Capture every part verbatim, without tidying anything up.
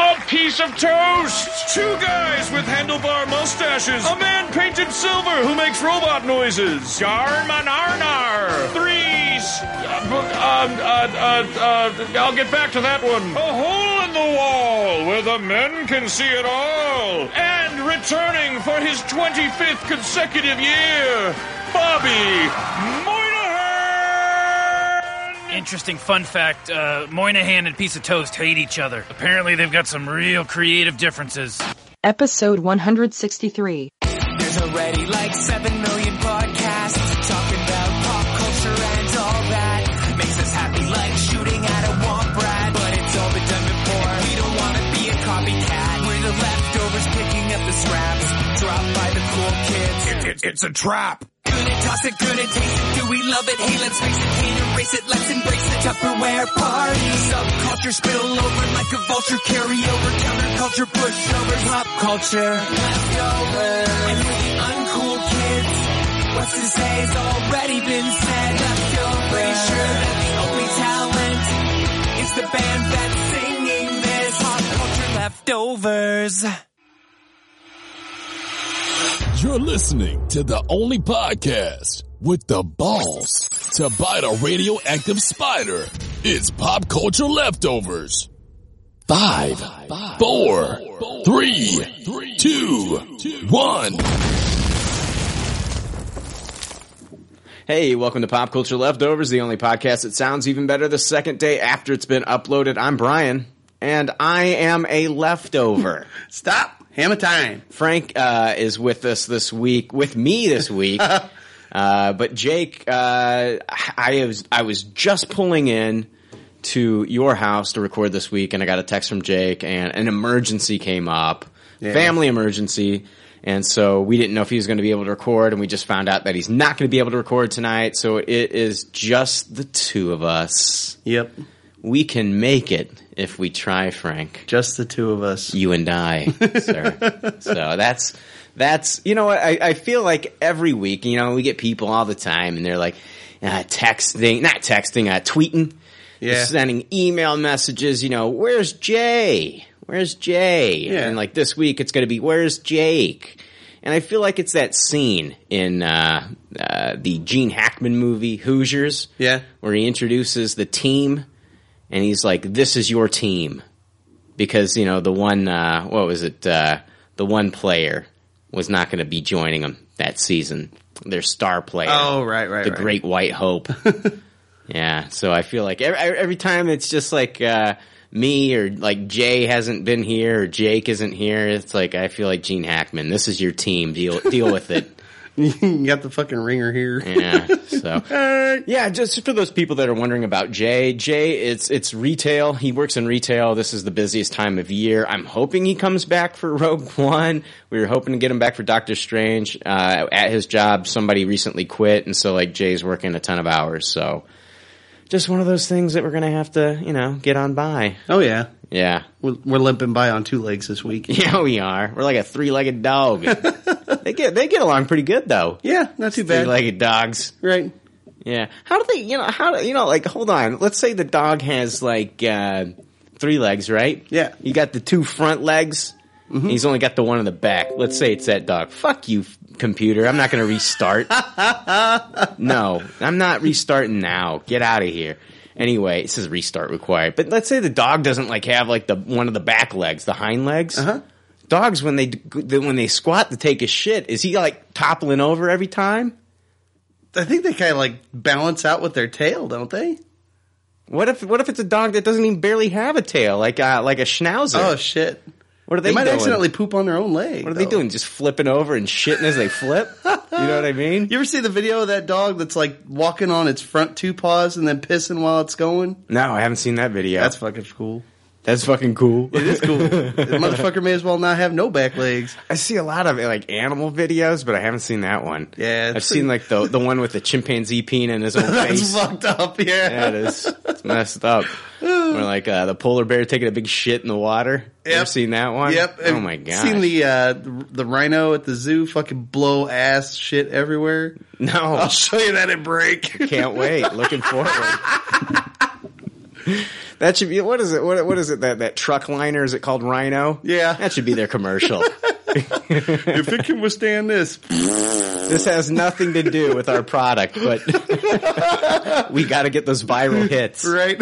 A piece of toast! Two guys with handlebar mustaches. A man painted silver who makes robot noises. Jarman Arnar. Three... Um, uh, uh, uh, I'll get back to that one. A hole in the wall where the men can see it all. And returning for his twenty-fifth consecutive year, Bobby Moore. Interesting fun fact, uh, Moynihan and Piece of Toast hate each other. Apparently they've got some real creative differences. Episode one sixty-three. There's already like seven million podcasts talking about pop culture and all that. Makes us happy like shooting at a womp rat. But it's all been done before. We don't want to be a copycat. We're the leftovers picking up the scraps. Dropped by the cool kids. It, it, it's a trap. Gonna toss it, gonna taste it, do we love it? Hey, let's face it, can't erase it, let's embrace the Tupperware party. Subculture spill over like a vulture, carry over, counterculture, pushovers, pop culture. Leftovers. And we're the uncool kids, what's to say's already been said. Leftovers. Pretty sure that the only talent is the band that's singing this. Pop culture leftovers. You're listening to the only podcast with the balls to bite a radioactive spider. It's Pop Culture Leftovers. Five, four, three, two, one. Hey, welcome to Pop Culture Leftovers, the only podcast that sounds even better the second day after it's been uploaded. I'm Brian, and I am a leftover. Stop. Hammer time. Frank uh, is with us this week, with me this week. uh, but Jake, uh, I was I was just pulling in to your house to record this week, and I got a text from Jake, and an emergency came up, yeah. Family emergency, and so we didn't know if he was going to be able to record, and we just found out that he's not going to be able to record tonight. So it is just the two of us. Yep. We can make it if we try, Frank. Just the two of us. You and I, sir. So that's, that's, you know what, I, I feel like every week, you know, we get people all the time and they're like, uh, texting, not texting, uh, tweeting, yeah. Sending email messages, you know, where's Jay? Where's Jay? Yeah. And like this week it's going to be, where's Jake? And I feel like it's that scene in uh, uh, the Gene Hackman movie, Hoosiers, yeah, where he introduces the team. And he's like, this is your team. Because, you know, the one, uh, what was it, uh, the one player was not going to be joining them that season. Their star player. Oh, right, right, the right. Great White Hope. Yeah, so I feel like every, every time it's just like uh, me or like Jay hasn't been here or Jake isn't here, it's like I feel like Gene Hackman, this is your team, deal deal with it. You got the fucking ringer here. Yeah, so. Yeah, just for those people that are wondering about Jay, Jay, it's it's retail. He works in retail. This is the busiest time of year. I'm hoping he comes back for Rogue One. We were hoping to get him back for Doctor Strange. Uh, at his job, somebody recently quit, and so, like, Jay's working a ton of hours. So just one of those things that we're going to have to, you know, get on by. Oh, yeah. Yeah. We're, we're limping by on two legs this week. Yeah, we are. We're like a three-legged dog. They get they get along pretty good though. Yeah, not too bad. Three-legged dogs, right? Yeah. How do they? You know how do you know? Like, hold on. Let's say the dog has like uh, three legs, right? Yeah. You got the two front legs. Mm-hmm. And he's only got the one in the back. Let's say it's that dog. Fuck you, computer. I'm not going to restart. No, I'm not restarting now. Get out of here. Anyway, it says restart required. But let's say the dog doesn't like have like the one of the back legs, the hind legs. Uh huh. Dogs, when they when they squat to take a shit, is he like toppling over every time? I think they kind of like balance out with their tail, don't they? What if what if it's a dog that doesn't even barely have a tail, like uh, like a schnauzer? Oh shit! What are they? They might doing? Accidentally poop on their own leg. What are though? They doing? Just flipping over and shitting as they flip? You know what I mean? You ever see the video of that dog that's like walking on its front two paws and then pissing while it's going? No, I haven't seen that video. That's fucking cool. That's fucking cool. It is cool. The motherfucker may as well not have no back legs. I see a lot of like animal videos, but I haven't seen that one. Yeah, I've seen like the the one with the chimpanzee peeing in his own face. That's fucked up. Yeah, yeah, it is. It's messed up. Or like uh, the polar bear taking a big shit in the water. Yep. Ever seen that one? Yep. Oh my god. Seen the uh, the rhino at the zoo fucking blow ass shit everywhere? No, I'll show you that at break. Can't wait. Looking forward. That should be, what is it? What, what is it? That, that truck liner, is it called Rhino? Yeah. That should be their commercial. If it can withstand this. This has nothing to do with our product, but we got to get those viral hits. Right.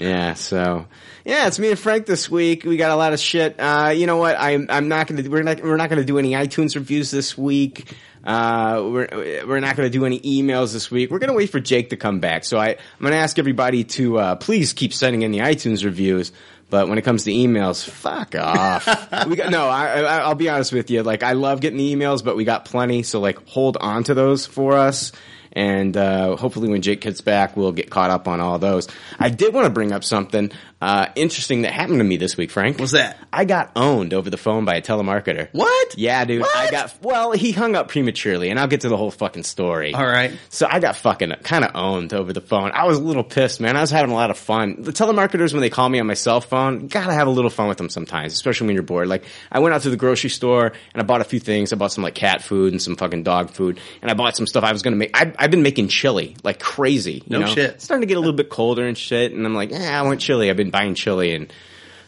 Yeah, so. Yeah, it's me and Frank this week. We got a lot of shit. Uh, you know what? I'm, I'm not going to, we're not, we're not going to do any iTunes reviews this week. Uh, we're, we're not going to do any emails this week. We're going to wait for Jake to come back. So I, I'm going to ask everybody to, uh, please keep sending in the iTunes reviews. But when it comes to emails, fuck off. we got, no, I, I, I'll be honest with you. Like, I love getting the emails, but we got plenty. So, like, hold on to those for us. And uh hopefully when Jake gets back, we'll get caught up on all those. I did want to bring up something uh interesting that happened to me this week, Frank. What's that? I got owned over the phone by a telemarketer. What? Yeah, dude. What? I got, well, he hung up prematurely, and I'll get to the whole fucking story. All right. So I got fucking kind of owned over the phone. I was a little pissed, man. I was having a lot of fun. The telemarketers, when they call me on my cell phone, gotta have a little fun with them sometimes, especially when you're bored. Like, I went out to the grocery store, and I bought a few things. I bought some, like, cat food and some fucking dog food, and I bought some stuff I was gonna make. I I've been making chili like crazy. You no know? Shit. It's starting to get a little bit colder and shit, and I'm like, yeah, I want chili. I've been buying chili, and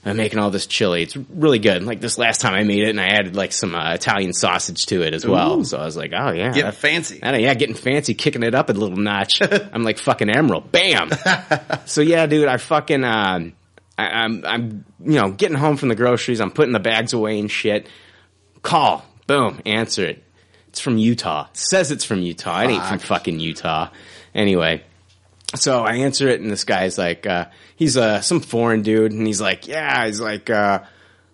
I'm making all this chili. It's really good. Like, this last time I made it, and I added like some uh, Italian sausage to it as well. Ooh. So I was like, oh yeah, getting fancy. I, yeah, getting fancy, kicking it up a little notch. I'm like fucking Emerald, bam. So yeah, dude, I fucking um, I, I'm I'm you know getting home from the groceries. I'm putting the bags away and shit. Call, boom, answer it. It's from Utah. It says it's from Utah. It ain't from fucking Utah. Anyway, so I answer it, and this guy's like, uh, he's uh, some foreign dude, and he's like, yeah, he's like, uh,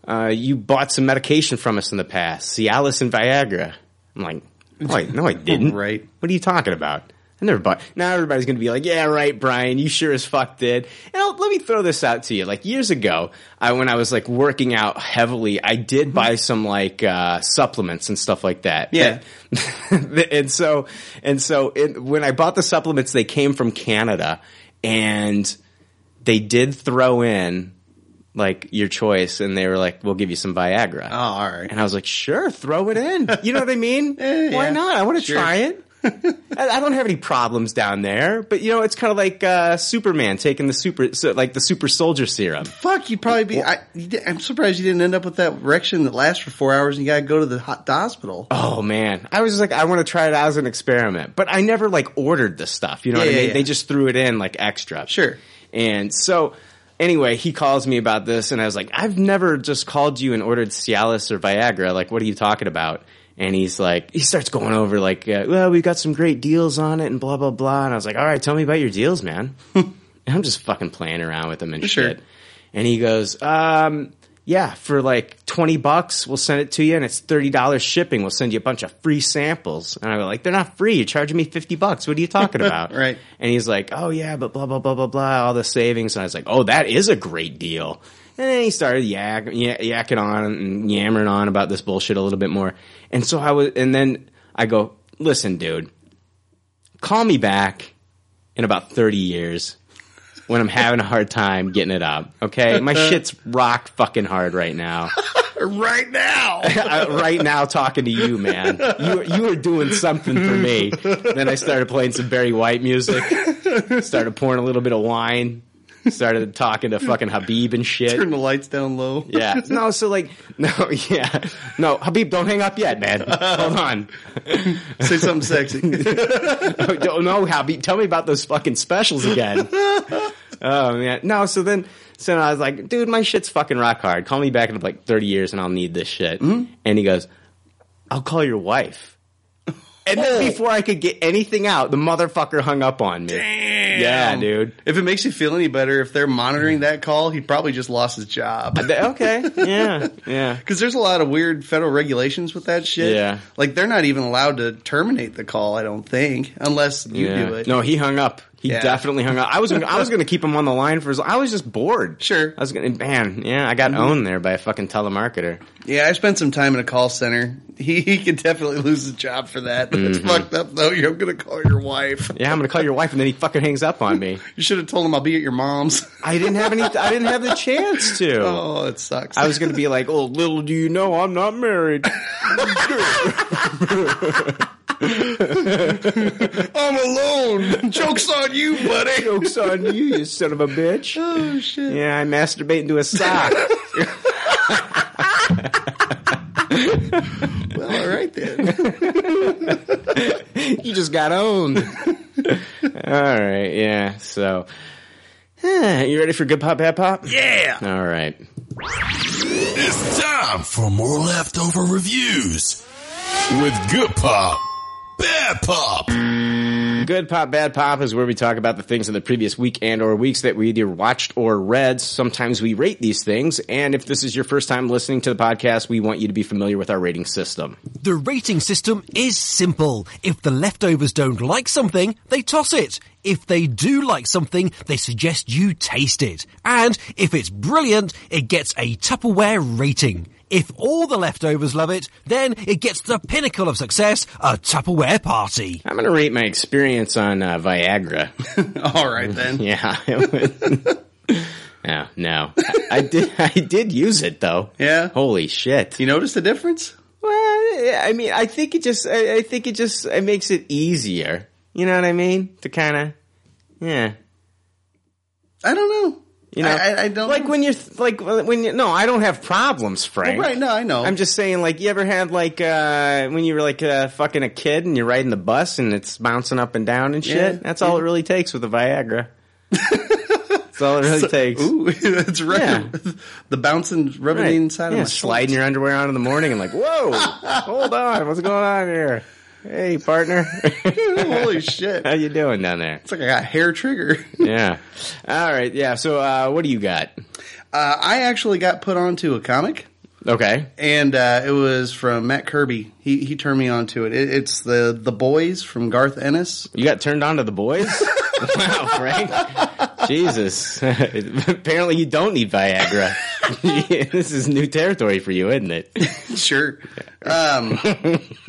uh, you bought some medication from us in the past, Cialis and Viagra. I'm like, no, I, no, I didn't. Right. What are you talking about? I never bought. Now everybody's going to be like, yeah, right, Brian, you sure as fuck did. And I'll, let me throw this out to you. Like, years ago, I, when I was, like, working out heavily, I did mm-hmm. buy some, like, uh, supplements and stuff like that. Yeah. And, and so, and so it, when I bought the supplements, they came from Canada, and they did throw in, like, your choice, and they were like, we'll give you some Viagra. Oh, all right. And I was like, sure, throw it in. You know what I mean? eh, Why yeah. not? I want to sure. try it. I don't have any problems down there, but you know, it's kind of like uh, Superman taking the super, so, like the super soldier serum. Fuck, you'd probably be. I, I'm surprised you didn't end up with that erection that lasts for four hours, and you gotta go to the, hot, the hospital. Oh man, I was just like, I want to try it out as an experiment, but I never like ordered the stuff. You know yeah, what I mean? Yeah, yeah. They just threw it in like extra. Sure. And so, anyway, he calls me about this, and I was like, I've never just called you and ordered Cialis or Viagra. Like, what are you talking about? And he's like, he starts going over like, uh, well, we've got some great deals on it and blah, blah, blah. And I was like, all right, tell me about your deals, man. And I'm just fucking playing around with him and sure. shit. And he goes, um, yeah, for like twenty bucks, we'll send it to you. And it's thirty dollars shipping. We'll send you a bunch of free samples. And I go like, they're not free. You're charging me fifty bucks. What are you talking about? Right. And he's like, oh yeah, but blah, blah, blah, blah, blah, all the savings. And I was like, oh, that is a great deal. And then he started yak, yak, yakking on and yammering on about this bullshit a little bit more. And so I was, and then I go, listen, dude, call me back in about thirty years when I'm having a hard time getting it up. Okay. My shit's rock fucking hard right now. Right now. Right now talking to you, man. You, you were doing something for me. Then I started playing some Barry White music, started pouring a little bit of wine. Started talking to fucking Habib and shit. Turn the lights down low. Yeah. No, so like, no, yeah. No, Habib, don't hang up yet, man. Hold on. Say something sexy. No, no, Habib, tell me about those fucking specials again. Oh, man. No, so then, so I was like, dude, my shit's fucking rock hard. Call me back in like thirty years and I'll need this shit. Mm-hmm. And he goes, I'll call your wife. And then oh. before I could get anything out, the motherfucker hung up on me. Damn. Yeah, dude. If it makes you feel any better, if they're monitoring that call, he probably just lost his job. Okay. Yeah. Yeah. Because there's a lot of weird federal regulations with that shit. Yeah. Like, they're not even allowed to terminate the call, I don't think, unless you yeah. do it. No, he hung up. He yeah. definitely hung up. I was I was going to keep him on the line for his. I was just bored. Sure. I was going to, man, yeah, I got mm-hmm. owned there by a fucking telemarketer. Yeah, I spent some time in a call center. He, he could definitely lose his job for that. Mm-hmm. It's fucked up, though. You're going to call your wife. Yeah, I'm going to call your wife, and then he fucking hangs up on me. You should have told him I'll be at your mom's. I didn't have any. I didn't have the chance to. Oh, it sucks. I was going to be like, oh, little do you know, I'm not married. I'm alone. Joke's on you, buddy. Joke's on you, you son of a bitch. Oh, shit. Yeah, I masturbate into a sock. Well, all right then. You just got owned. All right, yeah, so... You ready for Good Pop, Bad Pop? Yeah! All right. It's time for more leftover reviews with Good Pop, Bad Pop. Good Pop, Bad Pop is where we talk about the things in the previous week and or weeks that we either watched or read. Sometimes we rate these things, and if this is your first time listening to the podcast, we want you to be familiar with our rating system. The rating system is simple. If the leftovers don't like something, they toss it. If they do like something, they suggest you taste it. And if it's brilliant, it gets a Tupperware rating. If all the leftovers love it, then it gets the pinnacle of success, a Tupperware party. I'm going to rate my experience on uh, Viagra. All right, then. Yeah. No, no. I, I did I did use it, though. Yeah? Holy shit. You notice the difference? Well, I mean, I think it just, I, I think it just it makes it easier. You know what I mean? To kind of, yeah. I don't know. You know, I, I, I don't like when you're like when you. No, I don't have problems, Frank. Well, right? No, I know. I'm just saying, like, you ever had like uh, when you were like uh, fucking a kid and you're riding the bus and it's bouncing up and down and shit. Yeah, that's yeah. all it really takes with the Viagra. That's all it really so, takes. Ooh, that's right. Yeah. The bouncing, rubbing right. inside yeah, of my sliding your underwear on in the morning and like, whoa, hold on, what's going on here? Hey, partner. Holy shit. How you doing down there? It's like I got hair trigger. Yeah. All right. Yeah. So uh, what do you got? Uh, I actually got put onto a comic. Okay. And uh, it was from Matt Kirby. He he turned me on to it. it. It's the the Boys from Garth Ennis. You got turned on to The Boys? Wow, Frank. Jesus. Apparently you don't need Viagra. This is new territory for you, isn't it? Sure. Um,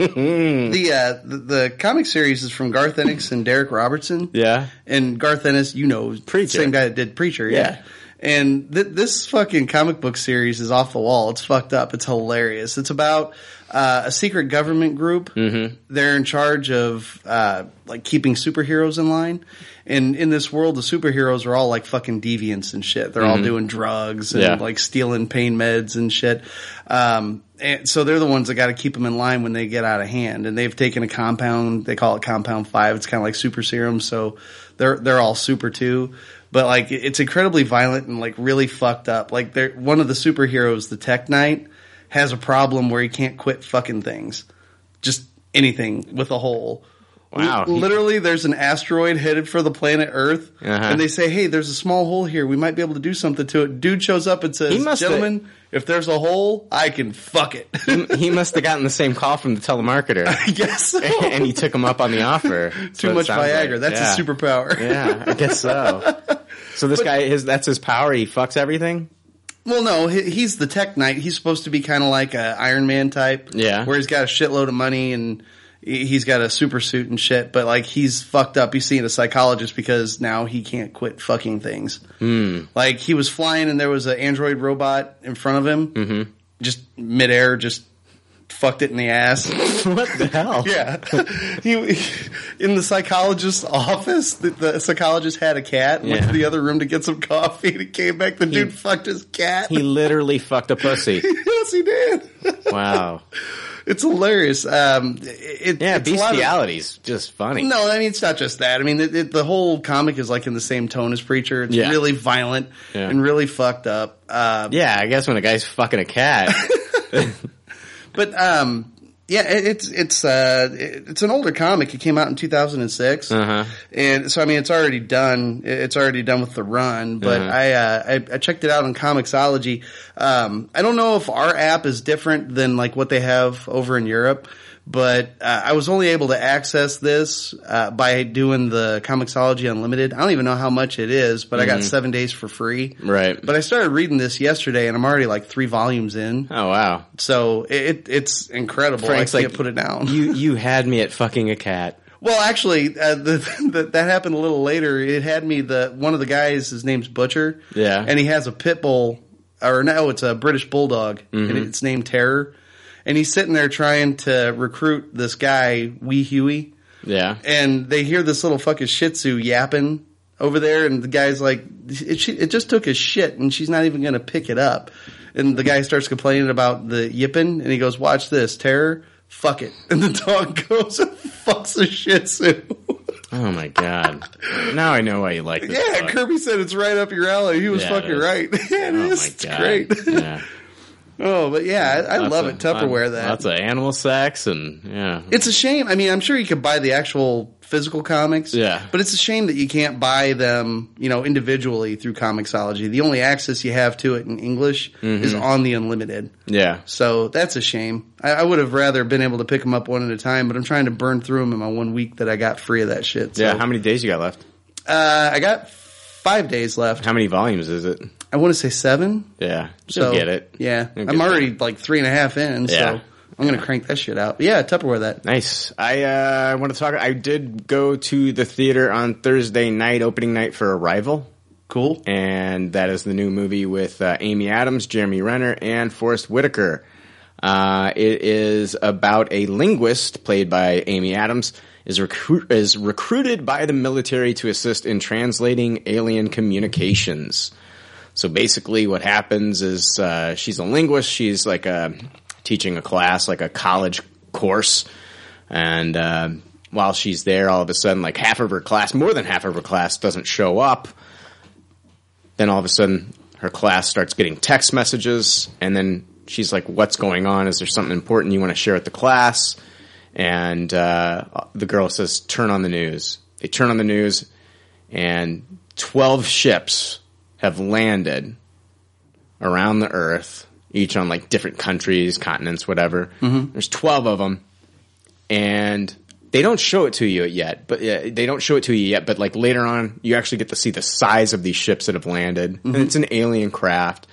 the, uh, the the comic series is from Garth Ennis and Derek Robertson. Yeah. And Garth Ennis, you know, Preacher. Same guy that did Preacher. Yeah. yeah. And th- this fucking comic book series is off the wall. It's fucked up. It's hilarious. It's about uh, a secret government group. Mm-hmm. They're in charge of uh, like keeping superheroes in line. And in this world, the superheroes are all like fucking deviants and shit. They're mm-hmm. all doing drugs and yeah. like stealing pain meds and shit. Um, and so they're the ones that got to keep them in line when they get out of hand. And they've taken a compound. They call it Compound Five. It's kind of like super serum. So they're they're all super too. But like it's incredibly violent and like really fucked up. Like they're, one of the superheroes, the Tech Knight, has a problem where he can't quit fucking things, just anything with a hole. Wow! L- literally, there's an asteroid headed for the planet Earth, uh-huh. and they say, "Hey, there's a small hole here. We might be able to do something to it." Dude shows up and says, "Gentlemen, have... if there's a hole, I can fuck it." he he must have gotten the same call from the telemarketer, I guess, so. and, and he took him up on the offer. Too much Viagra. Like. That's yeah. his superpower. Yeah, I guess so. So this but, guy is that's his power. He fucks everything. Well, no, he, he's the Tech Knight. He's supposed to be kind of like an Iron Man type. Yeah, where he's got a shitload of money and. He's got a super suit and shit, but like he's fucked up. He's seeing a psychologist because now he can't quit fucking things. Mm. Like he was flying and there was an android robot in front of him, mm-hmm. just midair, just fucked it in the ass. What the hell? Yeah. he, he in the psychologist's office, the, the psychologist had a cat, yeah. went to the other room to get some coffee, and he came back. The he, dude fucked his cat. He literally fucked a pussy. Yes, he did. Wow. It's hilarious. Um, it, yeah, it's bestiality's of, just funny. No, I mean, it's not just that. I mean, it, it, the whole comic is like in the same tone as Preacher. It's yeah. really violent yeah. and really fucked up. Uh, yeah, I guess when a guy's fucking a cat. But, um, yeah, it, it's, it's, uh, it, it's an older comic. It came out in two thousand six. Uh-huh. And so, I mean, it's already done. It's already done with the run, but uh-huh. I, uh, I, I checked it out on Comixology. Um, I don't know if our app is different than like what they have over in Europe, but, uh, I was only able to access this, uh, by doing the Comixology Unlimited. I don't even know how much it is, but mm-hmm. I got seven days for free. Right. But I started reading this yesterday and I'm already like three volumes in. Oh, wow. So it, it's incredible. Frank's I can't like, put it down. you, you had me at fucking a cat. Well, actually, uh, the, the, that happened a little later. It had me the, one of the guys, his name's Butcher. Yeah. And he has a pit bull or no, it's a British bulldog mm-hmm. and it's named Terror. and he's sitting there trying to recruit this guy, Wee Huey. Yeah. And they hear this little fucking Shih Tzu yapping over there, and the guy's like, it, she, it just took his shit, and she's not even going to pick it up. And the guy starts complaining about the yipping, and he goes, watch this, terror, fuck it. And the dog goes and fucks the Shih Tzu. Oh, my God. Now I know why you like this. Yeah, book. Kirby said it's right up your alley. He was yeah, fucking it right. Yeah, it oh is. It's great. Yeah. Oh, but yeah, I, I love of, it. Tupperware, that. Lots of animal sex and, yeah. It's a shame. I mean, I'm sure you could buy the actual physical comics. Yeah. But it's a shame that you can't buy them, you know, individually through Comixology. The only access you have to it in English mm-hmm. is on the Unlimited. Yeah. So that's a shame. I, I would have rather been able to pick them up one at a time, but I'm trying to burn through them in my one week that I got free of that shit. So. Yeah. How many days you got left? Uh, I got five days left. How many volumes is it? I want to say seven. Yeah. So get it. Yeah. Get I'm already that. like three and a half in, so yeah. I'm going to crank that shit out. But yeah, Tupperware that. Nice. I uh, want to talk. I did go to the theater on Thursday night, opening night for Arrival. Cool. And that is the new movie with uh, Amy Adams, Jeremy Renner, and Forrest Whitaker. Uh, it is about a linguist played by Amy Adams. Is, recru- is recruited by the military to assist in translating alien communications. So basically what happens is uh, she's a linguist. She's like a, teaching a class, like a college course. And uh, while she's there, all of a sudden, like half of her class, more than half of her class doesn't show up. Then all of a sudden her class starts getting text messages. And then she's like, what's going on? Is there something important you want to share with the class? And uh, the girl says, turn on the news. They turn on the news, and twelve ships have landed around the Earth, each on, like, different countries, continents, whatever. Mm-hmm. There's twelve of them, and they don't show it to you yet. But uh, They don't show it to you yet, but, like, later on, you actually get to see the size of these ships that have landed. Mm-hmm. And it's an alien craft,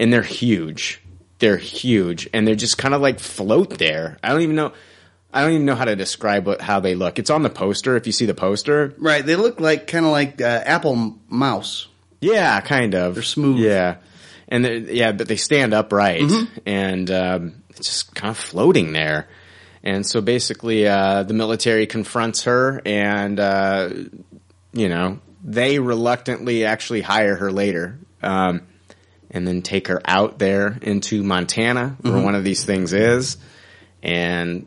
and they're huge. They're huge, and they're just kind of, like, float there. I don't even know... I don't even know how to describe what, how they look. It's on the poster, if you see the poster. Right, they look like kind of like uh, Apple mouse. Yeah, kind of. They're smooth. Yeah, and yeah, but they stand upright, mm-hmm. and um, it's just kind of floating there. And so basically uh, the military confronts her, and, uh, you know, they reluctantly actually hire her later um, and then take her out there into Montana, where mm-hmm. one of these things is, and...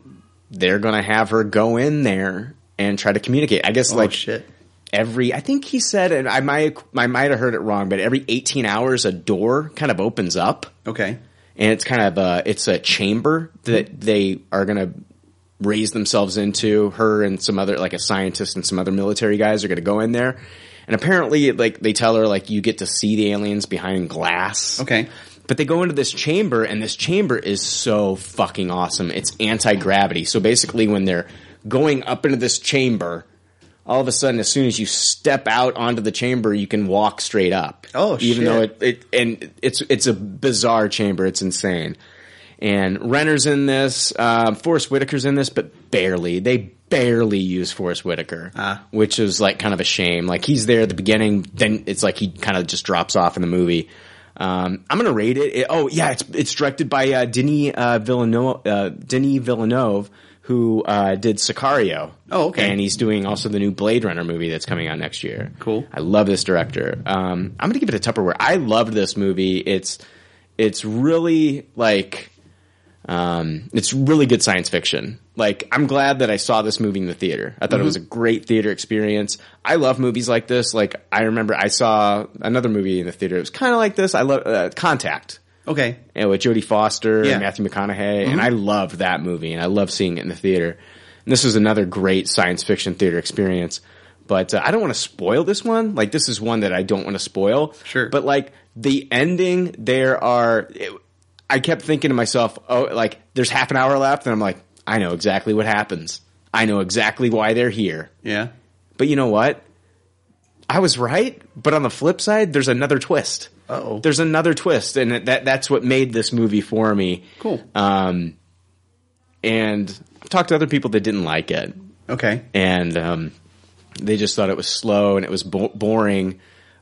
They're going to have her go in there and try to communicate. I guess oh, like shit. every – I think he said – and I might I might have heard it wrong, but every eighteen hours a door kind of opens up. Okay. And it's kind of a – it's a chamber that they are going to raise themselves into. Her and some other – like a scientist and some other military guys are going to go in there. And apparently like they tell her like you get to see the aliens behind glass. Okay. But they go into this chamber, and this chamber is so fucking awesome. It's anti-gravity. So basically when they're going up into this chamber, all of a sudden as soon as you step out onto the chamber, you can walk straight up. Oh, shit. Even though it, it – and it's it's a bizarre chamber. It's insane. And Renner's in this. Uh, Forrest Whitaker's in this, but barely. They barely use Forrest Whitaker, uh. which is like kind of a shame. Like he's there at the beginning. Then it's like he kind of just drops off in the movie. Um, I'm gonna rate it. it. Oh yeah, it's it's directed by uh, Denis uh, Villeneuve, uh, Denis Villeneuve, who uh, did Sicario. Oh, okay. And he's doing also the new Blade Runner movie that's coming out next year. Cool. I love this director. Um, I'm gonna give it a Tupperware. I loved this movie. It's it's really like um, it's really good science fiction. Like I'm glad that I saw this movie in the theater. I thought mm-hmm. it was a great theater experience. I love movies like this. Like I remember I saw another movie in the theater. It was kind of like this. I love uh, Contact. Okay. And with Jodie Foster yeah. and Matthew McConaughey, mm-hmm. and I loved that movie, and I loved seeing it in the theater. And this was another great science fiction theater experience. But uh, I don't want to spoil this one. Like this is one that I don't want to spoil. Sure. But like the ending, there are. It, I kept thinking to myself, oh, like there's half an hour left, and I'm like. I know exactly what happens. I know exactly why they're here. Yeah. But you know what? I was right, but on the flip side, there's another twist. Uh-oh. There's another twist, and that that's what made this movie for me. Cool. Um, and I've talked to other people that didn't like it. Okay. And um, they just thought it was slow and it was bo- boring,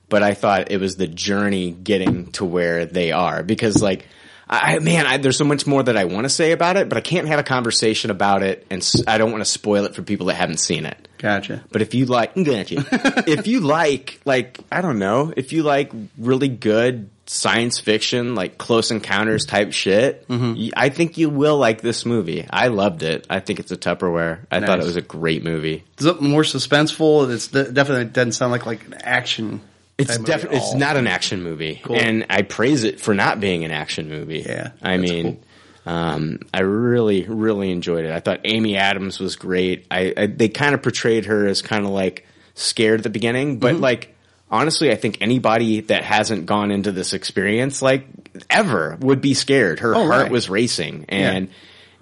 but I thought it was the journey getting to where they are because, like, I, man, I, there's so much more that I want to say about it, but I can't have a conversation about it, and I don't want to spoil it for people that haven't seen it. Gotcha. But if you like, gotcha. if you like, like, I don't know, if you like really good science fiction, like Close Encounters type shit, mm-hmm. I think you will like this movie. I loved it. I think it's a Tupperware. I nice. thought it was a great movie. Is it more suspenseful? It's de- definitely it doesn't sound like like an action. It's definitely it's not an action movie, cool. and I praise it for not being an action movie. Yeah, I mean, cool. um, I really, really enjoyed it. I thought Amy Adams was great. I, I they kind of portrayed her as kind of like scared at the beginning, but mm-hmm. like honestly, I think anybody that hasn't gone into this experience like ever would be scared. Her oh, heart right. was racing, and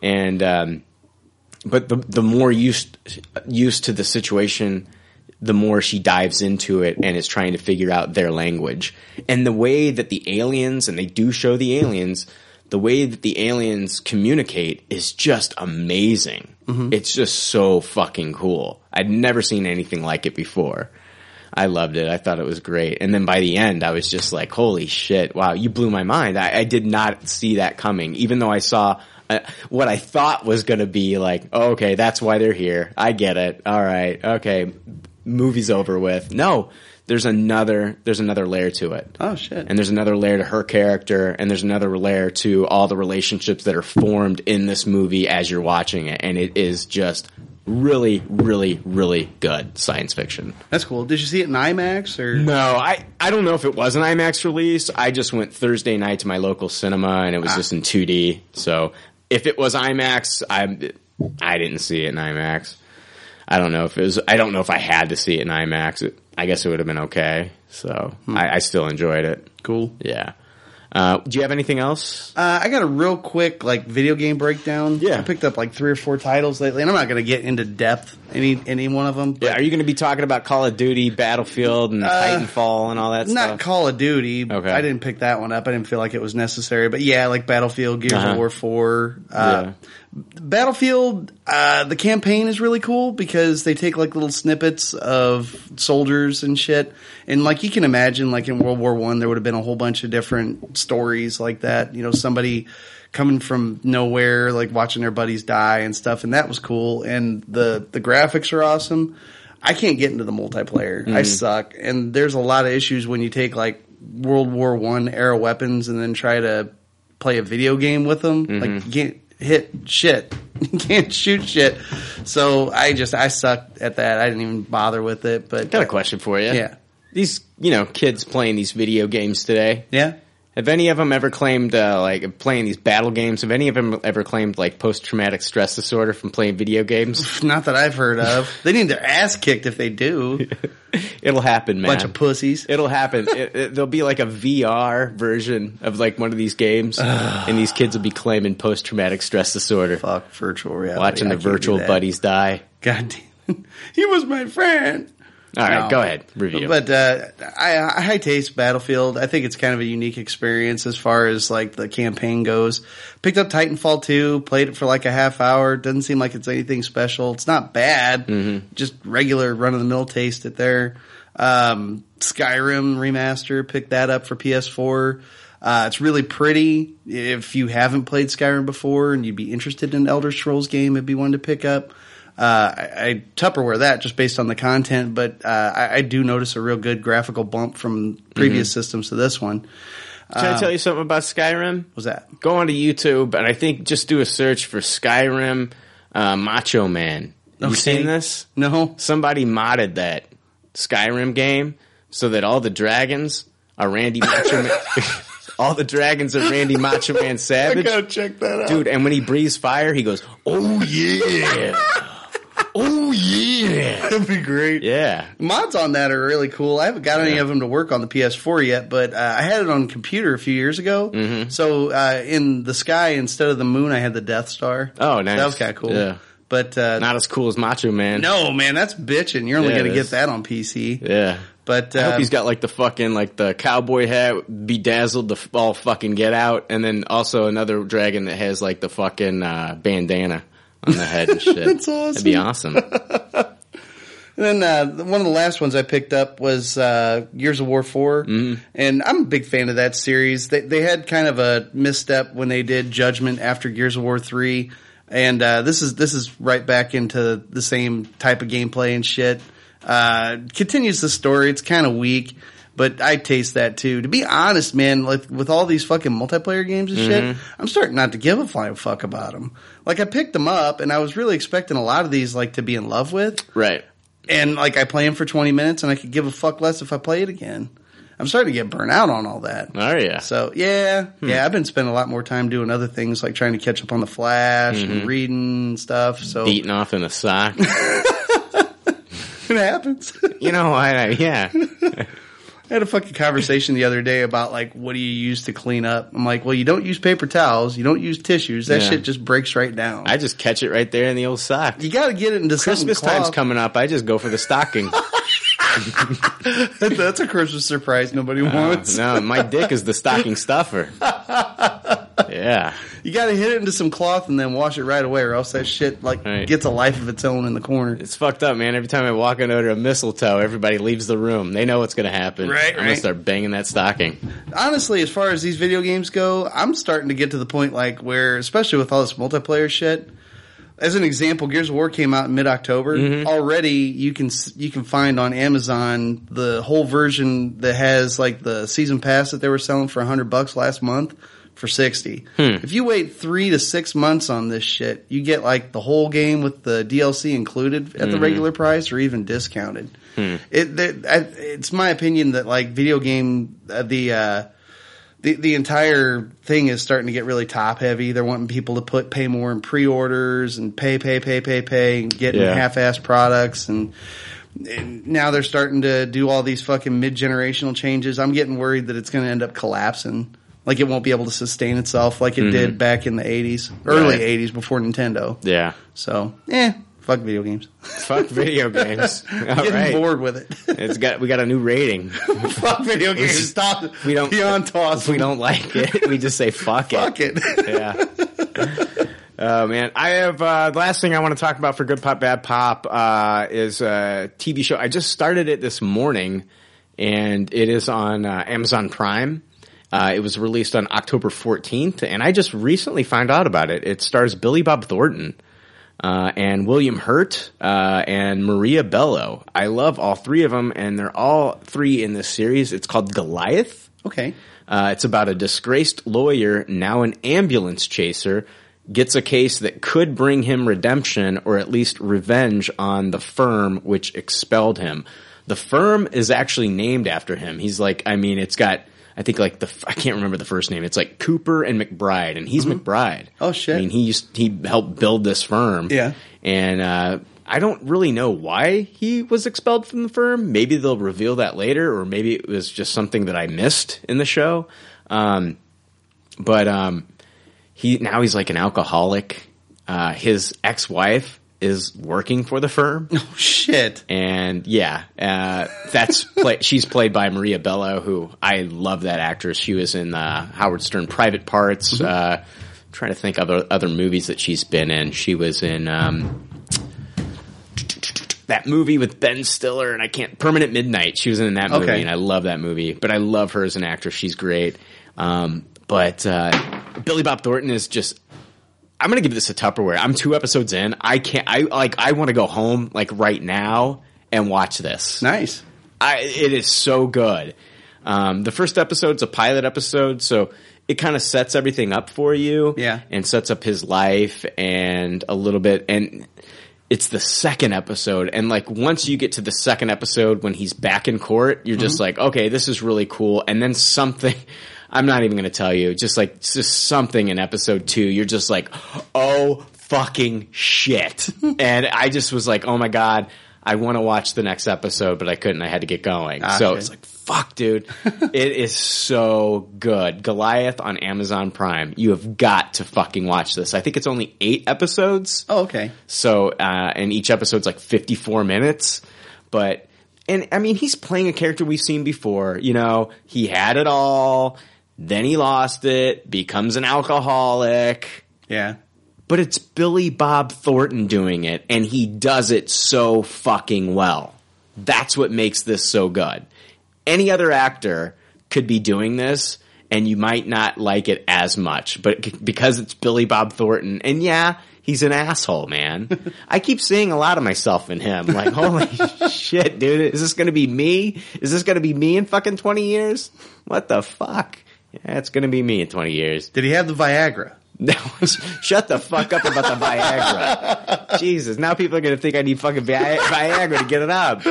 yeah. and um, but the the more used used to the situation, the more she dives into it and is trying to figure out their language. And the way that the aliens, and they do show the aliens, the way that the aliens communicate is just amazing. Mm-hmm. It's just so fucking cool. I'd never seen anything like it before. I loved it. I thought it was great. And then by the end, I was just like, holy shit, wow, you blew my mind. I, I did not see that coming, even though I saw Uh, what I thought was going to be like, oh, okay, that's why they're here. I get it. All right. Okay. Movie's over with. No, there's another, there's another layer to it. Oh, shit. And there's another layer to her character, and there's another layer to all the relationships that are formed in this movie as you're watching it. And it is just really, really, really good science fiction. That's cool. Did you see it in IMAX? Or no, I, I don't know if it was an IMAX release. I just went Thursday night to my local cinema, and it was ah. just in two D. So if it was IMAX, I I didn't see it in IMAX. I don't know if it was. I don't know if I had to see it in IMAX. It, I guess it would have been okay. So hmm. I, I still enjoyed it. Cool. Yeah. Uh, do you have anything else? Uh, I got a real quick like video game breakdown. Yeah. I picked up like three or four titles lately, and I'm not going to get into depth any any one of them. But yeah. Are you going to be talking about Call of Duty, Battlefield, and uh, Titanfall, and all that? Not stuff? Not Call of Duty. Okay. I didn't pick that one up. I didn't feel like it was necessary. But yeah, like Battlefield, Gears uh-huh. of War four. Uh, yeah. Battlefield, uh, the campaign is really cool because they take like little snippets of soldiers and shit. And like you can imagine, like in World War One, there would have been a whole bunch of different stories like that. You know, somebody coming from nowhere, like watching their buddies die and stuff. And that was cool. And the, the graphics are awesome. I can't get into the multiplayer. Mm-hmm. I suck. And there's a lot of issues when you take like World War One era weapons and then try to play a video game with them. Mm-hmm. Like you can't hit shit. You can't shoot shit. So I just, I sucked at that. I didn't even bother with it. But got a question for you. Yeah. These, you know, kids playing these video games today. Yeah. Have any of them ever claimed, uh, like, playing these battle games, have any of them ever claimed, like, post-traumatic stress disorder from playing video games? Not that I've heard of. They need their ass kicked if they do. It'll happen, man. Bunch of pussies. It'll happen. it, it, there'll be, like, a V R version of, like, one of these games, and these kids will be claiming post-traumatic stress disorder. Fuck virtual reality. Watching the virtual buddies die. God damn it. He was my friend. All right, no. Go ahead. Review. But uh, I, I taste Battlefield. I think it's kind of a unique experience as far as like the campaign goes. Picked up Titanfall two, played it for like a half hour. Doesn't seem like it's anything special. It's not bad. Mm-hmm. Just regular run-of-the-mill taste it there. Um, Skyrim remaster, picked that up for P S four. Uh, it's really pretty. If you haven't played Skyrim before and you'd be interested in an Elder Scrolls game, it'd be one to pick up. Uh, I, I Tupperware that just based on the content, but uh, I, I do notice a real good graphical bump from previous mm-hmm. systems to this one. Can uh, I tell you something about Skyrim? What's that? Go onto YouTube, and I think just do a search for Skyrim uh, Macho Man. Okay. You seen this? No. Somebody modded that Skyrim game so that all the dragons are Randy Macho Man. All the dragons of Randy Macho Man Savage. I gotta check that out. Dude, and when he breathes fire, he goes, oh, yeah. Oh, yeah. That'd be great. Yeah. Mods on that are really cool. I haven't got any yeah. of them to work on the P S four yet, but uh, I had it on computer a few years ago. Mm-hmm. So uh, in the sky, instead of the moon, I had the Death Star. Oh, nice. That was kind of cool. Yeah. But uh, not as cool as Macho Man. No, man. That's bitching. You're only yeah, going to get that on P C. Yeah. But, uh, I hope he's got like the fucking, like the cowboy hat, bedazzled, the f- all fucking get out. And then also another dragon that has like the fucking uh, bandana on the head and shit. That's awesome. That'd be awesome. And then uh, one of the last ones I picked up was uh, Gears of War four. Mm-hmm. And I'm a big fan of that series. They they had kind of a misstep when they did Judgment after Gears of War three. And uh, this is this is right back into the same type of gameplay and shit. Uh, continues the story. It's kind of weak, but I taste that too. To be honest, man, like with all these fucking multiplayer games and mm-hmm. shit, I'm starting not to give a flying fuck about them. Like I picked them up, and I was really expecting a lot of these like to be in love with, right? And like I play them for twenty minutes, and I could give a fuck less if I play it again. I'm starting to get burnt out on all that. Oh yeah. So yeah, hmm. yeah. I've been spending a lot more time doing other things, like trying to catch up on the Flash mm-hmm. and reading stuff. So beating off in a sock. It happens. You know what? I, yeah. I had a fucking conversation the other day about, like, what do you use to clean up? I'm like, well, you don't use paper towels. You don't use tissues. That yeah. shit just breaks right down. I just catch it right there in the old sock. You got to get it into something. Christmas time's coming up. I just go for the stocking. That's a Christmas surprise nobody uh, wants. No, my dick is the stocking stuffer. Yeah. You got to hit it into some cloth and then wash it right away, or else that shit, like, right. gets a life of its own in the corner. It's fucked up, man. Every time I walk under a mistletoe, everybody leaves the room. They know what's going to happen. Right. Right, I'm right. gonna start banging that stocking. Honestly, as far as these video games go, I'm starting to get to the point like where, especially with all this multiplayer shit. As an example, Gears of War came out in mid-October. Mm-hmm. Already, you can you can find on Amazon the whole version that has like the season pass that they were selling for one hundred bucks last month for sixty. Hmm. If you wait three to six months on this shit, you get like the whole game with the D L C included at mm-hmm. the regular price or even discounted. Hmm. It, it, it's my opinion that like video game uh, the uh, the the entire thing is starting to get really top heavy. They're wanting people to put pay more in pre-orders and pay pay pay pay pay and getting yeah. half-assed products, and, and now they're starting to do all these fucking mid-generational changes. I'm getting worried that it's going to end up collapsing. Like it won't be able to sustain itself like it mm-hmm. did back in the eighties, early yeah. eighties before Nintendo. Yeah. So, eh. Fuck video games. Fuck video games. All Getting right. bored with it. It's got we got a new rating. Fuck video games. Just, Stop. We don't. Beyond toss. We don't like it. We just say fuck, fuck it. Fuck it. Yeah. Oh man, I have uh, the last thing I want to talk about for Good Pop Bad Pop uh, is a T V show. I just started it this morning, and it is on uh, Amazon Prime. Uh, it was released on October fourteenth, and I just recently found out about it. It stars Billy Bob Thornton. Uh, and William Hurt, uh, and Maria Bello. I love all three of them, and they're all three in this series. It's called Goliath. Okay. Uh, it's about a disgraced lawyer, now an ambulance chaser, gets a case that could bring him redemption or at least revenge on the firm which expelled him. The firm is actually named after him. He's like, I mean, it's got, I think like the, I can't remember the first name. It's like Cooper and McBride, and he's mm-hmm. McBride. Oh shit. I mean, he used, he helped build this firm. Yeah. And, uh, I don't really know why he was expelled from the firm. Maybe they'll reveal that later, or maybe it was just something that I missed in the show. Um, but, um, he, now he's like an alcoholic. Uh, his ex-wife is working for the firm. Oh shit. And yeah, uh that's play- she's played by Maria Bello, who I love that actress. She was in uh Howard Stern Private Parts. Mm-hmm. Uh I'm trying to think of other, other movies that she's been in. She was in um that movie with Ben Stiller and I can't Permanent Midnight. She was in that movie okay. and I love that movie. But I love her as an actress. She's great. Um but uh Billy Bob Thornton is just I'm gonna give this a Tupperware. I'm two episodes in. I can't. I like. I want to go home like right now and watch this. Nice. I. It is so good. Um, the first episode's a pilot episode, so it kind of sets everything up for you. Yeah. And sets up his life and a little bit. And it's the second episode, and like once you get to the second episode when he's back in court, you're mm-hmm. just like, okay, this is really cool. And then something. I'm not even going to tell you. Just like just something in episode two, you're just like, oh fucking shit! And I just was like, oh my god, I want to watch the next episode, but I couldn't. I had to get going. Ah, so shit. It's like, fuck, dude, it is so good. Goliath on Amazon Prime. You have got to fucking watch this. I think it's only eight episodes. Oh, okay. So, uh, and each episode's like fifty-four minutes, but and I mean, he's playing a character we've seen before. You know, he had it all. Then he lost it, becomes an alcoholic. Yeah. but it's Billy Bob Thornton doing it, and he does it so fucking well. That's what makes this so good. Any other actor could be doing this, and you might not like it as much, but because it's Billy Bob Thornton, and yeah, he's an asshole, man. I keep seeing a lot of myself in him. Like, holy shit, dude, is this going to be me? Is this going to be me in fucking twenty years? What the fuck? Yeah, it's going to be me in twenty years. Did he have the Viagra? No, shut the fuck up about the Viagra. Jesus, now people are going to think I need fucking Vi- Viagra to get it up.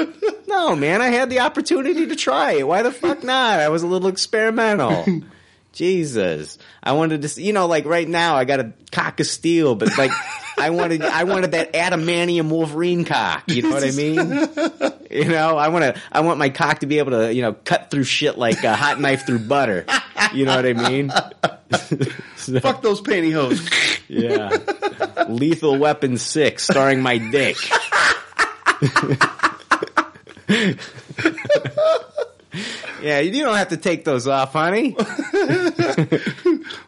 No, man, I had the opportunity to try it. Why the fuck not? I was a little experimental. Jesus, I wanted to, you know, like right now I got a cock of steel, but like I wanted, I wanted that adamantium Wolverine cock. You know what I mean? You know, I want to, I want my cock to be able to, you know, cut through shit like a hot knife through butter. You know what I mean? So, fuck those pantyhose. Yeah, Lethal Weapon six, starring my dick. Yeah, you don't have to take those off, honey.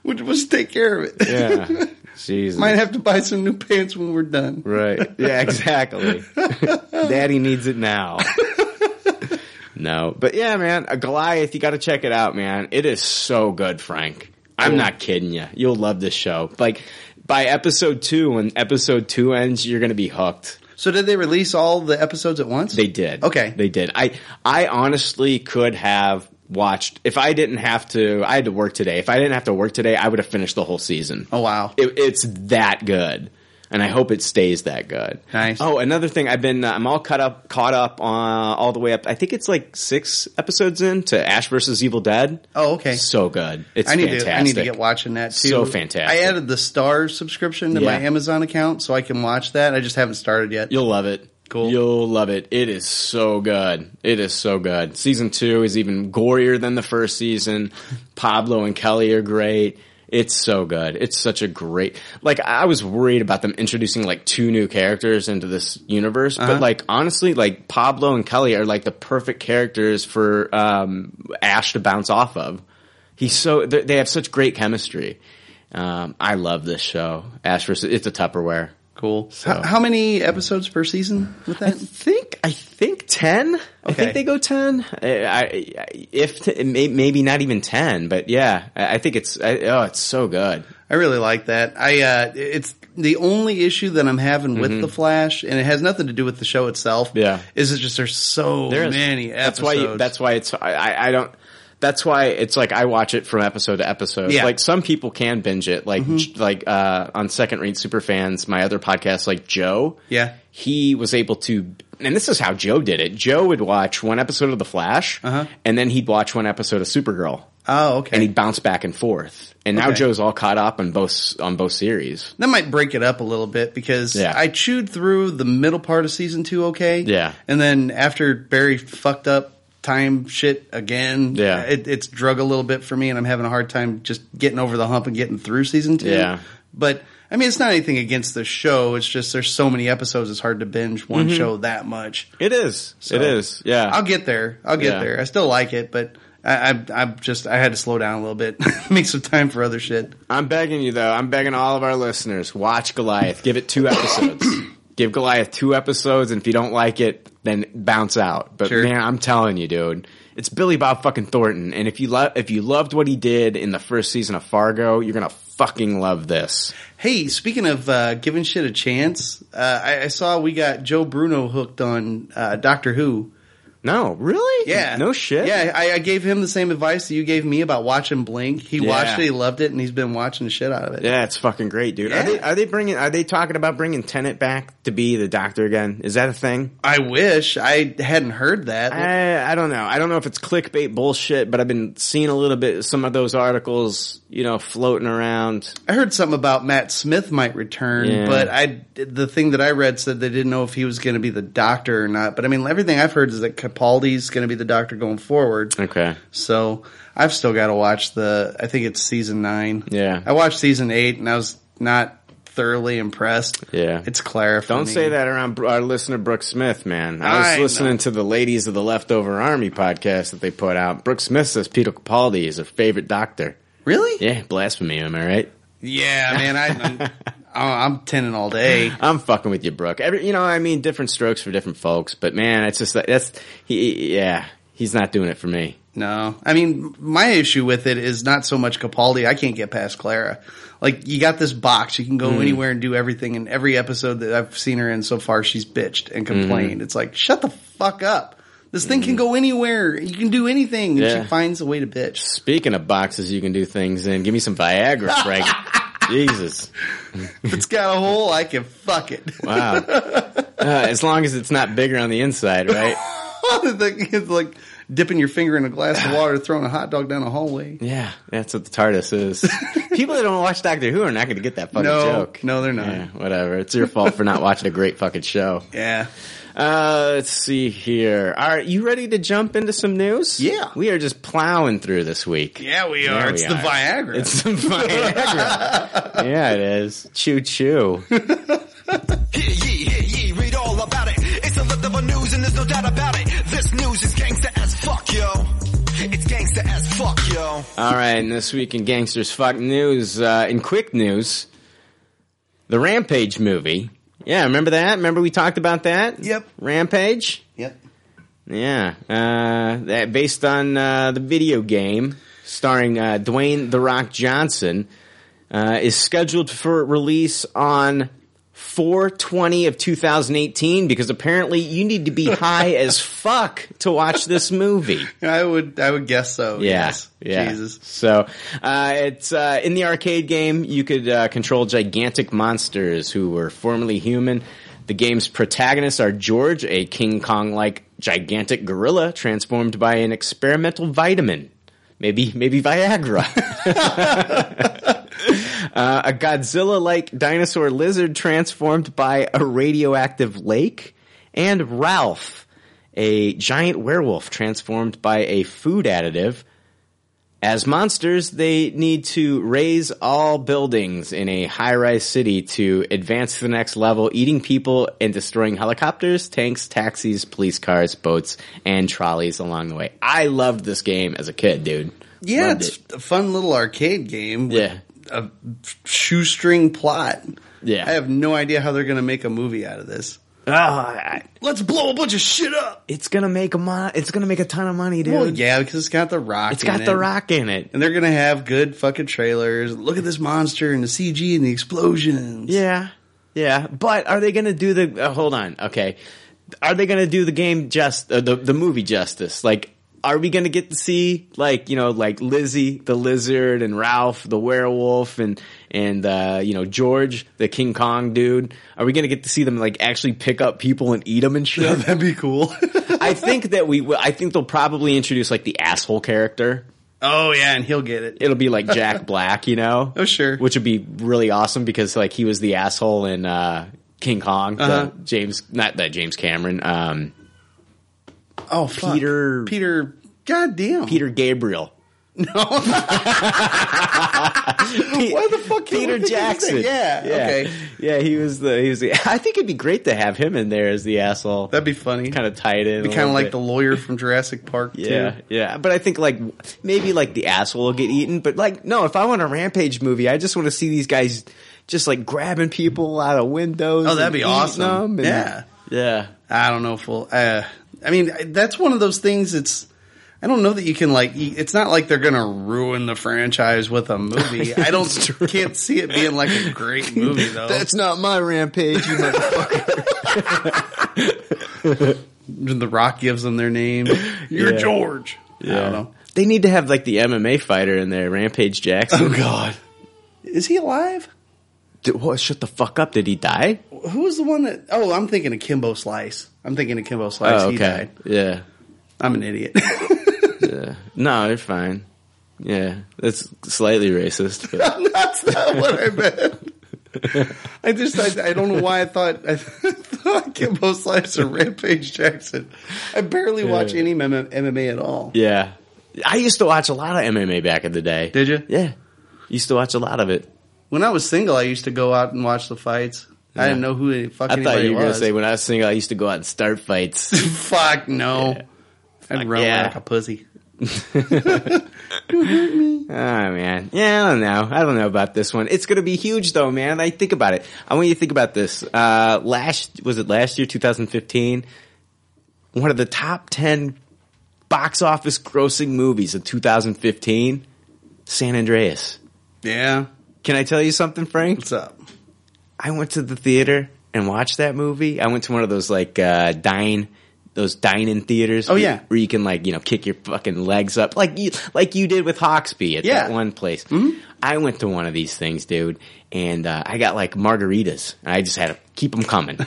We'll just take care of it. Yeah. Jesus. Might have to buy some new pants when we're done. Right. Yeah, exactly. Daddy needs it now. No. But yeah, man, a Goliath, you got to check it out, man. It is so good, Frank. I'm not kidding you. You'll love this show. Like, by episode two, when episode two ends, you're going to be hooked. So did they release all the episodes at once? They did. Okay. They did. I I honestly could have watched – if I didn't have to – I had to work today. If I didn't have to work today, I would have finished the whole season. Oh, wow. It, it's that good. And I hope it stays that good. Nice. Oh, another thing. I've been uh, – I'm all caught up, caught up on, all the way up – I think it's like six episodes in to Ash versus Evil Dead. Oh, okay. So good. It's I need fantastic. To, I need to get watching that too. So fantastic. I added the Star subscription to yeah. my Amazon account so I can watch that. I just haven't started yet. You'll love it. Cool. You'll love it. It is so good. It is so good. Season two is even gorier than the first season. Pablo and Kelly are great. It's so good. It's such a great – like, I was worried about them introducing, like, two new characters into this universe. But, uh-huh. like, honestly, like, Pablo and Kelly are, like, the perfect characters for um, Ash to bounce off of. He's so – they have such great chemistry. Um, I love this show. Ash versus – it's a Tupperware. Cool. So. How, how many episodes per season with that? I think I think ten. Okay. I think they go ten. I, I, if t- maybe not even ten, but yeah, I think it's I, oh, it's so good. I really like that. I uh, it's the only issue that I'm having with mm-hmm. The Flash, and it has nothing to do with the show itself. Yeah, is it's just there's so there's, many episodes. That's why. You, that's why it's I, I don't. That's why it's like I watch it from episode to episode. Yeah. Like some people can binge it. Like mm-hmm. like uh on Second Read Superfans, my other podcast, like Joe. Yeah. He was able to – and this is how Joe did it. Joe would watch one episode of The Flash uh-huh. and then he'd watch one episode of Supergirl. Oh, okay. And he'd bounce back and forth. And now okay. Joe's all caught up on both on both series. That might break it up a little bit because yeah. I chewed through the middle part of season two okay. Yeah. And then after Barry fucked up time shit again. Yeah. It, it's drug a little bit for me, and I'm having a hard time just getting over the hump and getting through season two. Yeah. But, I mean, it's not anything against the show. It's just there's so many episodes, it's hard to binge one mm-hmm. show that much. It is. So it is. Yeah. I'll get there. I'll get yeah. there. I still like it, but I, I, I'm just, I had to slow down a little bit, make some time for other shit. I'm begging you, though. I'm begging all of our listeners, watch Goliath. Give it two episodes. Give Goliath two episodes, and if you don't like it, then bounce out. But sure. man, I'm telling you, dude, it's Billy Bob fucking Thornton, and if you lo- if you loved what he did in the first season of Fargo, you're gonna fucking love this. Hey, speaking of uh, giving shit a chance, uh, I-, I saw we got Joe Bruno hooked on uh, Doctor Who. No, really? Yeah. No shit? Yeah, I, I gave him the same advice that you gave me about watching Blink. He yeah. watched it, he loved it, and he's been watching the shit out of it. Yeah, it's fucking great, dude. Yeah. Are they, are they bringing, are they talking about bringing Tennant back to be the Doctor again? Is that a thing? I wish. I hadn't heard that. I, I don't know. I don't know if it's clickbait bullshit, but I've been seeing a little bit, some of those articles, you know, floating around. I heard something about Matt Smith might return, yeah. but I, the thing that I read said they didn't know if he was going to be the Doctor or not. But I mean, everything I've heard is that Capaldi's going to be the Doctor going forward. Okay. So I've still got to watch the, I think it's season nine. Yeah. I watched season eight and I was not thoroughly impressed. Yeah. It's Clara for Don't me. Say that around our listener, Brooke Smith, man. I was I listening know. To the Ladies of the Leftover Army podcast that they put out. Brooke Smith says Peter Capaldi is her favorite Doctor. Really? Yeah. Blasphemy, am I right? Yeah, man. I Oh, I'm tenning all day. I'm fucking with you, Brooke. Every, you know, I mean, different strokes for different folks. But man, it's just like that's he. Yeah, he's not doing it for me. No, I mean, my issue with it is not so much Capaldi. I can't get past Clara. Like, you got this box. You can go mm. anywhere and do everything. And every episode that I've seen her in so far, she's bitched and complained. Mm. It's like, shut the fuck up. This thing mm. can go anywhere. You can do anything. Yeah. And she finds a way to bitch. Speaking of boxes you can do things in, give me some Viagra, Frank. Jesus. If it's got a hole, I can fuck it. Wow. Uh, as long as it's not bigger on the inside, right? It's like dipping your finger in a glass of water, throwing a hot dog down a hallway. Yeah, that's what the TARDIS is. People that don't watch Doctor Who are not going to get that fucking no, joke. No, they're not. Yeah, whatever. It's your fault for not watching a great fucking show. Yeah. Uh, let's see here. Are you ready to jump into some news? Yeah. We are just plowing through this week. Yeah, we are. Yeah, it's we the are. Viagra. It's the Viagra. Yeah, it is. Choo choo. Hear ye, hear ye, read all about it. It's a lift of a news and there's no doubt about it. This news is gangsta as fuck, yo. It's gangsta as fuck, yo. All right, and this week in Gangsters Fuck News, uh, in quick news, the Rampage movie. Yeah, remember that? Remember we talked about that? Yep. Rampage? Yep. Yeah. Uh, that based on uh, the video game starring uh, Dwayne The Rock Johnson, uh, is scheduled for release on four twenty of two thousand eighteen because apparently you need to be high as fuck to watch this movie. I would I would guess so. Yeah, yes. Yeah. Jesus. So, uh it's uh in the arcade game you could uh control gigantic monsters who were formerly human. The game's protagonists are George, a King Kong-like gigantic gorilla transformed by an experimental vitamin. Maybe maybe Viagra. Uh, a Godzilla-like dinosaur lizard transformed by a radioactive lake, and Ralph, a giant werewolf transformed by a food additive. As monsters, they need to raise all buildings in a high-rise city to advance to the next level, eating people and destroying helicopters, tanks, taxis, police cars, boats, and trolleys along the way. I loved this game as a kid, dude. Yeah, loved it's it. A fun little arcade game. With- yeah. A shoestring plot. Yeah. I have no idea how they're going to make a movie out of this. Oh, I, let's blow a bunch of shit up. It's going to make a mo- it's going to make a ton of money, dude. Well, yeah, because it's got the Rock it's in it. It's got the Rock in it. And they're going to have good fucking trailers. Look at this monster and the C G and the explosions. Yeah. Yeah. But are they going to do the uh, hold on. Okay. Are they going to do the game just uh, the the movie justice? Like, are we going to get to see, like, you know, like Lizzie the lizard and Ralph the werewolf and, and, uh, you know, George the King Kong dude? Are we going to get to see them, like, actually pick up people and eat them and shit? Yeah, that'd be cool. I think that we will. I think they'll probably introduce, like, the asshole character. Oh, yeah, and he'll get it. It'll be like Jack Black, you know? Oh, sure. Which would be really awesome because, like, he was the asshole in, uh, King Kong. Uh-huh. The James, not that James Cameron, um, Oh, fuck. Peter. Peter. Goddamn. Peter Gabriel. No. Why the fuck? Peter Jackson. Yeah, yeah. Okay. Yeah. He was the. He was the. I think it'd be great to have him in there as the asshole. That'd be funny. Kind of tied in. Be kind of like bit. The lawyer from Jurassic Park. Yeah. Too. Yeah. But I think like maybe like the asshole will get eaten. But like no, if I want a Rampage movie, I just want to see these guys just like grabbing people out of windows. Oh, that'd be awesome. And, yeah. Yeah. I don't know if we'll. Uh, I mean, that's one of those things. It's I don't know that you can like. It's not like they're gonna ruin the franchise with a movie. I don't can't see it being like a great movie though. That's not my Rampage, you motherfucker. The Rock gives them their name. You're yeah. George. Yeah. I don't know. They need to have like the M M A fighter in there, Rampage Jackson. Oh God, is he alive? Did, what, shut the fuck up. Did he die? Who was the one that... Oh, I'm thinking of Kimbo Slice. I'm thinking of Kimbo Slice. Oh, okay. He died. Yeah. I'm an idiot. Yeah. No, you're fine. Yeah. That's slightly racist. But. That's not what I meant. I just... I, I don't know why I thought... I thought Kimbo Slice or Rampage Jackson. I barely yeah. watch any M M A at all. Yeah. I used to watch a lot of M M A back in the day. Did you? Yeah. Used to watch a lot of it. When I was single, I used to go out and watch the fights. Yeah. I didn't know who the fuck anybody was. I thought you were going to say, when I was single, I used to go out and start fights. Fuck, no. Yeah. I'd fuck run yeah. like a pussy. Don't hurt me. Oh, man. Yeah, I don't know. I don't know about this one. It's going to be huge, though, man. I think about it. I want you to think about this. Uh, last, was it last year, twenty fifteen? One of the top ten box office grossing movies of two thousand fifteen, San Andreas. Yeah. Can I tell you something, Frank? What's up? I went to the theater and watched that movie. I went to one of those, like, uh, dine, those dine-in theaters. Oh, where, yeah. Where you can, like, you know, kick your fucking legs up. Like you, like you did with Hawksby at yeah. that one place. Mm-hmm. I went to one of these things, dude, and uh, I got, like, margaritas. And I just had to keep them coming.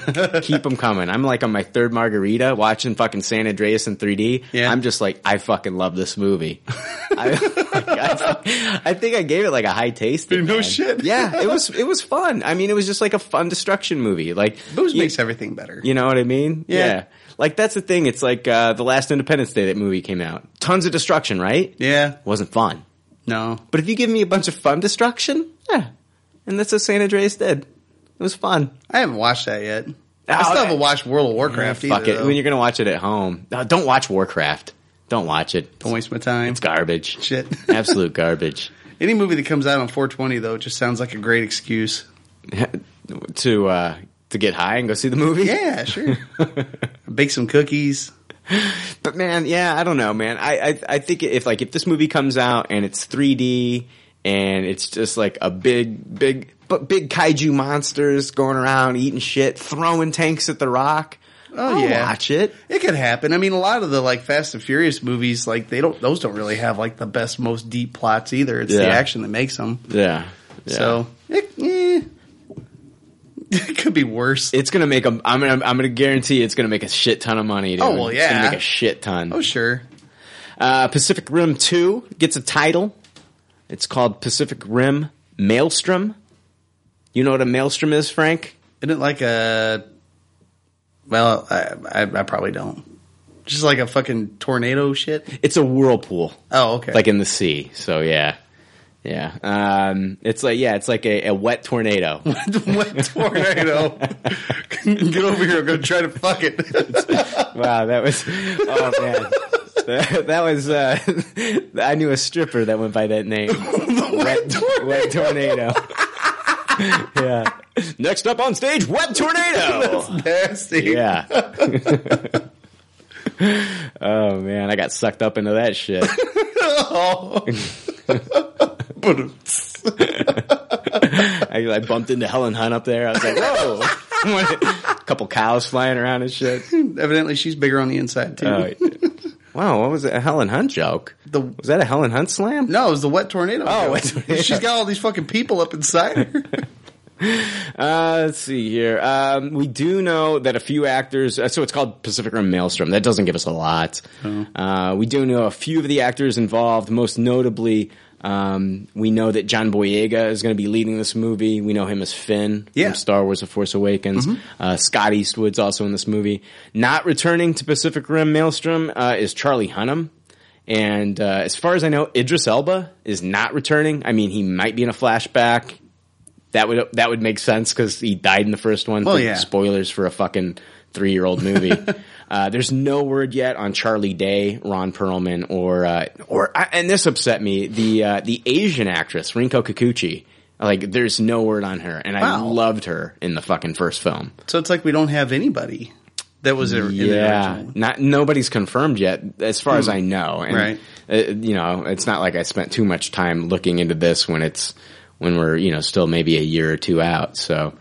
keep them coming. I'm, like, on my third margarita watching fucking San Andreas in three D. Yeah. I'm just like, I fucking love this movie. I, like, I, I think I gave it, like, a high taste. Dude, no shit. Yeah, it was it was fun. I mean, it was just, like, a fun destruction movie. Like, booze makes everything better. You know what I mean? Yeah. yeah. Like, that's the thing. It's like uh, the last Independence Day that movie came out. Tons of destruction, right? Yeah. Wasn't fun. No. But if you give me a bunch of fun destruction, yeah. And that's what San Andreas did. It was fun. I haven't watched that yet. Oh, I still okay. haven't watched World of Warcraft yeah, fuck either. Fuck it. Though. When you're going to watch it at home. No, don't watch Warcraft. Don't watch it. Don't waste my time. It's garbage. Shit. Absolute garbage. Any movie that comes out on four twenty, though, just sounds like a great excuse. to uh, to get high and go see the movie? Yeah, sure. Bake some cookies. But man, yeah, I don't know, man. I, I I think if like if this movie comes out and it's three D and it's just like a big big but big kaiju monsters going around eating shit, throwing tanks at the rock. Oh, I'll yeah. watch it. It could happen. I mean, a lot of the like Fast and Furious movies, like they don't those don't really have like the best most deep plots either. It's yeah. the action that makes them. Yeah. yeah. So, it, eh. It could be worse. It's going to make a – I'm going to I'm gonna guarantee it's going to make a shit ton of money, dude. Oh, well, yeah. It's going to make a shit ton. Oh, sure. Uh, Pacific Rim two gets a title. It's called Pacific Rim Maelstrom. You know what a maelstrom is, Frank? Isn't it like a – well, I, I, I probably don't. Just like a fucking tornado shit? It's a whirlpool. Oh, okay. Like in the sea. So, yeah. Yeah, um, it's like yeah, it's like a, a wet tornado. Wet tornado. Get over here! I'm gonna try to fuck it. Wow, that was oh man, that, that was. Uh, I knew a stripper that went by that name. wet, tornado. wet tornado. Yeah. Next up on stage, wet tornado. That's nasty. Yeah. Oh man, I got sucked up into that shit. Oh. I, I bumped into Helen Hunt up there. I was like, whoa. A couple cows flying around and shit. Evidently, she's bigger on the inside, too. Uh, wow, what was it? A Helen Hunt joke? The, was that a Helen Hunt slam? No, it was the wet tornado. Oh, wet tornado. She's got all these fucking people up inside her. Uh, let's see here. Um, we do know that a few actors, so it's called Pacific Rim Maelstrom. That doesn't give us a lot. Oh. Uh, we do know a few of the actors involved, most notably... Um, we know that John Boyega is going to be leading this movie. We know him as Finn yeah. from Star Wars The Force Awakens. Mm-hmm. Uh, Scott Eastwood's also in this movie. Not returning to Pacific Rim Maelstrom uh, is Charlie Hunnam. And uh, as far as I know, Idris Elba is not returning. I mean, he might be in a flashback. That would that would make sense because he died in the first one. Well, yeah. Spoilers for a fucking three-year-old movie. Uh, there's no word yet on Charlie Day, Ron Perlman, or uh, or and this upset me the uh, the Asian actress Rinko Kikuchi. Like, there's no word on her, and wow. I loved her in the fucking first film. So it's like we don't have anybody that was in yeah, the original. Not nobody's confirmed yet, as far hmm. as I know. And, right? Uh, you know, it's not like I spent too much time looking into this when it's when we're you know still maybe a year or two out. So.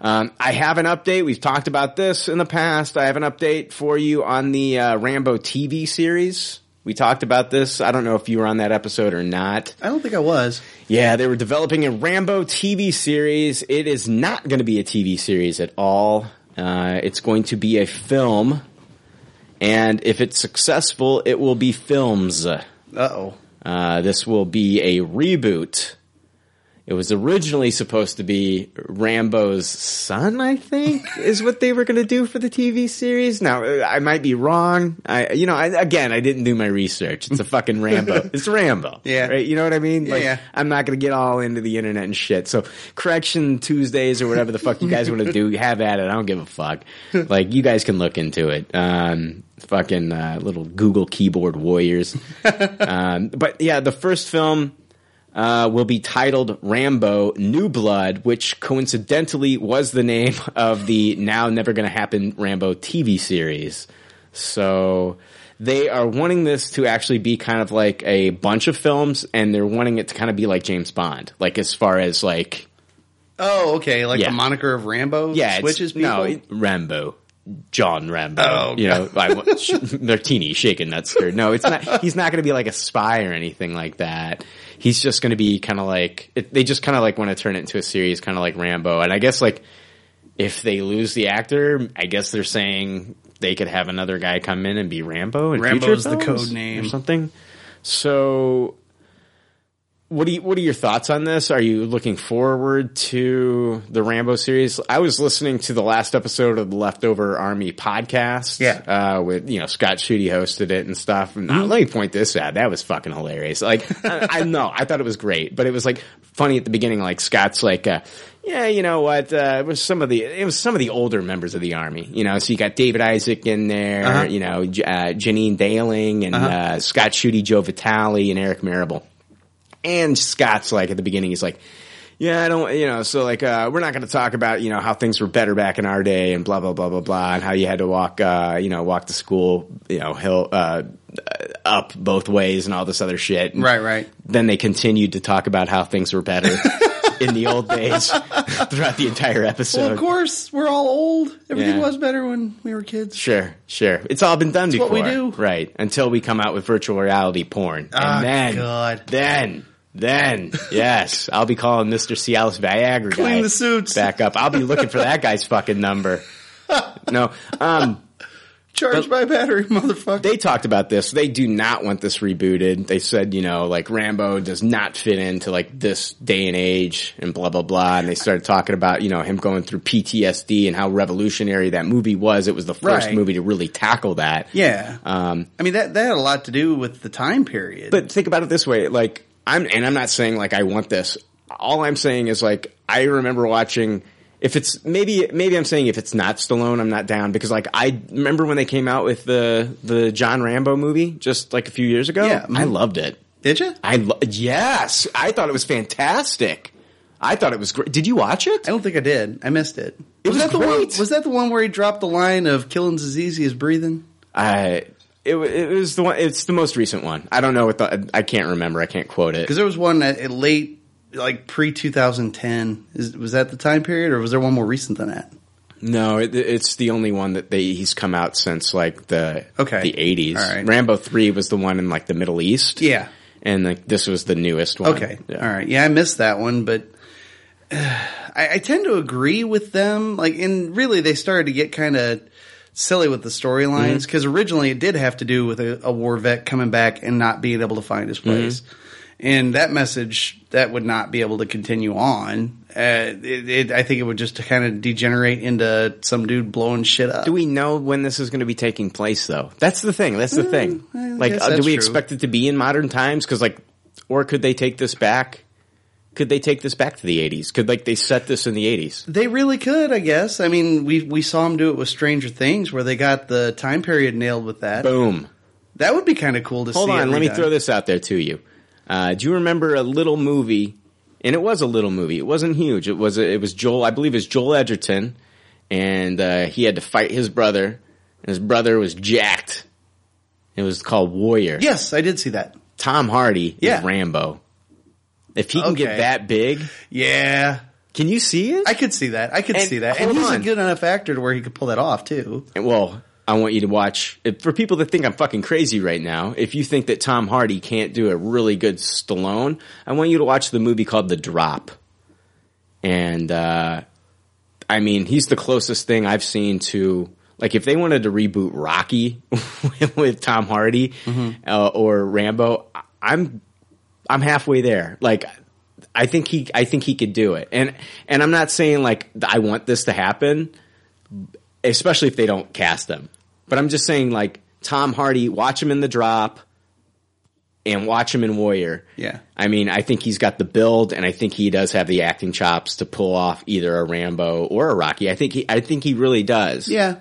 Um, I have an update. We've talked about this in the past. I have an update for you on the uh, Rambo T V series. We talked about this. I don't know if you were on that episode or not. I don't think I was. Yeah, they were developing a Rambo T V series. It is not going to be a T V series at all. Uh, it's going to be a film. And if it's successful, it will be films. Uh-oh. Uh, this will be a reboot. It was originally supposed to be Rambo's son, I think, is what they were going to do for the T V series. Now, I might be wrong. I, you know, I, again, I didn't do my research. It's a fucking Rambo. It's Rambo. Yeah. Right? You know what I mean? Like, yeah. I'm not going to get all into the internet and shit. So, Correction Tuesdays or whatever the fuck you guys want to do, have at it. I don't give a fuck. Like, you guys can look into it. Um, fucking uh, little Google keyboard warriors. um, but, yeah, the first film... Uh, will be titled Rambo New Blood, which coincidentally was the name of the now never going to happen Rambo T V series. So they are wanting this to actually be kind of like a bunch of films, and they're wanting it to kind of be like James Bond, like as far as like... Oh, okay, like yeah. the moniker of Rambo yeah, switches people? No, it, Rambo. John Rambo, oh, you know, I, Martini shaking that skirt. No, it's not. He's not going to be like a spy or anything like that. He's just going to be kind of like it, they just kind of like want to turn it into a series, kind of like Rambo. And I guess like if they lose the actor, I guess they're saying they could have another guy come in and be Rambo. And Rambo's the code name or something. So, what do you, what are your thoughts on this? Are you looking forward to the Rambo series? I was listening to the last episode of the Leftover Army podcast. Yeah. Uh, with, you know, Scott Schutte hosted it and stuff. And mm-hmm. Let me point this out. That was fucking hilarious. Like, I know, I, I thought it was great, but it was like funny at the beginning. Like Scott's like, uh, yeah, you know what? Uh, it was some of the, it was some of the older members of the Army, you know, so you got David Isaac in there, uh-huh. you know, uh, Janine Daling and, uh-huh. uh, Scott Schutte, Joe Vitale and Eric Marable. And Scott's like, at the beginning, he's like, yeah, I don't, you know, so like, uh, we're not going to talk about, you know, how things were better back in our day and blah, blah, blah, blah, blah, and how you had to walk, uh, you know, walk to school, you know, hill, uh, up both ways and all this other shit. And right, right. Then they continued to talk about how things were better in the old days throughout the entire episode. Well, of course, we're all old. Everything yeah. was better when we were kids. Sure, sure. It's all been done it's before. What we do. Right. Until we come out with virtual reality porn. Oh, and then, God. Then. Then, yes, I'll be calling Mister Cialis Viagra Clean guy the suits. Back up. I'll be looking for that guy's fucking number. No. Um, Charge my battery, motherfucker. They talked about this. They do not want this rebooted. They said, you know, like Rambo does not fit into like this day and age and blah, blah, blah. And they started talking about, you know, him going through P T S D and how revolutionary that movie was. It was the first right. movie to really tackle that. Yeah. Um, I mean, that, that had a lot to do with the time period. But think about it this way. Like, I'm, and I'm not saying like I want this. All I'm saying is like I remember watching. If it's maybe maybe I'm saying if it's not Stallone, I'm not down because like I remember when they came out with the the John Rambo movie just like a few years ago. Yeah, I loved it. Did you? I lo- yes, I thought it was fantastic. I thought it was great. Did you watch it? I don't think I did. I missed it. It was, was that great. The one? Was that the one where he dropped the line of "Killing's as easy as breathing"? I. It, it was the one. It's the most recent one. I don't know what the. I can't remember. I can't quote it because there was one at late, like pre twenty ten. Was that the time period, or was there one more recent than that? No, it, it's the only one that they he's come out since like the okay. the eighties. All right. Rambo three was the one in like the Middle East. Yeah, and like this was the newest one. Okay, yeah. All right. Yeah, I missed that one, but uh, I, I tend to agree with them. Like, and really, they started to get kind of. Silly with the storylines because mm-hmm. originally it did have to do with a, a war vet coming back and not being able to find his place, mm-hmm. and that message that would not be able to continue on. Uh, it, it, I think it would just kind of degenerate into some dude blowing shit up. Do we know when this is going to be taking place though? That's the thing. That's the mm, thing. I like, uh, do we true. expect it to be in modern times? Because like, or could they take this back? Could they take this back to the eighties? Could like they set this in the eighties? They really could, I guess. I mean, we we saw them do it with Stranger Things, where they got the time period nailed with that. Boom. That would be kind of cool to Hold see. Hold on, let me done. throw this out there to you. Uh, do you remember a little movie? And it was a little movie. It wasn't huge. It was it was Joel. I believe it was Joel Edgerton, and uh, he had to fight his brother. And his brother was jacked. It was called Warrior. Yes, I did see that. Tom Hardy yeah. is Rambo. If he can okay. get that big. Yeah. Can you see it? I could see that. I could and, see that. And he's on. a good enough actor to where he could pull that off, too. And, well, I want you to watch. For people that think I'm fucking crazy right now, if you think that Tom Hardy can't do a really good Stallone, I want you to watch the movie called The Drop. And, uh, I mean, he's the closest thing I've seen to... Like, if they wanted to reboot Rocky with Tom Hardy mm-hmm. uh, or Rambo, I'm... I'm halfway there. Like, I think he, I think he could do it. And, and I'm not saying like, I want this to happen, especially if they don't cast him. But I'm just saying like Tom Hardy, watch him in The Drop and watch him in Warrior. Yeah. I mean, I think he's got the build and I think he does have the acting chops to pull off either a Rambo or a Rocky. I think he, I think he really does. Yeah.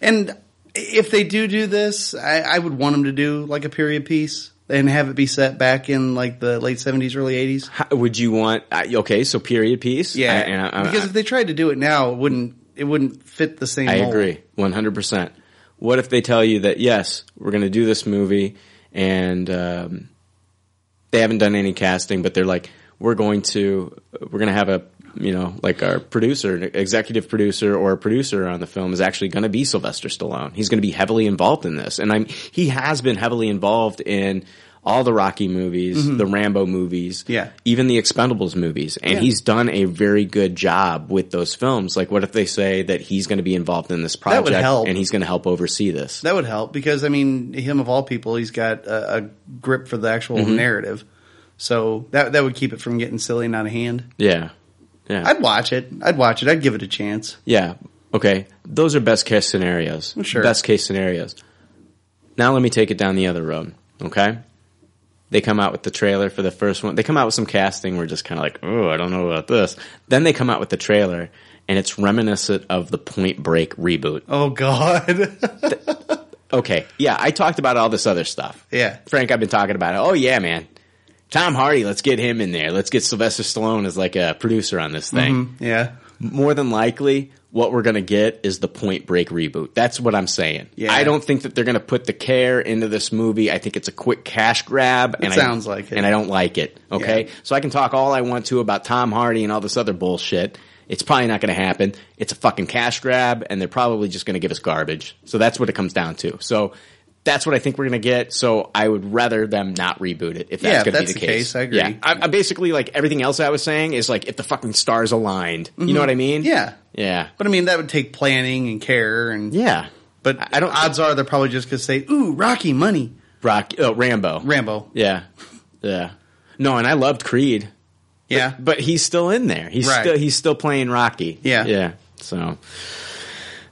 And if they do do this, I, I would want him to do like a period piece. And have it be set back in like the late seventies, early eighties. How, would you want? Okay, so period piece. Yeah, I, and I, I, because if they tried to do it now, it wouldn't. It wouldn't fit the same. I mold. Agree, one hundred percent. What if they tell you that yes, we're going to do this movie, and um, they haven't done any casting, but they're like, we're going to, we're going to have a, you know, like our producer, executive producer, or a producer on the film is actually going to be Sylvester Stallone. He's going to be heavily involved in this, and I'm he has been heavily involved in all the Rocky movies, mm-hmm. the Rambo movies, yeah. even the Expendables movies, and yeah. he's done a very good job with those films. Like, what if they say that he's going to be involved in this project that would help. And he's going to help oversee this? That would help because I mean, him of all people, he's got a, a grip for the actual mm-hmm. narrative, so that that would keep it from getting silly and out of hand. Yeah. Yeah. I'd watch it. I'd watch it. I'd give it a chance. Yeah. Okay. Those are best case scenarios. Sure. Best case scenarios. Now let me take it down the other road. Okay. They come out with the trailer for the first one. They come out with some casting. We're just kind of like, oh, I don't know about this. Then they come out with the trailer, and it's reminiscent of the Point Break reboot. Oh, God. Okay. Yeah. I talked about all this other stuff. Yeah. Frank, I've been talking about it. Oh, yeah, man. Tom Hardy, let's get him in there. Let's get Sylvester Stallone as like a producer on this thing. Mm-hmm, yeah. More than likely, what we're going to get is the Point Break reboot. That's what I'm saying. Yeah. I don't think that they're going to put the care into this movie. I think it's a quick cash grab. It and sounds I, like it. And I don't like it. Okay? Yeah. So I can talk all I want to about Tom Hardy and all this other bullshit. It's probably not going to happen. It's a fucking cash grab, and they're probably just going to give us garbage. So that's what it comes down to. So... that's what I think we're going to get, so I would rather them not reboot it if that's yeah, going to be the, the case. case. I agree. Yeah, I, I basically, like, everything else I was saying is, like, if the fucking stars aligned. Mm-hmm. You know what I mean? Yeah. Yeah. But, I mean, that would take planning and care and... yeah. But I don't, odds are they're probably just going to say, ooh, Rocky money. Rocky, oh, Rambo. Rambo. Yeah. Yeah. No, and I loved Creed. Yeah. But, but he's still in there. He's right. still He's still playing Rocky. Yeah. Yeah. So...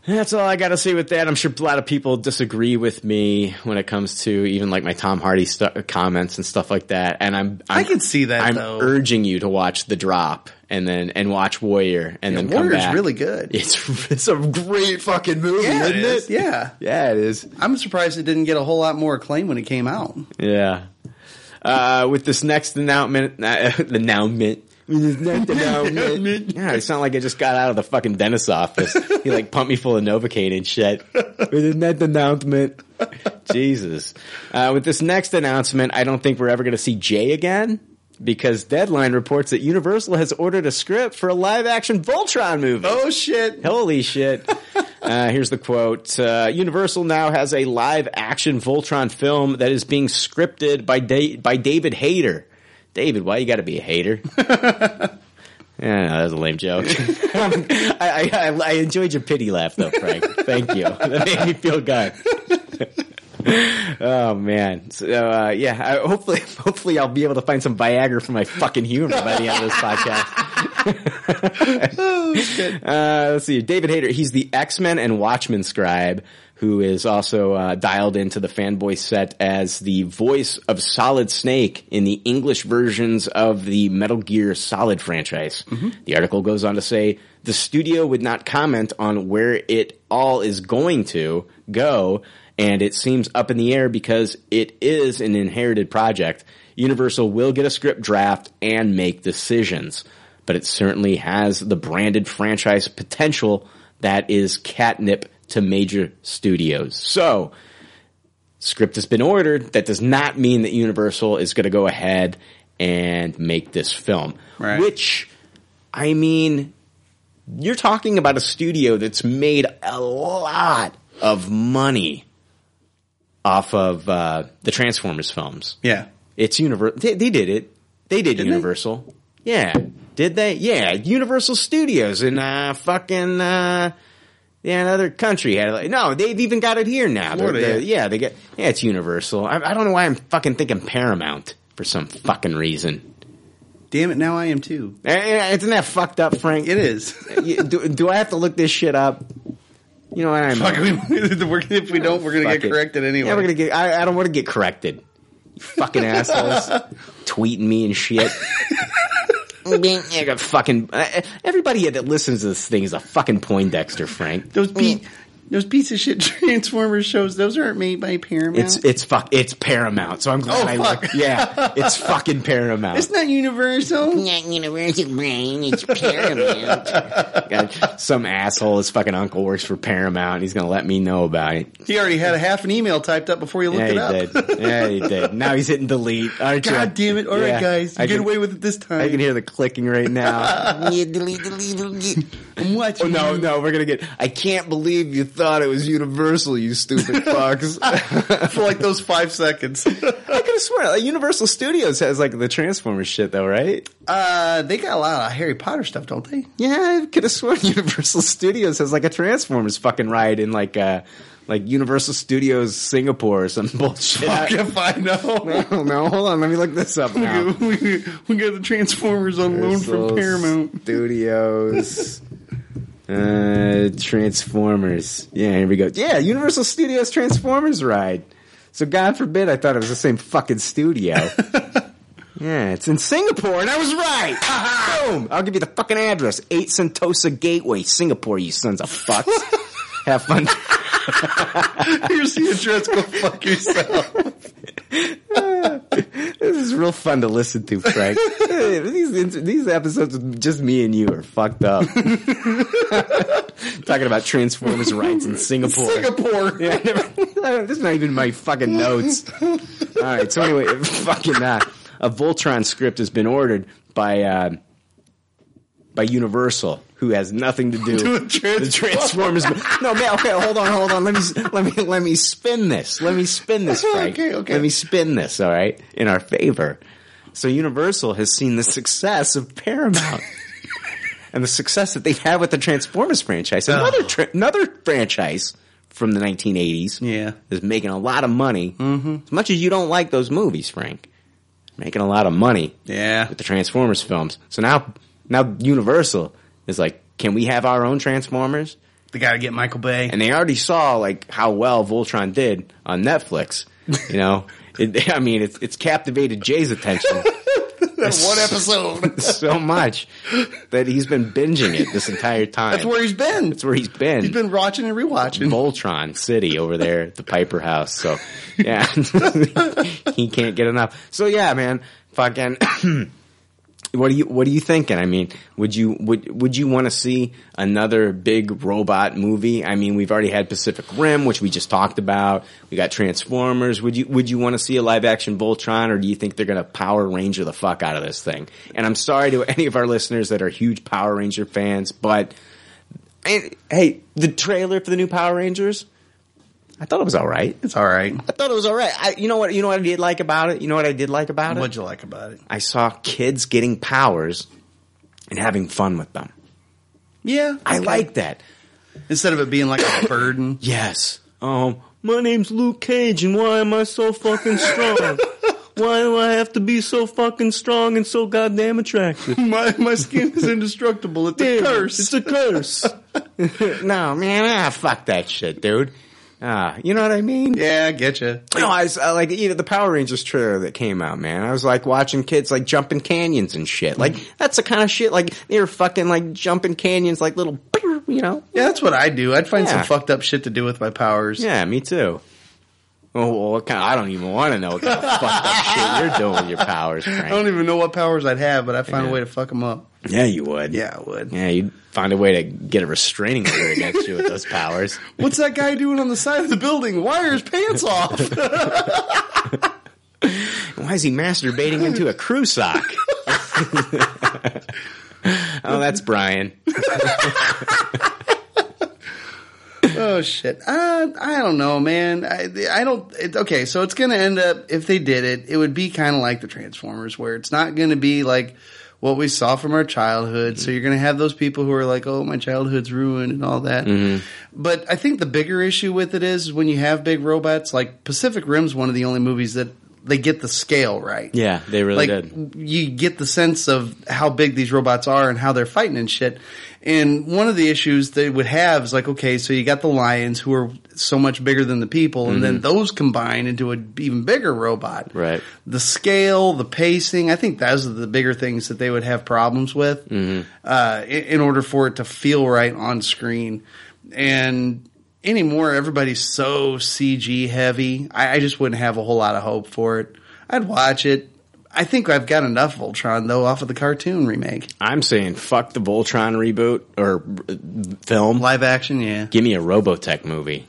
that's all I got to say with that. I'm sure a lot of people disagree with me when it comes to even like my Tom Hardy st- comments and stuff like that. And I'm, I'm I can see that. I'm though. urging you to watch The Drop and then and watch Warrior and yeah, then Warrior's come back. Really good. It's it's a great fucking movie, yeah, isn't it? Is. it? Yeah, yeah, it is. I'm surprised it didn't get a whole lot more acclaim when it came out. Yeah. Uh, with this next announcement, uh, announcement. Yeah, I sound like I just got out of the fucking dentist's office. He like pumped me full of Novocaine and shit. With that announcement, Jesus. Uh, with this next announcement, I don't think we're ever going to see Jay again because Deadline reports that Universal has ordered a script for a live-action Voltron movie. Oh shit! Holy shit! Uh, here's the quote. Uh, Universal now has a live-action Voltron film that is being scripted by da- by David Hayter. David, why you got to be a hater? Yeah, no, that was a lame joke. um, I, I, I enjoyed your pity laugh, though, Frank. Thank you. That made me feel good. Oh man! So uh, yeah, I, hopefully, hopefully, I'll be able to find some Viagra for my fucking humor by the end of this podcast. Oh, shit. Uh, let's see. David Hayter. He's the X-Men and Watchmen scribe, who is also uh, dialed into the fanboy set as the voice of Solid Snake in the English versions of the Metal Gear Solid franchise. Mm-hmm. The article goes on to say, the studio would not comment on where it all is going to go, and it seems up in the air because it is an inherited project. Universal will get a script draft and make decisions, but it certainly has the branded franchise potential that is catnip to major studios. So, script has been ordered. That does not mean that Universal is going to go ahead and make this film. Right. Which, I mean, you're talking about a studio that's made a lot of money off of uh, the Transformers films. Yeah. It's Universal. They, they did it. They did Didn't Universal. They? Yeah. Did they? Yeah. Universal Studios in uh, fucking... Uh, yeah, another country had it. Like, no, they've even got it here now. Florida, they're, they're, yeah. yeah, they get. Yeah, it's Universal. I, I don't know why I'm fucking thinking Paramount for some fucking reason. Damn it, now I am too. Isn't that fucked up, Frank? It is. do, do I have to look this shit up? You know what I mean? Fuck, if we don't, we're going to get corrected anyway. Yeah, we're gonna get, I, I don't want to get corrected. You fucking assholes. Tweeting me and shit. Fucking, everybody that listens to this thing is a fucking Poindexter, Frank. Those be- Those piece of shit Transformers shows, those aren't made by Paramount. It's it's fuck it's Paramount. So I'm glad oh, I fuck. Looked. Yeah, it's fucking Paramount. It's not Universal. It's not Universal, Brian. It's Paramount. God, some asshole, his fucking uncle works for Paramount. And he's gonna let me know about it. He already had a half an email typed up before you looked yeah, it up. Did. Yeah, he did. Now he's hitting delete. Aren't God you? Damn it! All yeah, right, guys, you get away with it this time. I can hear the clicking right now. Yeah, delete, delete, delete. I'm watching. Oh, no, no, we're gonna get. I can't believe you. Thought it was Universal, you stupid fucks. For like those five seconds. I could have sworn like Universal Studios has like the Transformers shit though, right? Uh, they got a lot of Harry Potter stuff, don't they? Yeah, I could have sworn Universal Studios has like a Transformers fucking ride in like uh like Universal Studios Singapore or some bullshit. Fuck if I know. No, no, hold on, let me look this up now. We, we, we got the Transformers on loan from Paramount Studios. Uh, Transformers. Yeah, here we go. Yeah, Universal Studios Transformers ride. So God forbid I thought it was the same fucking studio. Yeah, it's in Singapore and I was right. Aha! Boom! I'll give you the fucking address. eight Sentosa Gateway, Singapore, you sons of fucks. Have fun. Here's the address. Go fuck yourself. This is real fun to listen to, Frank. These, these episodes with just me and you are fucked up. Talking about Transformers rights in Singapore. Singapore. Yeah, never, this is not even my fucking notes. All right. So anyway, fucking that. A Voltron script has been ordered by uh, by Universal. Who has nothing to do with the Transformers? No, man. Okay, hold on, hold on. Let me let me let me spin this. Let me spin this, Frank. Okay, okay. Let me spin this. All right, in our favor. So Universal has seen the success of Paramount and the success that they've had with the Transformers franchise. Another oh. tra- another franchise from the nineteen eighties. Yeah, is making a lot of money. Mm-hmm. As much as you don't like those movies, Frank, making a lot of money. Yeah, with the Transformers films. So now, now Universal. It's like, can we have our own Transformers? They gotta get Michael Bay. And they already saw, like, how well Voltron did on Netflix. You know? it, I mean, it's, it's captivated Jay's attention. That one episode. So much that he's been binging it this entire time. That's where he's been. That's where he's been. He's been watching and rewatching. Voltron City over there at the Piper House. So, yeah. He can't get enough. So, yeah, man. Fucking... What are you What are you thinking? I mean, would you would would you want to see another big robot movie? I mean, we've already had Pacific Rim, which we just talked about. We got Transformers. Would you Would you want to see a live action Voltron, or do you think they're going to Power Ranger the fuck out of this thing? And I'm sorry to any of our listeners that are huge Power Ranger fans, but hey, the trailer for the new Power Rangers. I thought it was all right. It's all right. I thought it was all right. I, you know what? You know what I did like about it. You know what I did like about it. What'd you like about it? I saw kids getting powers and having fun with them. Yeah, okay. I like that. Instead of it being like a burden. Yes. Um, my name's Luke Cage, and why am I so fucking strong? Why do I have to be so fucking strong and so goddamn attractive? My my skin is indestructible. It's dude, a curse. It's a curse. No, man. Ah, fuck that shit, dude. Ah, you know what I mean? Yeah, I get you. No, I was uh, like, you know, the Power Rangers trailer that came out, man. I was like watching kids like jumping canyons and shit. Like that's the kind of shit. Like they were fucking like jumping canyons, like little, you know. Yeah, that's what I do. I'd find yeah. some fucked up shit to do with my powers. Yeah, me too. Oh, well, what kind of, I don't even want to know what kind of fucked up shit you're doing with your powers, Frank. I don't even know what powers I'd have, but I'd find yeah. a way to fuck them up. Yeah, you would. Yeah, I would. Yeah, you'd find a way to get a restraining order against you with those powers. What's that guy doing on the side of the building? Why are his pants off? Why is he masturbating into a crew sock? Oh, that's Brian. Oh, shit. Uh, I don't know, man. I, I don't it, – okay, so it's going to end up – if they did it, it would be kind of like the Transformers where it's not going to be like what we saw from our childhood. Mm-hmm. So you're going to have those people who are like, oh, my childhood's ruined and all that. Mm-hmm. But I think the bigger issue with it is when you have big robots, like Pacific Rim's one of the only movies that they get the scale right. Yeah, they really like, did. You get the sense of how big these robots are and how they're fighting and shit. And one of the issues they would have is like, okay, so you got the lions who are so much bigger than the people, and mm-hmm. then those combine into an even bigger robot. Right. The scale, the pacing, I think those are the bigger things that they would have problems with mm-hmm. uh, in, in order for it to feel right on screen. And anymore, everybody's so C G heavy. I, I just wouldn't have a whole lot of hope for it. I'd watch it. I think I've got enough Voltron, though, off of the cartoon remake. I'm saying fuck the Voltron reboot or film. Live action, yeah. Give me a Robotech movie.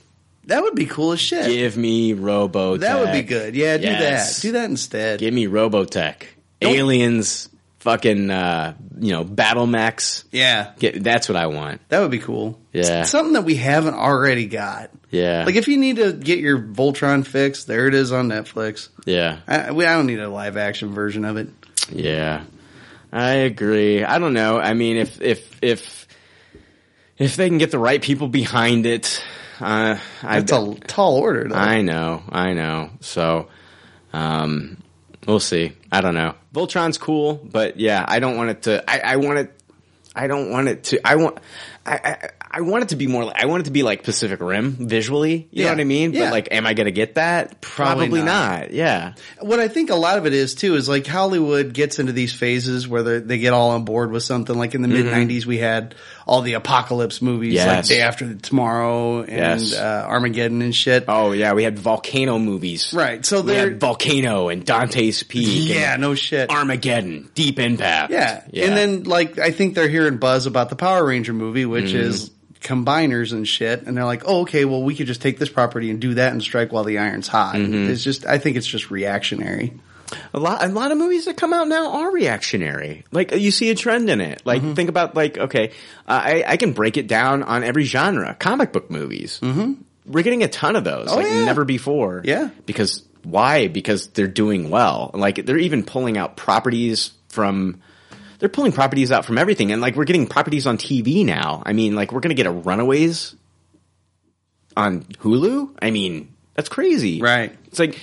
That would be cool as shit. Give me Robotech. That would be good. Yeah, do yes. that. Do that instead. Give me Robotech. Don't- Aliens, fucking, uh, you know, Battle Max. Yeah. Get, that's what I want. That would be cool. Yeah. It's something that we haven't already got. Yeah. Like, if you need to get your Voltron fix, there it is on Netflix. Yeah. I, we, I don't need a live-action version of it. Yeah. I agree. I don't know. I mean, if if if if they can get the right people behind it. Uh, That's I, a tall order, though. I know. I know. So, um, we'll see. I don't know. Voltron's cool, but, yeah, I don't want it to... I, I want it... I don't want it to... I want... I, I, I want it to be more like, I want it to be like Pacific Rim visually. You yeah. know what I mean? Yeah. But like, am I going to get that? Probably, Probably not. not. Yeah. What I think a lot of it is too, is like Hollywood gets into these phases where they get all on board with something. Like in the mm-hmm. mid nineties, we had all the apocalypse movies yes. like Day After Tomorrow and yes. uh, Armageddon and shit. Oh yeah. We had volcano movies. Right. So they had Volcano and Dante's Peak. Yeah. No shit. Armageddon, Deep Impact. Yeah. yeah. And then like, I think they're hearing buzz about the Power Ranger movie, which mm-hmm. is combiners and shit, and they're like, oh, okay, well, we could just take this property and do that and strike while the iron's hot. Mm-hmm. It's just, I think it's just reactionary. A lot, a lot of movies that come out now are reactionary. Like, you see a trend in it. Like, mm-hmm. think about, like, okay, uh, I, I can break it down on every genre. Comic book movies. Mm-hmm. We're getting a ton of those, oh, like yeah. never before. Yeah. Because, why? Because they're doing well. Like, they're even pulling out properties from... They're pulling properties out from everything, and like we're getting properties on T V now. I mean, like we're going to get a Runaways on Hulu. I mean, that's crazy, right? It's like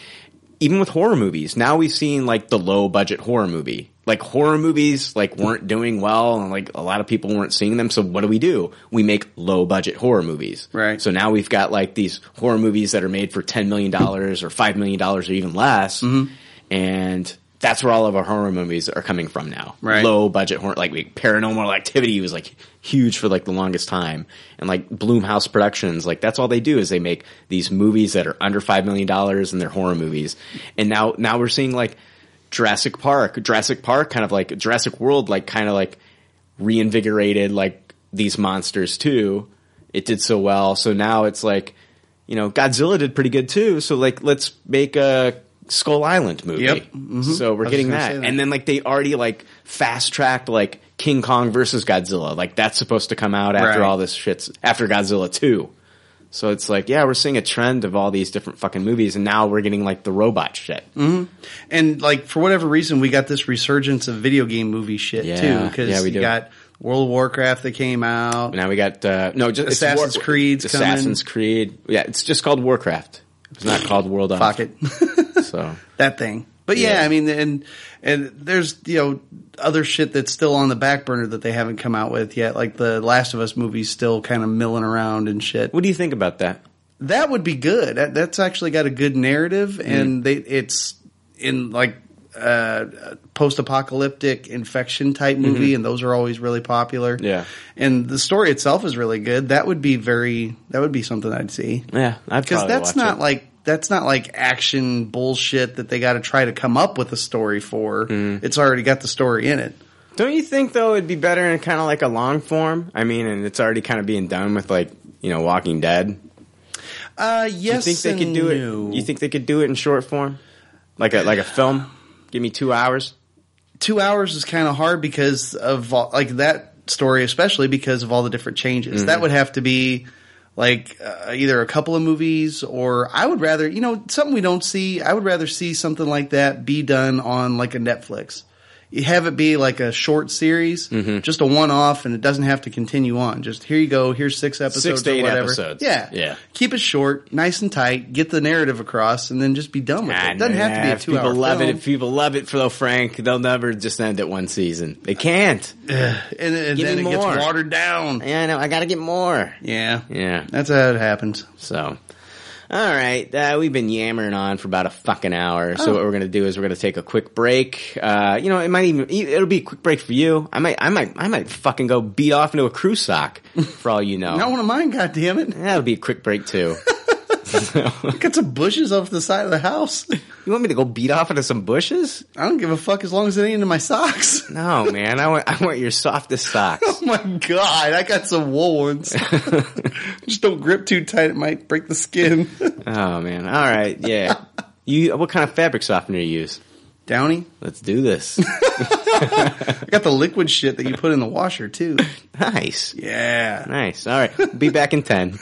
even with horror movies now, we've seen like the low budget horror movie. Like horror movies like weren't doing well, and like a lot of people weren't seeing them. So what do we do? We make low budget horror movies, right? So now we've got like these horror movies that are made for ten million dollars or five million dollars or even less, mm-hmm. and that's where all of our horror movies are coming from now. Right. Low budget horror, like, like Paranormal Activity was like huge for like the longest time, and like Blumhouse Productions, like that's all they do is they make these movies that are under five million dollars and they're horror movies. And now, now we're seeing like Jurassic Park, Jurassic Park, kind of like Jurassic World, like kind of like reinvigorated like these monsters too. It did so well, so now it's like, you know, Godzilla did pretty good too. So like let's make a Skull Island movie. Yep. Mm-hmm. So we're getting that. that. And then like they already like fast tracked like King Kong versus Godzilla. Like that's supposed to come out after right. all this shit's after Godzilla two. So it's like, yeah, we're seeing a trend of all these different fucking movies, and now we're getting like the robot shit. Mm-hmm. And like for whatever reason, we got this resurgence of video game movie shit yeah. too, because yeah, we do. You got World of Warcraft that came out. Now we got uh, no just Assassin's War- Creed's coming. Assassin's Creed. Yeah, it's just called Warcraft. It's not called World of Fuck it. So that thing. But yeah, yeah, I mean, and and there's, you know, other shit that's still on the back burner that they haven't come out with yet. Like the Last of Us movie's still kind of milling around and shit. What do you think about that? That would be good. That, that's actually got a good narrative, mm-hmm. and they it's in like uh, post-apocalyptic infection type movie, mm-hmm. and those are always really popular. Yeah, and the story itself is really good. That would be very. That would be something I'd see. Yeah, I'd probably watch it. Because that's not like. That's not like action bullshit that they got to try to come up with a story for. Mm. It's already got the story in it. Don't you think, though, it'd be better in kind of like a long form? I mean, and it's already kind of being done with, like, you know, Walking Dead. Uh, yes, you think they could do it? No. You think they could do it in short form? Like a like a film? Give me two hours? Two hours is kind of hard because of, like, that story, especially because of all the different changes. Mm-hmm. That would have to be... Like, uh, either a couple of movies, or I would rather, you know, something we don't see, I would rather see something like that be done on, like, a Netflix. have it be like a short series, mm-hmm. just a one-off, and it doesn't have to continue on. Just here you go, here's six episodes six to or eight whatever. Episodes. Yeah. yeah. Keep it short, nice and tight, get the narrative across, and then just be done with it. It doesn't have to be a two-hour film. People love it. If people love it, though, Frank, they'll never just end at one season. They can't. and and then it more. gets watered down. Yeah, I know. I got to get more. Yeah. Yeah. That's how it happens. So... All right, uh, we've been yammering on for about a fucking hour. So oh. what we're going to do is we're going to take a quick break. Uh, you know, it might even it'll be a quick break for you. I might, I might, I might fucking go beat off into a crew sock for all you know. Not one of mine, goddammit. That'll be a quick break too. So. Got some bushes off the side of the house. You want me to go beat off into some bushes? I don't give a fuck as long as it ain't into my socks. No, man. I want I want your softest socks. Oh, my God. I got some wool ones. Just don't grip too tight. It might break the skin. Oh, man. All right. Yeah. You. What kind of fabric softener do you use? Downy. Let's do this. I got the liquid shit that you put in the washer, too. Nice. Yeah. Nice. All right. Be back in ten.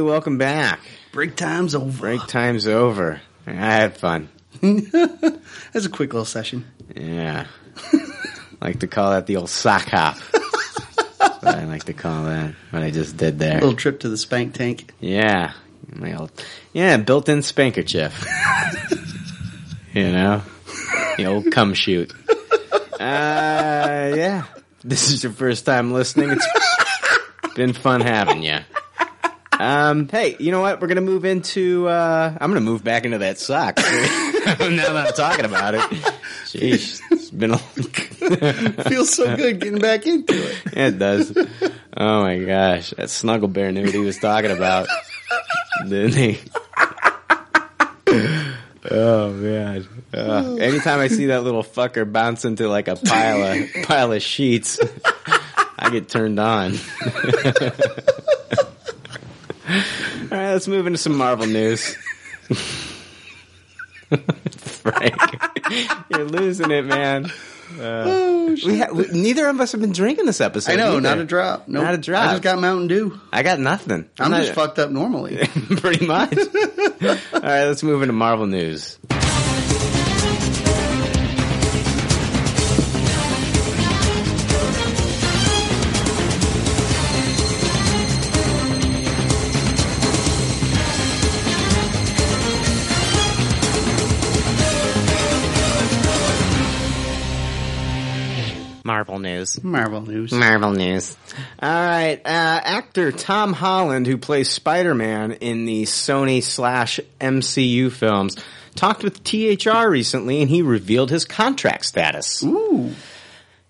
Welcome back. Break time's over. Break time's over. I had fun. That's a quick little session. Yeah. Like to call that the old sock hop. That's what I like to call that. What I just did there. A little trip to the spank tank. Yeah. My old, yeah, built-in spankerchief. You know? The old cum shoot. Uh, yeah. This is your first time listening. It's been fun having you. Um, hey, you know what? We're going to move into, uh, I'm going to move back into that sock. Now that I'm talking about it. Jeez, it's been a feels so good getting back into it. Yeah, it does. Oh my gosh. That snuggle bear knew what he was talking about. Didn't he? Oh man. Uh, anytime I see that little fucker bounce into like a pile of, pile of sheets, I get turned on. All right, let's move into some Marvel news. Frank, you're losing it, man. Uh, oh, shit. We ha- we, neither of us have been drinking this episode. I know, either. Not a drop. Nope. Not a drop. I just got Mountain Dew. I got nothing. I'm, I'm not just a- fucked up normally. Pretty much. All right, let's move into Marvel news. Marvel news. Marvel news. Marvel news. All right. Uh, actor Tom Holland, who plays Spider-Man in the Sony slash M C U films, talked with T H R recently, and he revealed his contract status. Ooh.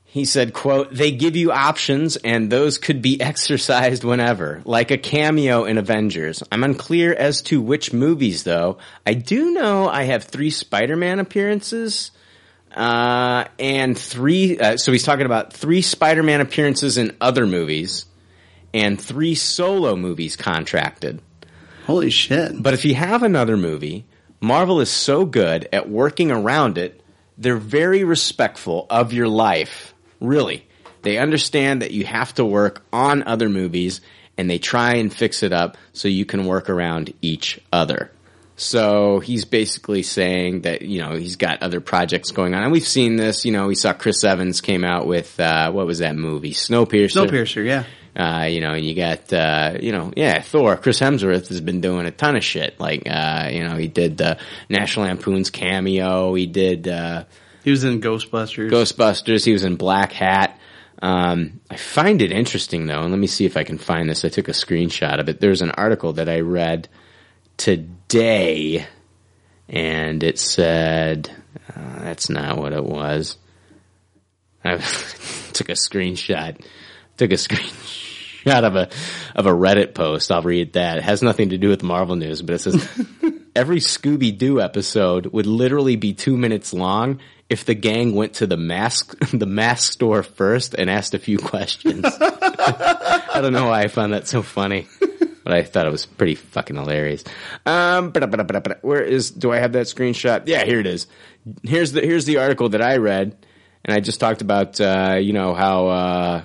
He said, quote, "They give you options, and those could be exercised whenever, like a cameo in Avengers. I'm unclear as to which movies, though. I do know I have three Spider-Man appearances." Uh, and three, uh, so he's talking about three Spider-Man appearances in other movies and three solo movies contracted. Holy shit. But if you have another movie, Marvel is so good at working around it, they're very respectful of your life. Really. They understand that you have to work on other movies and they try and fix it up so you can work around each other. So he's basically saying that, you know, he's got other projects going on. And we've seen this, you know, we saw Chris Evans came out with, uh, what was that movie? Snowpiercer. Snowpiercer, yeah. Uh, you know, and you got, uh, you know, yeah, Thor. Chris Hemsworth has been doing a ton of shit. Like, uh, you know, he did the National Lampoon's cameo. He did, uh. He was in Ghostbusters. Ghostbusters. He was in Black Hat. Um, I find it interesting though, and let me see if I can find this. I took a screenshot of it. There's an article that I read today, and it said, Uh, that's not what it was. I took a screenshot. Took a screenshot of a of a Reddit post. I'll read that. It has nothing to do with Marvel news, but it says every Scooby-Doo episode would literally be two minutes long if the gang went to the mask the mask store first and asked a few questions. I don't know why I found that so funny, but I thought it was pretty fucking hilarious. Um, where is? Do I have that screenshot? Yeah, here it is. Here's the here's the article that I read, and I just talked about uh, you know how uh,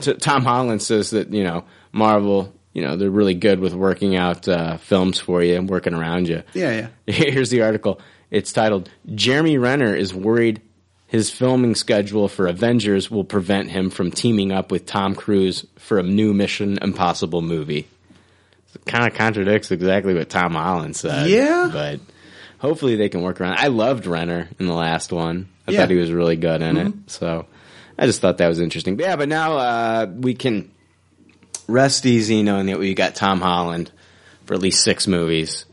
t- Tom Holland says that you know Marvel. You know, they're really good with working out uh, films for you and working around you. Yeah, yeah. Here's the article. It's titled, Jeremy Renner is worried his filming schedule for Avengers will prevent him from teaming up with Tom Cruise for a new Mission Impossible movie. It kind of contradicts exactly what Tom Holland said. Yeah. But hopefully they can work around. I loved Renner in the last one. I yeah. thought he was really good in mm-hmm. it. So I just thought that was interesting. But yeah, but now uh, we can... rest easy knowing that we got Tom Holland for at least six movies.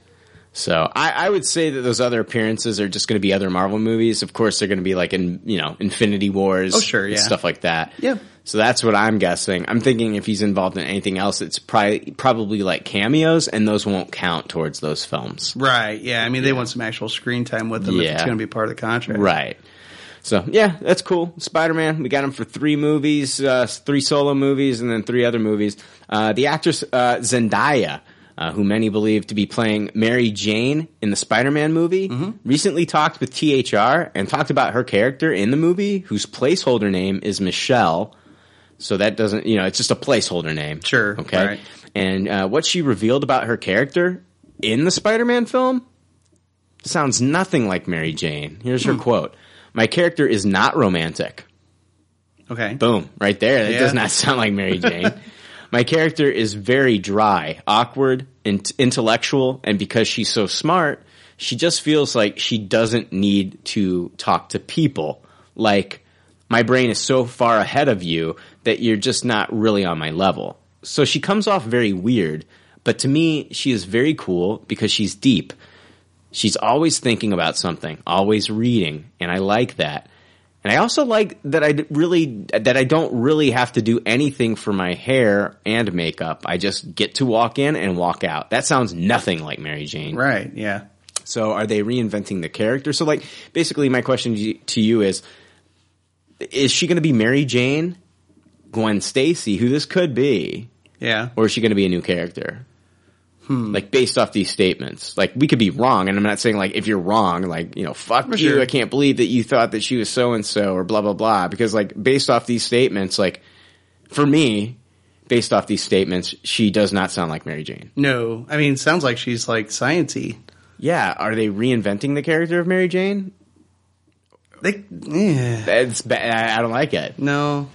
So I, I would say that those other appearances are just going to be other Marvel movies. Of course, they're going to be like in, you know, Infinity Wars. Oh, sure, yeah. And stuff like that. Yeah. So that's what I'm guessing. I'm thinking if he's involved in anything else, it's probably, probably like cameos, and those won't count towards those films. Right, yeah. I mean, they yeah. want some actual screen time with them yeah. if it's going to be part of the contract. Right. So, yeah, that's cool. Spider-Man, we got him for three movies, uh, three solo movies, and then three other movies. Uh, the actress uh, Zendaya, uh, who many believe to be playing Mary Jane in the Spider-Man movie, mm-hmm. recently talked with T H R and talked about her character in the movie, whose placeholder name is Michelle. So that doesn't, you know, it's just a placeholder name. Sure. Okay. Right. And uh, what she revealed about her character in the Spider-Man film sounds nothing like Mary Jane. Here's her mm. quote. My character is not romantic. Okay. Boom. Right there. That yeah. does not sound like Mary Jane. My character is very dry, awkward, and intellectual, and because she's so smart, she just feels like she doesn't need to talk to people. Like, my brain is so far ahead of you that you're just not really on my level. So she comes off very weird, but to me, she is very cool because she's deep. She's always thinking about something, always reading, and I like that. And I also like that I really that I don't really have to do anything for my hair and makeup. I just get to walk in and walk out. That sounds nothing like Mary Jane. Right, yeah. So are they reinventing the character? So like basically my question to you is, is she going to be Mary Jane, Gwen Stacy, who this could be? Yeah. Or is she going to be a new character? Hmm. Like, based off these statements. Like, we could be wrong, and I'm not saying, like, if you're wrong, like, you know, fuck for you, sure. I can't believe that you thought that she was so-and-so, or blah, blah, blah. Because, like, based off these statements, like, for me, based off these statements, she does not sound like Mary Jane. No. I mean, it sounds like she's, like, science-y. Yeah. Are they reinventing the character of Mary Jane? They, yeah. That's bad. I don't like it. No.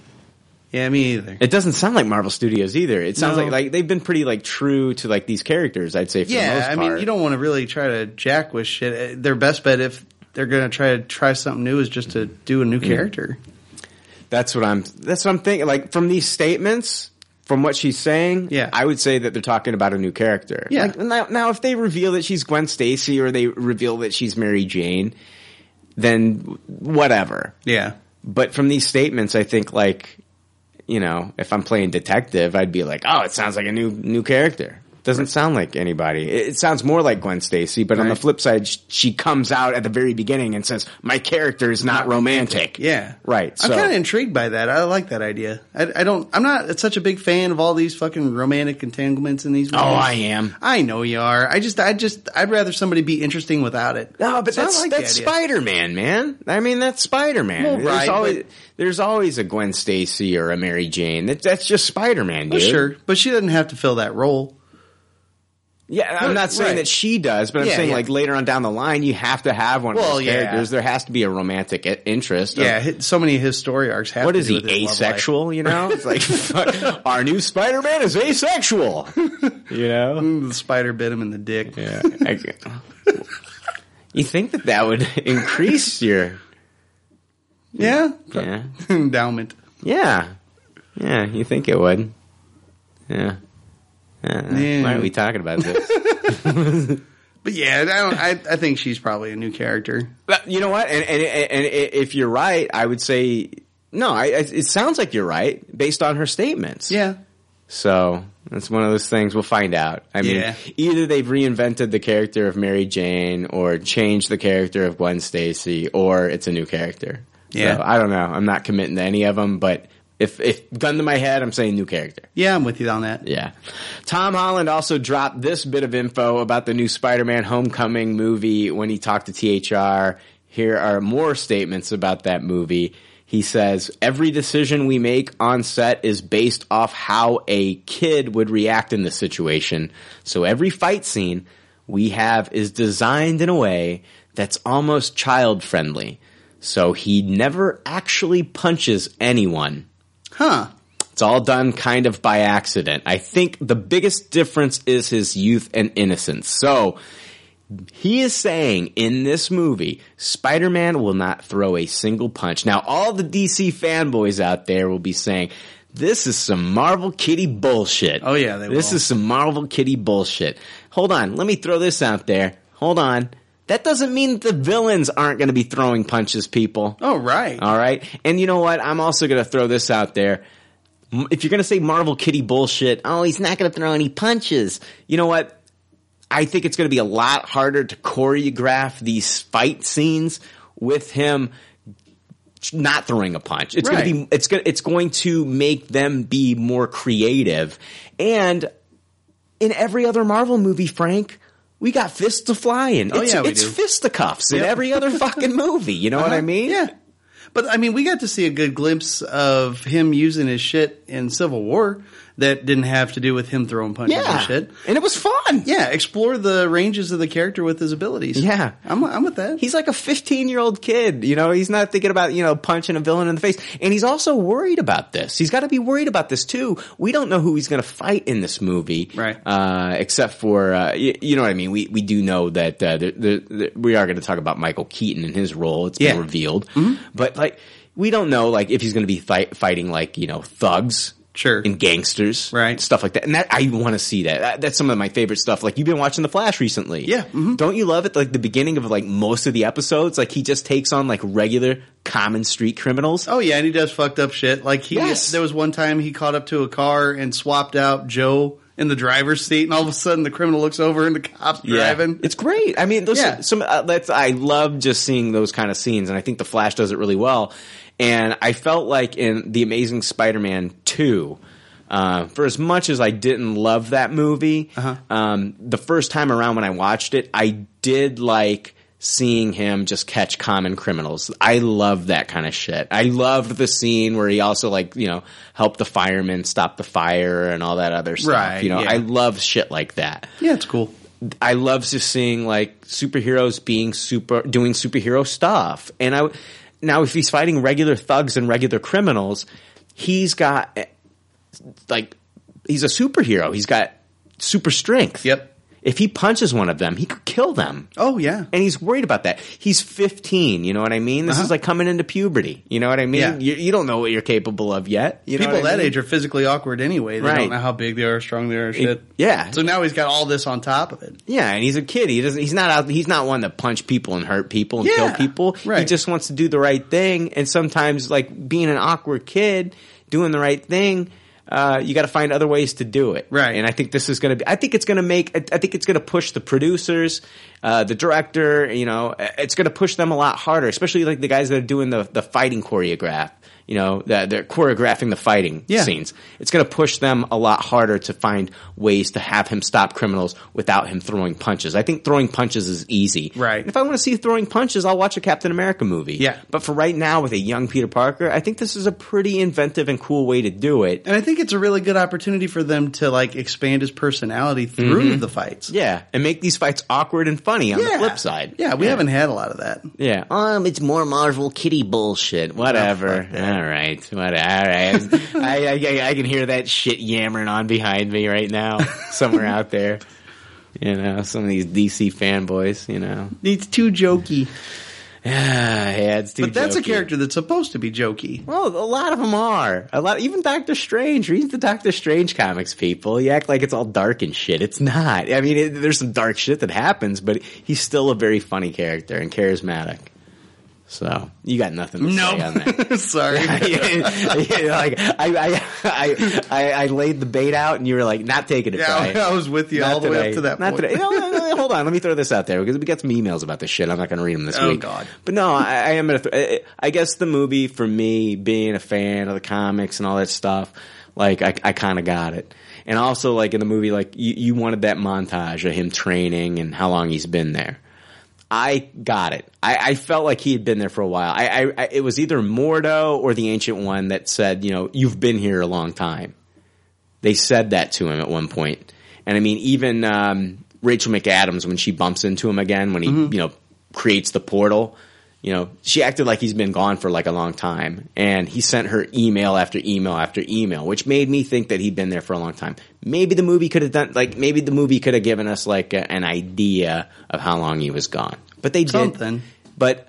Yeah, me either. It doesn't sound like Marvel Studios either. It sounds no. like like they've been pretty like true to like these characters, I'd say, for yeah, the most part. Yeah, I mean, you don't want to really try to jack with shit. Their best bet if they're going to try to try something new is just to do a new mm-hmm. character. That's what I'm that's what I'm thinking. Like from these statements, from what she's saying, yeah. I would say that they're talking about a new character. Yeah. Like, now, now if they reveal that she's Gwen Stacy or they reveal that she's Mary Jane, then whatever. Yeah. But from these statements, I think like you know, if I'm playing detective, I'd be like, oh, it sounds like a new new character. Doesn't sound like anybody. It, it sounds more like Gwen Stacy, but right. on the flip side, sh- she comes out at the very beginning and says, my character is not romantic. Yeah. Right. So. I'm kind of intrigued by that. I like that idea. I, I don't, I'm not such a big fan of all these fucking romantic entanglements in these movies. Oh, I am. I know you are. I just, I just, I'd rather somebody be interesting without it. No, but so that's, like that's Spider-Man, man. I mean, that's Spider-Man. Well, right. There's always, there's always a Gwen Stacy or a Mary Jane. That, that's just Spider-Man, dude. Well, sure. But she doesn't have to fill that role. Yeah, I'm not saying right. that she does, but I'm yeah, saying yeah. like later on down the line, you have to have one well, of those yeah. characters. There has to be a romantic interest. Of, yeah, so many of his story arcs have what to do with his asexual, love life. You know? It's like, our new Spider-Man is asexual. You know? Mm, the spider bit him in the dick. Yeah. You think that that would increase your... Yeah. yeah. Endowment. Yeah. Yeah, you think it would. Yeah. Uh, why are we talking about this? But yeah, I don't. I, I think she's probably a new character. But you know what? And and, and if you're right, I would say no. I, it sounds like you're right based on her statements. Yeah. So that's one of those things. We'll find out. I mean, yeah. either they've reinvented the character of Mary Jane, or changed the character of Gwen Stacy, or it's a new character. Yeah. So I don't know. I'm not committing to any of them, but. If, if gun to my head, I'm saying new character. Yeah, I'm with you on that. Yeah. Tom Holland also dropped this bit of info about the new Spider-Man Homecoming movie when he talked to T H R. Here are more statements about that movie. He says, every decision we make on set is based off how a kid would react in the situation. So every fight scene we have is designed in a way that's almost child-friendly. So he never actually punches anyone. Huh. It's all done kind of by accident. I think the biggest difference is his youth and innocence. So he is saying in this movie, Spider-Man will not throw a single punch. Now, all the D C fanboys out there will be saying, this is some Marvel kitty bullshit. Oh, yeah, they will. This is some Marvel kitty bullshit. Hold on. Let me throw this out there. Hold on. That doesn't mean the villains aren't going to be throwing punches, people. Oh, right. All right. And you know what? I'm also going to throw this out there. If you're going to say Marvel kitty bullshit, oh, he's not going to throw any punches. You know what? I think it's going to be a lot harder to choreograph these fight scenes with him not throwing a punch. It's right. going to be, it's going, it's going to make them be more creative. And in every other Marvel movie, Frank, we got fists to fly in. Oh, it's, yeah, we it's do. Fisticuffs yep. in every other fucking movie. You know uh-huh. what I mean? Yeah. But, I mean, we got to see a good glimpse of him using his shit in Civil War that didn't have to do with him throwing punches yeah. and shit. And it was fun. Yeah. Explore the ranges of the character with his abilities. Yeah. I'm I'm with that. He's like a fifteen-year-old kid. You know, he's not thinking about, you know, punching a villain in the face. And he's also worried about this. He's got to be worried about this, too. We don't know who he's going to fight in this movie. Right. Uh, except for, uh, you, you know what I mean? We we do know that uh, there, there, there, we are going to talk about Michael Keaton and his role. It's been yeah. revealed. Mm-hmm. But, like, we don't know, like, if he's going to be fight, fighting, like, you know, thugs. Sure. And gangsters. Right. Stuff like that. And that, I want to see that. that. That's some of my favorite stuff. Like, you've been watching The Flash recently. Yeah. Mm-hmm. Don't you love it? Like, the beginning of, like, most of the episodes, like, he just takes on, like, regular common street criminals. Oh, yeah. And he does fucked up shit. Like, he, yes. there was one time he caught up to a car and swapped out Joe in the driver's seat, and all of a sudden the criminal looks over and the cop's yeah. driving. It's great. I mean, those yeah. some, uh, that's, I love just seeing those kind of scenes, and I think The Flash does it really well. And I felt like in The Amazing Spider-Man two, uh, for as much as I didn't love that movie, uh-huh. um, the first time around when I watched it, I did like seeing him just catch common criminals. I love that kind of shit. I loved the scene where he also, like, you know, helped the firemen stop the fire and all that other stuff. Right, you know, yeah. I love shit like that. Yeah, it's cool. I love just seeing, like, superheroes being super doing superhero stuff. And I now if he's fighting regular thugs and regular criminals, he's got, like, he's a superhero. He's got super strength. Yep. If he punches one of them, he could kill them. Oh, yeah. And he's worried about that. He's fifteen, you know what I mean? This uh-huh. is like coming into puberty, you know what I mean? Yeah. You, you don't know what you're capable of yet. You People know that mean? age are physically awkward anyway. They right. don't know how big they are, strong they are, and shit. Yeah. So now he's got all this on top of it. Yeah, and he's a kid. He doesn't. He's not out. He's not one to punch people and hurt people and yeah, kill people. Right. He just wants to do the right thing. And sometimes, like, being an awkward kid, doing the right thing – Uh, you got to find other ways to do it. Right. And I think this is going to be, I think it's going to make, I think it's going to push the producers, uh, the director, you know, it's going to push them a lot harder, especially like the guys that are doing the, the fighting choreograph, you know, that they're choreographing the fighting yeah. scenes. It's going to push them a lot harder to find ways to have him stop criminals without him throwing punches. I think throwing punches is easy. Right. And if I want to see throwing punches, I'll watch a Captain America movie. Yeah. But for right now with a young Peter Parker, I think this is a pretty inventive and cool way to do it. And I think I think it's a really good opportunity for them to, like, expand his personality through mm-hmm. the fights. Yeah, and make these fights awkward and funny on yeah. the flip side. Yeah, we yeah. haven't had a lot of that. Yeah, um, it's more Marvel kitty bullshit. Whatever. Oh, all right, what, all right. I, I I can hear that shit yammering on behind me right now, somewhere out there. You know, some of these D C fanboys. You know, it's too jokey. yeah, it's too But that's jokey. A character that's supposed to be jokey. Well, a lot of them are. A lot, even Doctor Strange. Read the Doctor Strange comics, people. You act like it's all dark and shit. It's not. I mean, it, there's some dark shit that happens, but he's still a very funny character and charismatic. So you got nothing to nope. say on that. Sorry. Yeah, yeah, yeah, like I, I, I, I laid the bait out, and you were like, "Not taking it." Yeah, Brian. I was with you not all the today. Way up to that not point. Today. You know, hold on, let me throw this out there because we got some emails about this shit. I'm not going to read them this oh, week. Oh God! But no, I, I am. Gonna th- I guess the movie for me, being a fan of the comics and all that stuff, like I, I kind of got it. And also, like in the movie, like you, you wanted that montage of him training and how long he's been there. I got it. I, I felt like he had been there for a while. I, I, I, it was either Mordo or the Ancient One that said, you know, you've been here a long time. They said that to him at one point. And I mean, even um, Rachel McAdams, when she bumps into him again, when he, mm-hmm. you know, creates the portal, you know, she acted like he's been gone for like a long time. And he sent her email after email after email, which made me think that he'd been there for a long time. Maybe the movie could have done, like, maybe the movie could have given us like a, an idea of how long he was gone. But they did. Something. But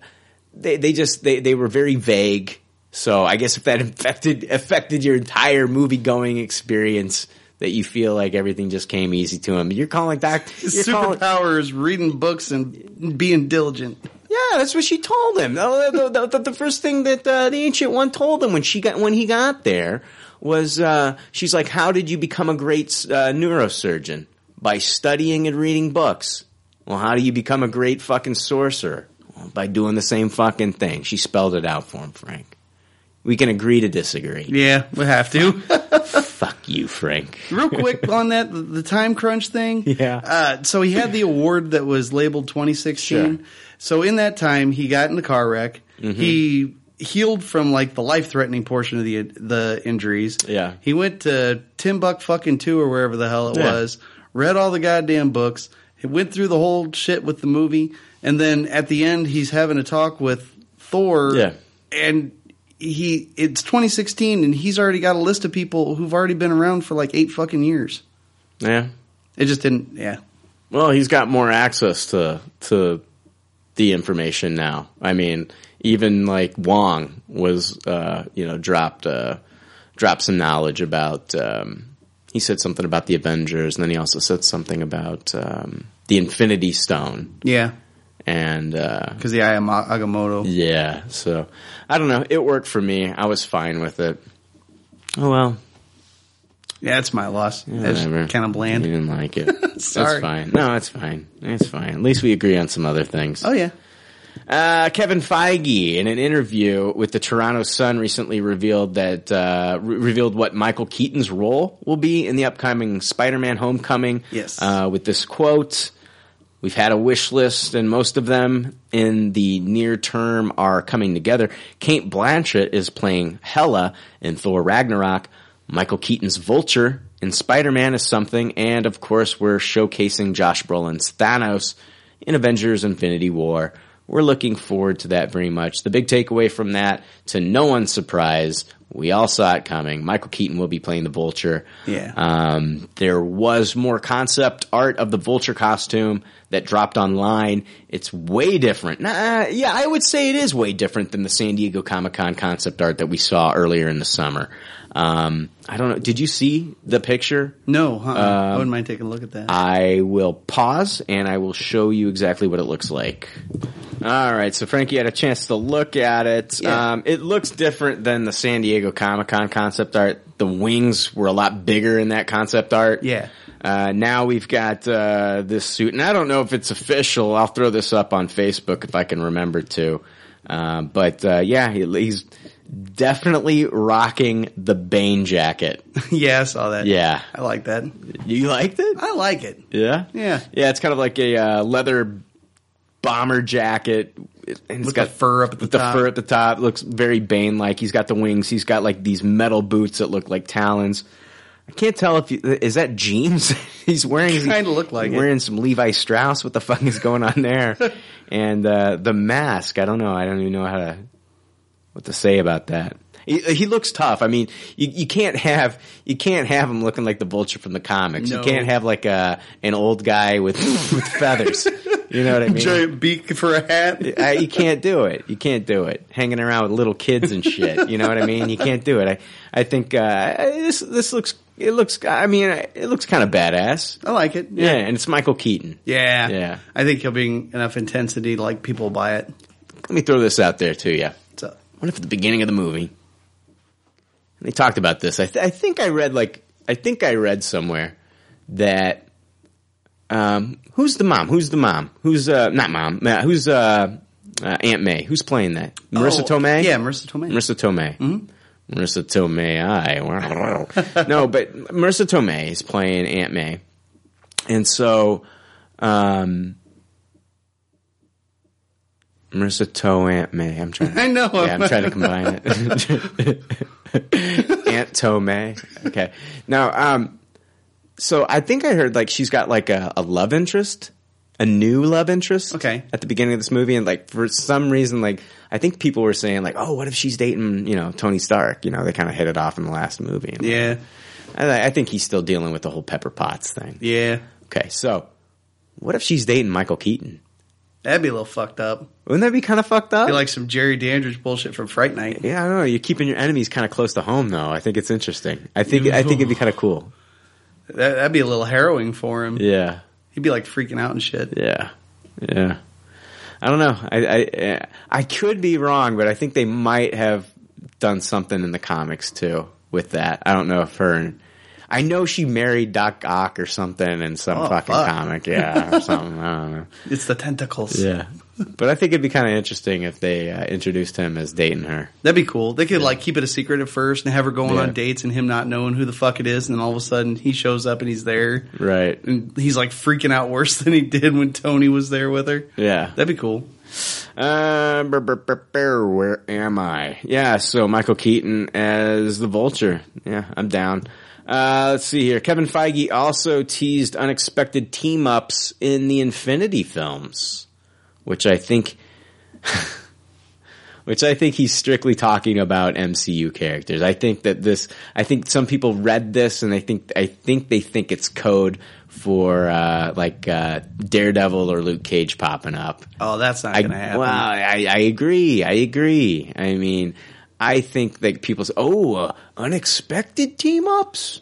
they they just they, they were very vague. So I guess if that affected affected your entire movie going experience, that you feel like everything just came easy to him. You're calling Doc. His superpower calling, is reading books and being diligent. Yeah, that's what she told him. The, the, the, the first thing that uh, the Ancient One told him when she got when he got there was uh, she's like, "How did you become a great uh, neurosurgeon? By studying and reading books." Well, how do you become a great fucking sorcerer? Well, by doing the same fucking thing. She spelled it out for him, Frank. We can agree to disagree. Yeah, we have to. Fuck you, Frank. Real quick on that, the time crunch thing. Yeah. Uh, so he had the award that was labeled twenty sixteen. Sure. So in that time, he got in the car wreck. Mm-hmm. He healed from like the life-threatening portion of the the injuries. Yeah. He went to Timbuk fucking two or wherever the hell it yeah. was. Read all the goddamn books. It went through the whole shit with the movie, and then at the end, he's having a talk with Thor, yeah. and he it's twenty sixteen, and he's already got a list of people who've already been around for like eight fucking years. Yeah. It just didn't, yeah. Well, he's got more access to to the information now. I mean, even like Wong was, uh, you know, dropped, uh, dropped some knowledge about... Um, he said something about the Avengers, and then he also said something about... Um, the Infinity Stone. Yeah. And, uh. Cause the Eye of Agamotto. Yeah. So, I don't know. It worked for me. I was fine with it. Oh, well. Yeah, it's my loss. Yeah, it's kind of bland. You didn't like it. Sorry. That's fine. No, it's fine. It's fine. At least we agree on some other things. Oh, yeah. Uh, Kevin Feige, in an interview with the Toronto Sun, recently revealed that, uh, re- revealed what Michael Keaton's role will be in the upcoming Spider-Man Homecoming. Yes. Uh, with this quote, "We've had a wish list, and most of them in the near term are coming together. Kate Blanchett is playing Hela in Thor Ragnarok. Michael Keaton's Vulture in Spider-Man is something, and of course we're showcasing Josh Brolin's Thanos in Avengers Infinity War. We're looking forward to that very much. The big takeaway from that, to no one's surprise, we all saw it coming. Michael Keaton will be playing the Vulture." Yeah. Um, there was more concept art of the Vulture costume that dropped online. It's way different. Nah, yeah, I would say it is way different than the San Diego Comic-Con concept art that we saw earlier in the summer. Um, I don't know. Did you see the picture? No. Uh-uh. Um, I wouldn't mind taking a look at that. I will pause and I will show you exactly what it looks like. All right. So Frankie had a chance to look at it. Yeah. Um, it looks different than the San Diego Comic-Con concept art. The wings were a lot bigger in that concept art. Yeah. Uh, now we've got, uh, this suit, and I don't know if it's official. I'll throw this up on Facebook if I can remember to. Uh, but, uh, yeah, he, he's, definitely rocking the Bane jacket. Yeah, I saw that. Yeah. I like that. You liked it? I like it. Yeah? Yeah. Yeah, it's kind of like a uh, leather bomber jacket. And it's with got the fur up at the top. The fur at the top. It looks very Bane-like. He's got the wings. He's got like these metal boots that look like talons. I can't tell if you, is that jeans he's wearing? Kind of look like wearing it. Wearing some Levi Strauss. What the fuck is going on there? And uh, the mask. I don't know. I don't even know how to... what to say about that. He, he looks tough. I mean, you, you can't have you can't have him looking like the Vulture from the comics. No. You can't have like a an old guy with with feathers. You know what I mean? Giant beak for a hat. I, you can't do it. You can't do it. Hanging around with little kids and shit. You know what I mean? You can't do it. I I think uh, this this looks it looks. I mean, it looks kind of badass. I like it. Yeah. Yeah, and it's Michael Keaton. Yeah, yeah. I think he'll bring enough intensity to, like, people buy it. Let me throw this out there to you. What's up? What if at the beginning of the movie? They talked about this. I, th- I think I read like I think I read somewhere that um, who's the mom? Who's the mom? Who's uh, not mom? Who's uh, uh, Aunt May? Who's playing that? Marissa oh, Tomei. Yeah, Marissa Tomei. Marissa Tomei. Mm-hmm. Marissa Tomei. I no, but Marissa Tomei is playing Aunt May, and so um, Marissa Toe Aunt May. I'm trying. To, I know. Yeah, I'm trying to combine it. Aunt Tomei. Okay. Now, um, so I think I heard, like, she's got, like, a, a love interest, a new love interest. Okay. At the beginning of this movie. And, like, for some reason, like, I think people were saying, like, oh, what if she's dating, you know, Tony Stark? You know, they kind of hit it off in the last movie. And yeah. I, I think he's still dealing with the whole Pepper Potts thing. Yeah. Okay. So what if she's dating Michael Keaton? That'd be a little fucked up. Wouldn't that be kind of fucked up? Be like some Jerry Dandridge bullshit from Fright Night. Yeah, I don't know. You're keeping your enemies kind of close to home, though. I think it's interesting. I think Ooh. I think it'd be kind of cool. That, that'd be a little harrowing for him. Yeah, he'd be like freaking out and shit. Yeah, yeah. I don't know. I I, I could be wrong, but I think they might have done something in the comics too with that. I don't know if her. And, I know she married Doc Ock or something in some oh, fucking fuck. comic, yeah, or something. I don't know. It's the tentacles. Yeah. But I think it'd be kind of interesting if they uh, introduced him as dating her. That'd be cool. They could, yeah. like, keep it a secret at first and have her going yeah. on dates and him not knowing who the fuck it is, and then all of a sudden he shows up and he's there. Right. And he's, like, freaking out worse than he did when Tony was there with her. Yeah. That'd be cool. Uh, br- br- br- br- where am I? Yeah, so Michael Keaton as the Vulture. Yeah, I'm down. Uh, let's see here. Kevin Feige also teased unexpected team-ups in the Infinity films, which I think, which I think he's strictly talking about M C U characters. I think that this, I think some people read this and they think, I think they think it's code for, uh, like, uh, Daredevil or Luke Cage popping up. Oh, that's not I, gonna happen. Well, I, I agree. I agree. I mean, I think that people say, oh, uh, unexpected team-ups?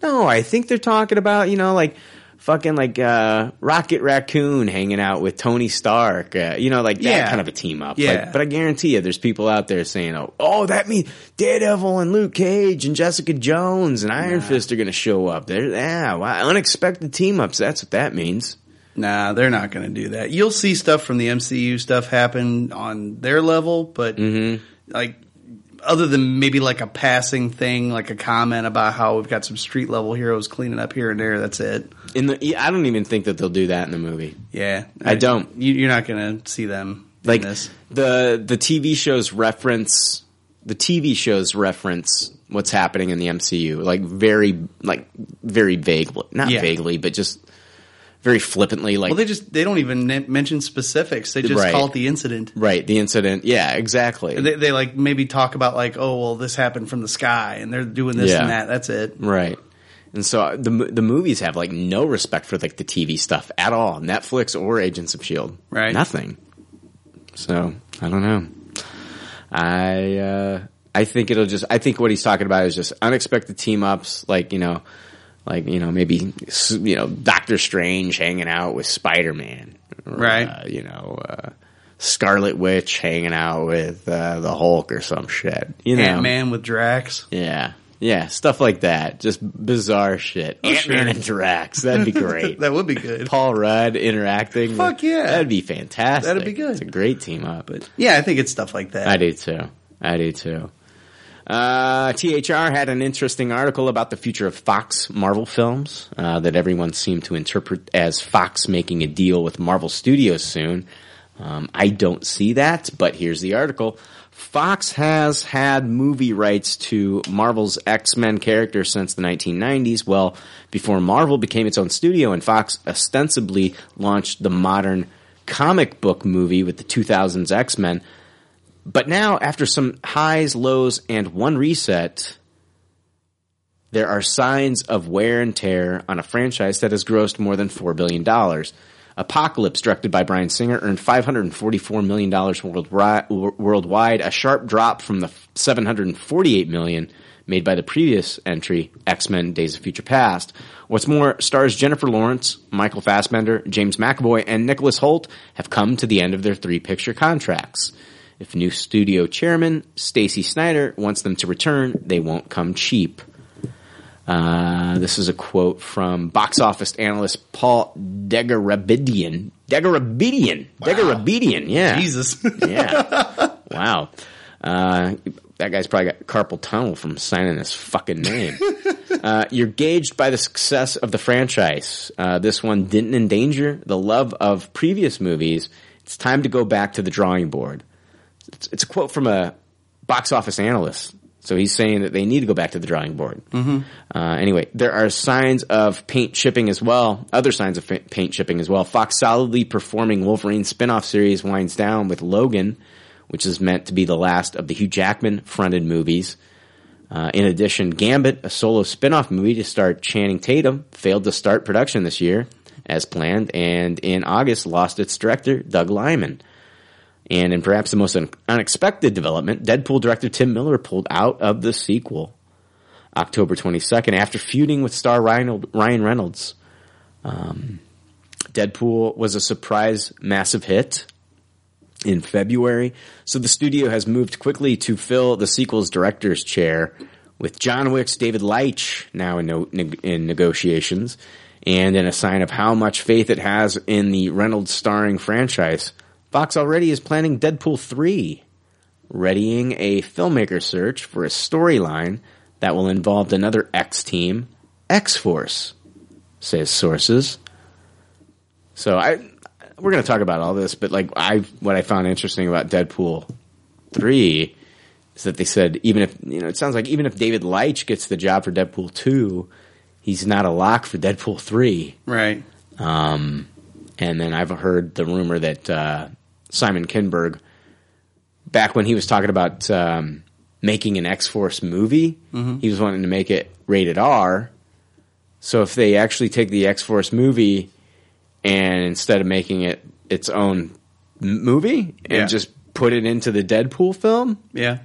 No, I think they're talking about, you know, like, fucking, like, uh, Rocket Raccoon hanging out with Tony Stark. Uh, you know, like, that yeah. kind of a team-up. Yeah. Like, but I guarantee you there's people out there saying, oh, oh, that means Daredevil and Luke Cage and Jessica Jones and Iron nah. Fist are going to show up. They're, yeah, wow, unexpected team-ups, that's what that means. Nah, they're not going to do that. You'll see stuff from the M C U stuff happen on their level, but, mm-hmm. like... Other than maybe like a passing thing, like a comment about how we've got some street level heroes cleaning up here and there, that's it. In the, I don't even think that they'll do that in the movie. Yeah, I, I don't. You, you're not going to see them like in this. the the TV shows reference the TV shows reference what's happening in the M C U, like very like very vaguely, not yeah. vaguely, but just very flippantly. Like, well, they just they don't even mention specifics. They just right. call it the incident. Right, the incident. Yeah, exactly. They, they like maybe talk about like, oh, well, this happened from the sky, and they're doing this yeah. and that. That's it. Right. And so the the movies have like no respect for like the T V stuff at all, Netflix or Agents of S H I E L D. Right. Nothing. So I don't know. I uh, I think it'll just. I think what he's talking about is just unexpected team ups. Like, you know. Like, you know, maybe, you know, Doctor Strange hanging out with Spider-Man. Or, right. Uh, you know, uh, Scarlet Witch hanging out with uh, the Hulk or some shit. You know, Ant-Man with Drax. Yeah. Yeah, stuff like that. Just bizarre shit. Oh, Ant-Man sure. and Drax. That'd be great. That would be good. Paul Rudd interacting. Fuck with, yeah. That'd be fantastic. That'd be good. It's a great team up. But yeah, I think it's stuff like that. I do too. I do too. Uh, T H R had an interesting article about the future of Fox Marvel films, uh, that everyone seemed to interpret as Fox making a deal with Marvel Studios soon. Um, I don't see that, but here's the article. Fox has had movie rights to Marvel's X-Men character since the nineteen nineties. Well, before Marvel became its own studio and Fox ostensibly launched the modern comic book movie with the two thousands X-Men. But now, after some highs, lows, and one reset, there are signs of wear and tear on a franchise that has grossed more than four billion dollars. Apocalypse, directed by Bryan Singer, earned five hundred forty-four million dollars worldwide, worldwide, a sharp drop from the seven hundred forty-eight million dollars made by the previous entry, X-Men Days of Future Past. What's more, stars Jennifer Lawrence, Michael Fassbender, James McAvoy, and Nicholas Hoult have come to the end of their three-picture contracts. If new studio chairman Stacy Snyder wants them to return, they won't come cheap. Uh, this is a quote from box office analyst Paul Degarabidian. Degarabidian. Wow. Degarabidian, yeah. Jesus. Yeah. Wow. Uh, that guy's probably got carpal tunnel from signing his fucking name. Uh, you're gauged by the success of the franchise. Uh, this one didn't endanger the love of previous movies. It's time to go back to the drawing board. It's, it's a quote from a box office analyst. So he's saying that they need to go back to the drawing board. Mm-hmm. Uh, anyway, there are signs of paint shipping as well. Other signs of paint shipping as well. Fox solidly performing Wolverine spinoff series winds down with Logan, which is meant to be the last of the Hugh Jackman-fronted movies. Uh, in addition, Gambit, a solo spinoff movie to star Channing Tatum, failed to start production this year as planned, and in August lost its director, Doug Liman. And in perhaps the most un- unexpected development, Deadpool director Tim Miller pulled out of the sequel October twenty-second after feuding with star Ryan, Ryan Reynolds. Um, Deadpool was a surprise massive hit in February, so the studio has moved quickly to fill the sequel's director's chair with John Wick's David Leitch now in, no- in negotiations, and in a sign of how much faith it has in the Reynolds-starring franchise, Fox already is planning Deadpool three, readying a filmmaker search for a storyline that will involve another X-team, X-Force, says sources. So I, we're going to talk about all this, but like I, what I found interesting about Deadpool three is that they said even if, you know, it sounds like even if David Leitch gets the job for Deadpool two, he's not a lock for Deadpool three. Right. Um, and then I've heard the rumor that, uh, Simon Kinberg, back when he was talking about um, making an X-Force movie, mm-hmm. he was wanting to make it rated R. So if they actually take the X-Force movie and instead of making it its own movie and yeah. just put it into the Deadpool film, yeah,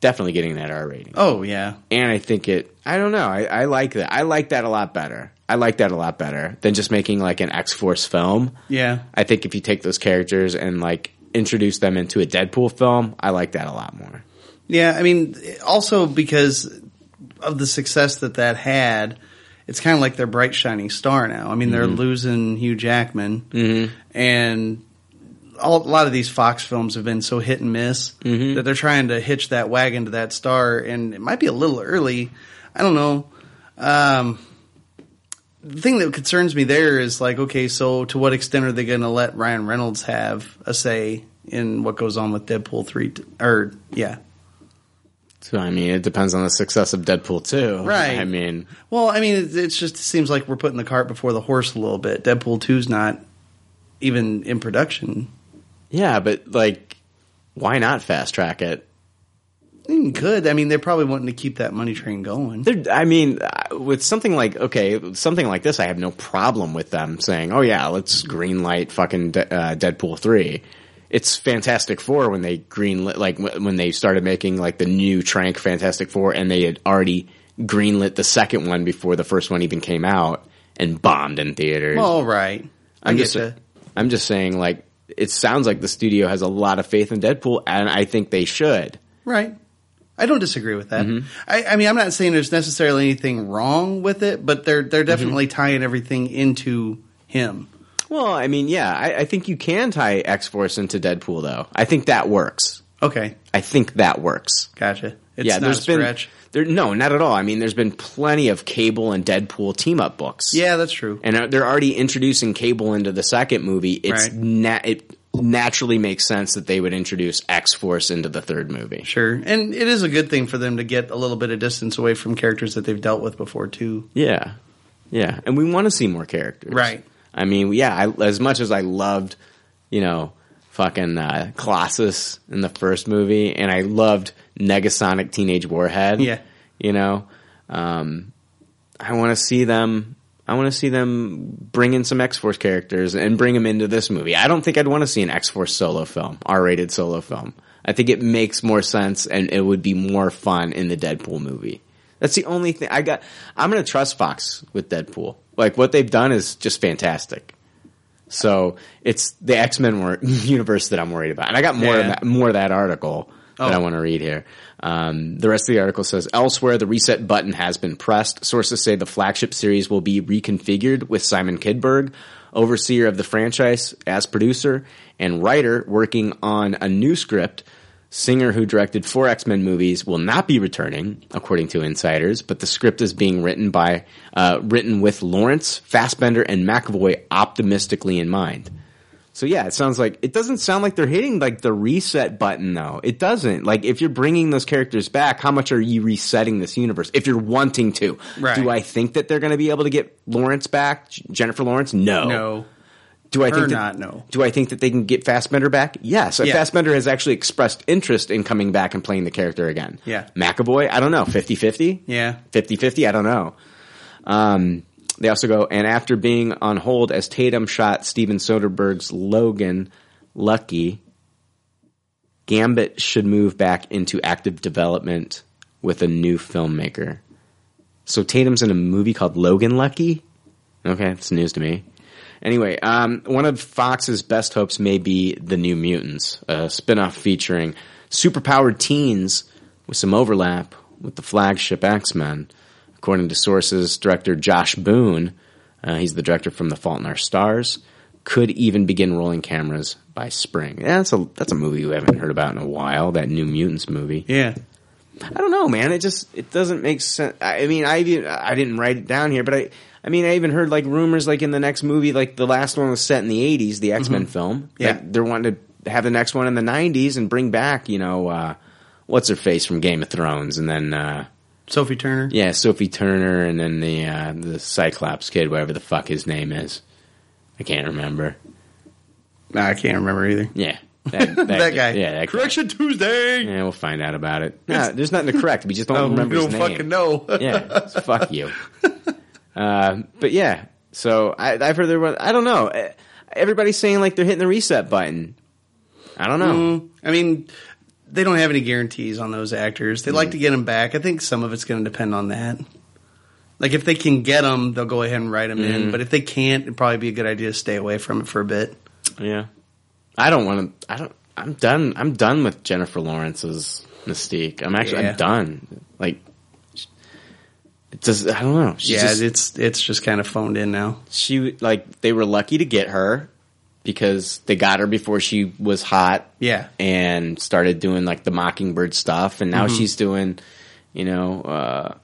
definitely getting that R rating. Oh, yeah. And I think it – I don't know. I, I like that. I like that a lot better. I like that a lot better than just making like an X-Force film. Yeah. I think if you take those characters and like introduce them into a Deadpool film, I like that a lot more. Yeah. I mean, also because of the success that that had, it's kind of like their bright shining star now. I mean, mm-hmm. they're losing Hugh Jackman mm-hmm. and all, a lot of these Fox films have been so hit and miss mm-hmm. that they're trying to hitch that wagon to that star. And it might be a little early. I don't know. Um, The thing that concerns me there is like, okay, so to what extent are they going to let Ryan Reynolds have a say in what goes on with Deadpool three? T- or, yeah. So, I mean, it depends on the success of Deadpool two. Right. I mean. Well, I mean, it, it's just it seems like we're putting the cart before the horse a little bit. Deadpool two's not even in production. Yeah, but like, why not fast track it? Could. I mean, they're probably wanting to keep that money train going. They're, I mean, with something like, okay, something like this, I have no problem with them saying, oh, yeah, let's greenlight fucking De- uh, Deadpool three. It's Fantastic Four when they greenlit, like, w- when they started making, like, the new Trank Fantastic Four, and they had already greenlit the second one before the first one even came out and bombed in theaters. Well, all right. I I'm, just, the- I'm just saying, like, it sounds like the studio has a lot of faith in Deadpool, and I think they should. Right. I don't disagree with that. Mm-hmm. I, I mean, I'm not saying there's necessarily anything wrong with it, but they're they're definitely mm-hmm. tying everything into him. Well, I mean, yeah, I, I think you can tie X-Force into Deadpool, though. I think that works. Okay. I think that works. Gotcha. It's yeah, not there's a stretch. Been, there, no, not at all. I mean, there's been plenty of Cable and Deadpool team-up books. Yeah, that's true. And they're already introducing Cable into the second movie. It's right. na- it, naturally makes sense that they would introduce X-Force into the third movie. Sure. And it is a good thing for them to get a little bit of distance away from characters that they've dealt with before, too. Yeah. Yeah. And we want to see more characters. Right. I mean, yeah, I, as much as I loved, you know, fucking uh, Colossus in the first movie, and I loved Negasonic Teenage Warhead. Yeah. You know, um, I want to see them I want to see them bring in some X-Force characters and bring them into this movie. I don't think I'd want to see an X-Force solo film, R-rated solo film. I think it makes more sense and it would be more fun in the Deadpool movie. That's the only thing I got. I'm going to trust Fox with Deadpool. Like, what they've done is just fantastic. So it's the X-Men universe that I'm worried about. And I got more, yeah. of, that, more of that article oh. that I want to read here. Um, the rest of the article says, elsewhere, the reset button has been pressed. Sources say the flagship series will be reconfigured with Simon Kidberg, overseer of the franchise as producer and writer, working on a new script. Singer, who directed four X-Men movies, will not be returning, according to insiders, but the script is being written by, uh, written with Lawrence, Fassbender, and McAvoy optimistically in mind. So yeah, it sounds like, it doesn't sound like they're hitting like the reset button though. It doesn't. Like, if you're bringing those characters back, how much are you resetting this universe? If you're wanting to. Right. Do I think that they're going to be able to get Lawrence back? Jennifer Lawrence? No. No. Do I think that, not, no. Do I think that they can get Fassbender back? Yes. Yeah. Fassbender has actually expressed interest in coming back and playing the character again. Yeah. McAvoy, I don't know. fifty-fifty? Yeah. fifty-fifty? I don't know. Um, they also go, and after being on hold as Tatum shot Steven Soderbergh's Logan, Lucky, Gambit should move back into active development with a new filmmaker. So Tatum's in a movie called Logan, Lucky? Okay, that's news to me. Anyway, um, one of Fox's best hopes may be The New Mutants, a spinoff featuring superpowered teens with some overlap with the flagship X-Men. According to sources, director Josh Boone, uh, he's the director from The Fault in Our Stars, could even begin rolling cameras by spring. Yeah, that's a that's a movie we haven't heard about in a while, that New Mutants movie. Yeah. I don't know, man. It just it doesn't make sense. I mean, I I didn't write it down here, but I I mean, I even heard like rumors like in the next movie, like the last one was set in the eighties, the X-Men mm-hmm. film. Yeah. Like, they're wanting to have the next one in the nineties and bring back, you know, uh, what's her face from Game of Thrones, and then uh, Sophie Turner. Yeah, Sophie Turner, and then the uh, the Cyclops kid, whatever the fuck his name is. I can't remember. No, I can't remember either. Yeah. That, that, that guy. Yeah, that Correction guy. Tuesday. Yeah, we'll find out about it. No, there's nothing to correct. We just don't no, remember his name. We don't fucking know. Yeah, so fuck you. Uh, but yeah, so I, I've heard there was, I don't know. Everybody's saying like they're hitting the reset button. I don't know. Mm, I mean, they don't have any guarantees on those actors. They'd mm. like to get them back. I think some of it's going to depend on that. Like, if they can get them, they'll go ahead and write them mm. in. But if they can't, it'd probably be a good idea to stay away from it for a bit. Yeah. I don't want to. I don't. I'm done. I'm done with Jennifer Lawrence's Mystique. I'm actually. Yeah. I'm done. Like, it does. I don't know. She's yeah, just, it's it's just kind of phoned in now. She like they were lucky to get her because they got her before she was hot. Yeah, and started doing like the Mockingbird stuff, and now mm-hmm. she's doing, you know, uh,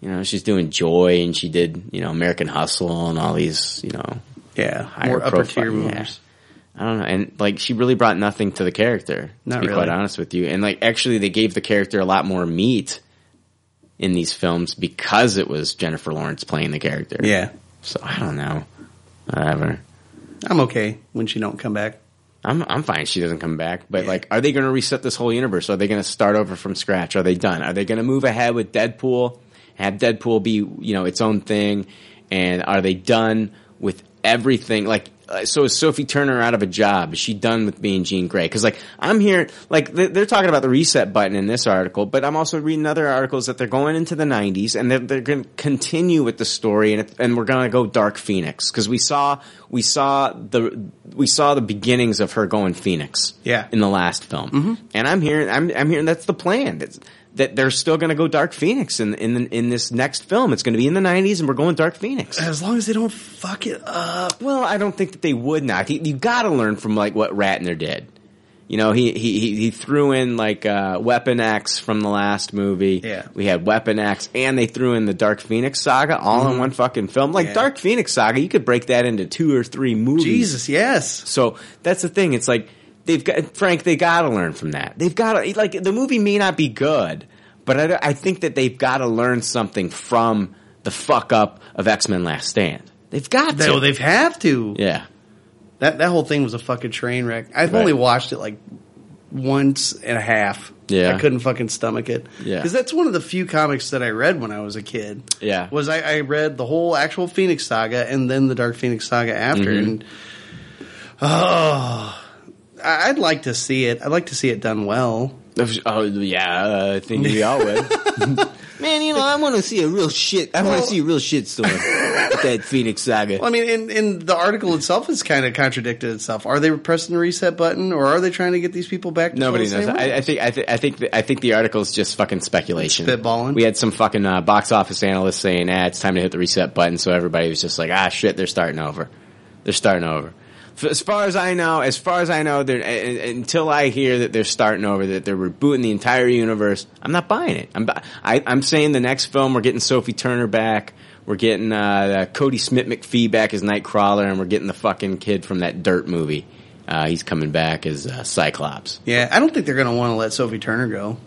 you know, she's doing Joy, and she did, you know, American Hustle and all these, you know, yeah, higher more upper tier movies. Yeah. I don't know. And, like, she really brought nothing to the character, Not to be really. quite honest with you. And, like, actually they gave the character a lot more meat in these films because it was Jennifer Lawrence playing the character. Yeah. So, I don't know. Whatever. I'm okay when she don't come back. I'm I'm fine she doesn't come back. But, yeah. like, are they going to reset this whole universe? Are they going to start over from scratch? Are they done? Are they going to move ahead with Deadpool? Have Deadpool be, you know, its own thing? And are they done with everything? Like... So is Sophie Turner out of a job? Is she done with being Jean Grey? Because, like, I'm here – like, they're talking about the reset button in this article, but I'm also reading other articles that they're going into the nineties, and they're, they're going to continue with the story, and and we're going to go Dark Phoenix because we saw we saw the we saw the beginnings of her going Phoenix yeah. in the last film. Mm-hmm. And I'm hearing I'm, I'm hearing that's the plan. That's, that they're still going to go Dark Phoenix in in the, in this next film. It's going to be in the nineties, and we're going Dark Phoenix. As long as they don't fuck it up. Well, I don't think that they would not. You got to learn from like what Ratner did. You know, he he he threw in like uh, Weapon X from the last movie. Yeah, we had Weapon X, and they threw in the Dark Phoenix saga all mm-hmm. in one fucking film. Like yeah. Dark Phoenix saga, you could break that into two or three movies. Jesus, yes. So that's the thing. It's like. They've got, Frank, they got to learn from that. They've got to, like, the movie may not be good, but I, I think that they've got to learn something from the fuck up of X-Men Last Stand. They've got to. So they've have to. Yeah. That that whole thing was a fucking train wreck. I've right. only watched it like once and a half. Yeah. I couldn't fucking stomach it. Yeah. Because that's one of the few comics that I read when I was a kid. Yeah. Was I, I read the whole actual Phoenix Saga and then the Dark Phoenix Saga after. Mm-hmm. And oh, I'd like to see it. I'd like to see it done well. Oh, yeah. I think we all would. Man, you know, I want to see a real shit. I well, want to see a real shit story with that Phoenix Saga. Well, I mean, and, and the article itself is kind of contradicted itself. Are they pressing the reset button, or are they trying to get these people back? To Nobody knows. I, I think. I, th- I think. The, I think the article is just fucking speculation. Spitballing. We had some fucking uh, box office analyst saying, "Ah, it's time to hit the reset button." So everybody was just like, "Ah, shit, they're starting over. They're starting over." As far as I know, as far as I know, they're, until I hear that they're starting over, that they're rebooting the entire universe, I'm not buying it. I'm, I, I'm saying the next film, we're getting Sophie Turner back, we're getting uh, Cody Smith McPhee back as Nightcrawler, and we're getting the fucking kid from that Dirt movie. Uh, he's coming back as uh, Cyclops. Yeah, I don't think they're going to want to let Sophie Turner go.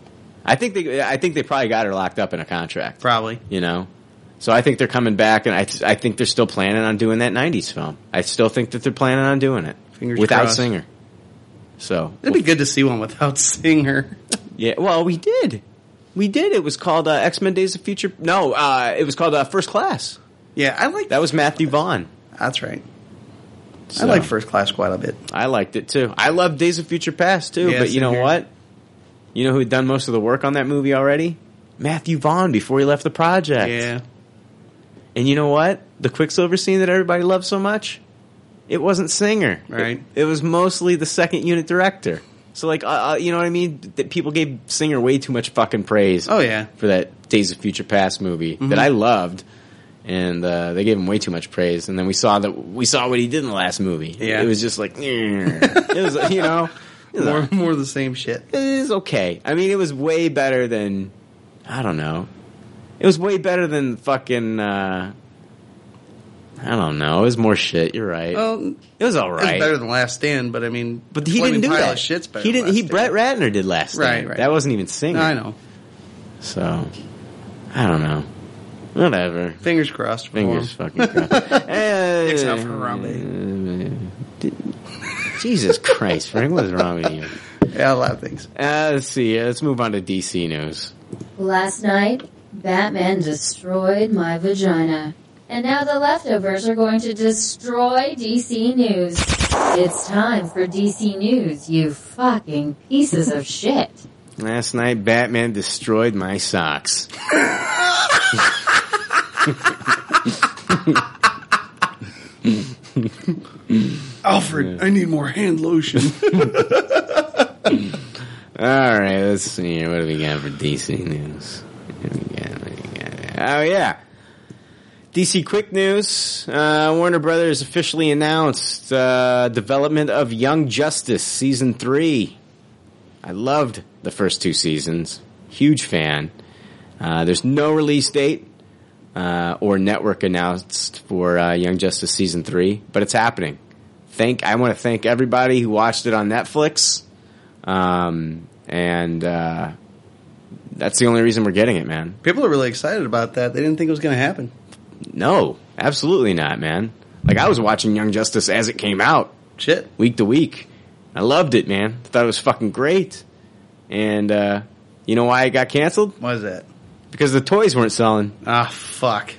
I think they, I think they probably got her locked up in a contract. Probably, you know. So I think they're coming back, and I th- I think they're still planning on doing that nineties film. I still think that they're planning on doing it. Fingers without crossed. Singer. So it'd we'll be good f- to see one without Singer. Yeah, well, we did. We did. It was called uh, X-Men Days of Future... No, uh, it was called uh, First Class. Yeah, I like... That was Matthew Vaughn. That's right. So, I like First Class quite a bit. I liked it, too. I love Days of Future Past, too, yeah, but you know here. What? You know who had done most of the work on that movie already? Matthew Vaughn, before he left the project. Yeah. And you know what? The Quicksilver scene that everybody loved so much, it wasn't Singer. Right. It, it was mostly the second unit director. So, like, uh, uh, you know what I mean? That people gave Singer way too much fucking praise. Oh, yeah. For that Days of Future Past movie mm-hmm. that I loved. And uh, they gave him way too much praise. And then we saw that we saw what he did in the last movie. Yeah. It was just like, it was, you know. More, like, more the same shit. It is okay. I mean, it was way better than, I don't know. It was way better than fucking, uh, I don't know. It was more shit. You're right. Well, it was all right. It was better than Last Stand, but I mean. But he didn't do that. Shit's better he didn't, he, Brett Ratner did Last Stand. Right, right. That wasn't even Singer. No, I know. So, I don't know. Whatever. Fingers crossed. Fingers fucking crossed. uh, Except for Robbie. Jesus Christ, Frank. What is wrong with you? Yeah, a lot of things. Uh, let's see. Uh, let's move on to D C news. Last night, Batman destroyed my vagina. And now the leftovers are going to destroy D C News. It's time for D C News, you fucking pieces of shit. Last night, Batman destroyed my socks. Alfred, I need more hand lotion. Alright, let's see here. What do we got for D C News? Oh yeah, D C quick news. uh, Warner Brothers officially announced uh, development of Young Justice season three. I loved the first two seasons, huge fan. uh, There's no release date uh, or network announced for uh, Young Justice season three, but it's happening. Thank I want to thank everybody who watched it on Netflix. um, And uh that's the only reason we're getting it, man. People are really excited about that. They didn't think it was going to happen. No, absolutely not, man. Like, I was watching Young Justice as it came out. Shit. Week to week. I loved it, man. I thought it was fucking great. And, uh, you know why it got canceled? Why is that? Because the toys weren't selling. Ah, fuck.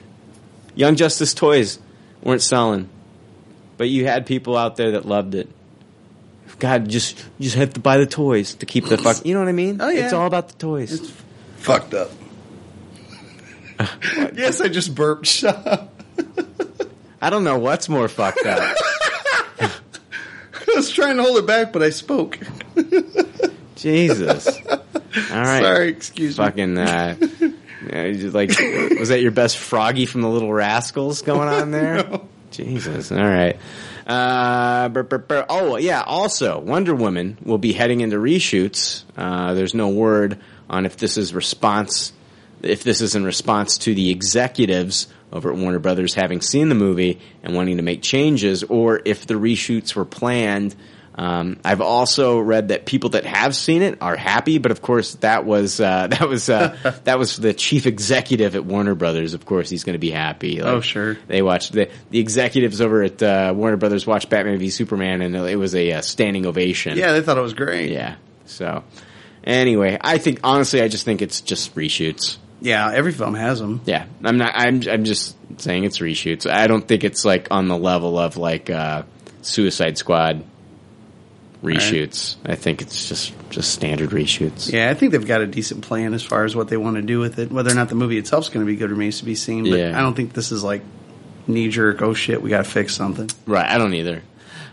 Young Justice toys weren't selling. But you had people out there that loved it. God, just you just have to buy the toys to keep the fuck. You know what I mean? Oh, yeah. It's all about the toys. It's f- fucked up. Yes, I just burped. Shut up. I don't know what's more fucked up. I was trying to hold it back, but I spoke. Jesus. All right. Sorry, excuse Fucking, me. Fucking, uh, yeah, just like, was that your best Froggy from the Little Rascals going on there? No. Jesus. All right. Uh, bur, bur, bur. Oh, yeah, also, Wonder Woman will be heading into reshoots. Uh, there's no word on if this is response, if this is in response to the executives over at Warner Brothers having seen the movie and wanting to make changes, or if the reshoots were planned. Um, I've also read that people that have seen it are happy, but of course that was, uh, that was, uh, that was the chief executive at Warner Brothers. Of course he's going to be happy. Like, oh, sure. They watched the, the executives over at, uh, Warner Brothers watched Batman v Superman, and it was a uh, standing ovation. Yeah. They thought it was great. Yeah. So anyway, I think honestly, I just think it's just reshoots. Yeah, every film has them. Yeah, I'm not. I'm. I'm just saying it's reshoots. I don't think it's like on the level of like uh, Suicide Squad reshoots. Right. I think it's just, just standard reshoots. Yeah, I think they've got a decent plan as far as what they want to do with it. Whether or not the movie itself's going to be good remains to be seen. But yeah. I don't think this is like knee jerk. Oh shit, we got to fix something. Right. I don't either.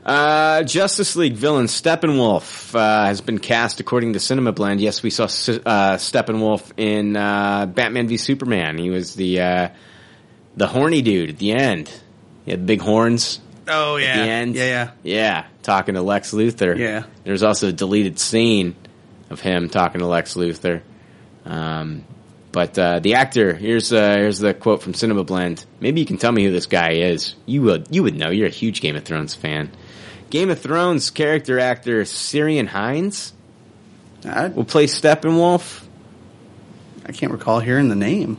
Uh, Justice League villain Steppenwolf uh, has been cast according to CinemaBlend. Yes, we saw uh, Steppenwolf in uh, Batman v Superman. He was the uh, the horny dude at the end. He had big horns. Oh yeah, at the end. yeah, yeah, yeah. Talking to Lex Luthor. Yeah. There's also a deleted scene of him talking to Lex Luthor. Um, but uh, the actor here's uh, here's the quote from CinemaBlend. Maybe you can tell me who this guy is. You would you would know. You're a huge Game of Thrones fan. Game of Thrones character actor Ciaran Hinds I'd, will play Steppenwolf. I can't recall hearing the name.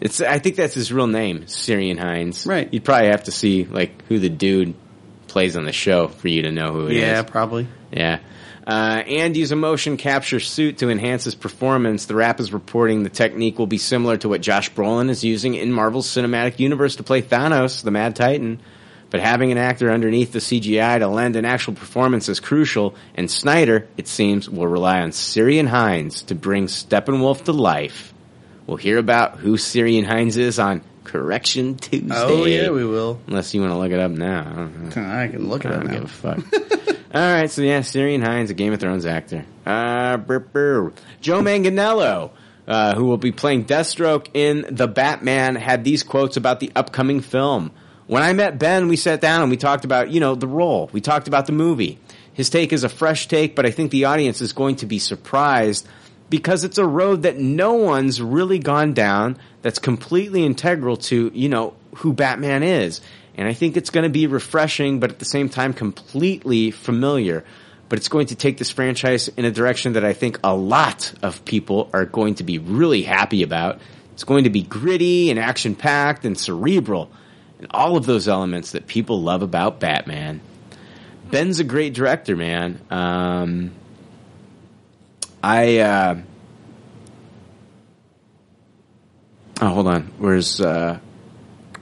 It's I think that's his real name, Ciaran Hinds. Right. You'd probably have to see like who the dude plays on the show for you to know who it yeah, is. Yeah, probably. Yeah. Uh, and use a motion capture suit to enhance his performance. The Rap is reporting the technique will be similar to what Josh Brolin is using in Marvel's Cinematic Universe to play Thanos, the Mad Titan. But having an actor underneath the C G I to lend an actual performance is crucial, and Snyder, it seems, will rely on Ciaran Hinds to bring Steppenwolf to life. We'll hear about who Ciaran Hinds is on Correction Tuesday. Oh, yeah, we will. Unless you want to look it up now. I, don't know. I can look it up now. I don't give a fuck. All right, so yeah, Ciaran Hinds, a Game of Thrones actor. Uh, brr, brr. Joe Manganiello, uh, who will be playing Deathstroke in The Batman, had these quotes about the upcoming film. When I met Ben, we sat down and we talked about, you know, the role. We talked about the movie. His take is a fresh take, but I think the audience is going to be surprised because it's a road that no one's really gone down that's completely integral to, you know, who Batman is. And I think it's going to be refreshing, but at the same time completely familiar. But it's going to take this franchise in a direction that I think a lot of people are going to be really happy about. It's going to be gritty and action-packed and cerebral. And all of those elements that people love about Batman. Ben's a great director, man. Um, I, uh... Oh, hold on. Where's, uh... I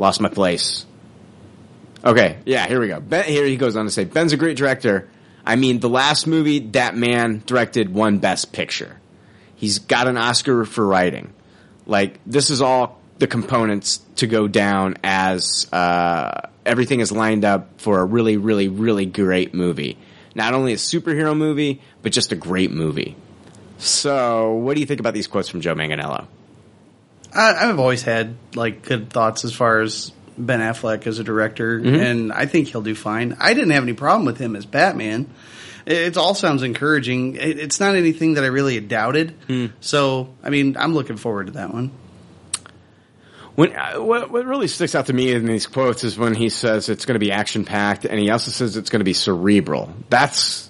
lost my place. Okay, yeah, here we go. Ben, here he goes on to say, Ben's a great director. I mean, the last movie, that man directed won Best Picture. He's got an Oscar for writing. Like, this is all the components to go down as uh, everything is lined up for a really, really, really great movie. Not only a superhero movie, but just a great movie. So what do you think about these quotes from Joe Manganiello? I, I've always had like good thoughts as far as Ben Affleck as a director, mm-hmm. and I think he'll do fine. I didn't have any problem with him as Batman. It, it all sounds encouraging. It, it's not anything that I really doubted. Mm. So, I mean, I'm looking forward to that one. When, what, what really sticks out to me in these quotes is when he says it's going to be action-packed, and he also says it's going to be cerebral. That's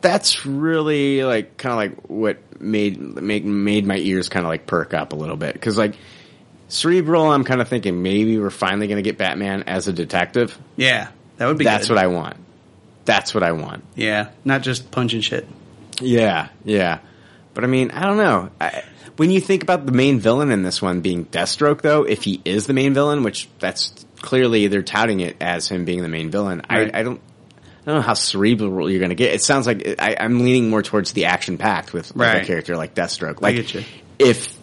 that's really like kind of like what made made made my ears kind of like perk up a little bit because like cerebral, I'm kind of thinking maybe we're finally going to get Batman as a detective. Yeah, that would be. That's good. What I want. That's what I want. Yeah, not just punching shit. Yeah, yeah, but I mean, I don't know. I, When you think about the main villain in this one being Deathstroke, though, if he is the main villain, which that's clearly they're touting it as him being the main villain, right. I, I don't, I don't know how cerebral you're going to get. It sounds like I, I'm leaning more towards the action packed with like, right. a character like Deathstroke. Like I get you. If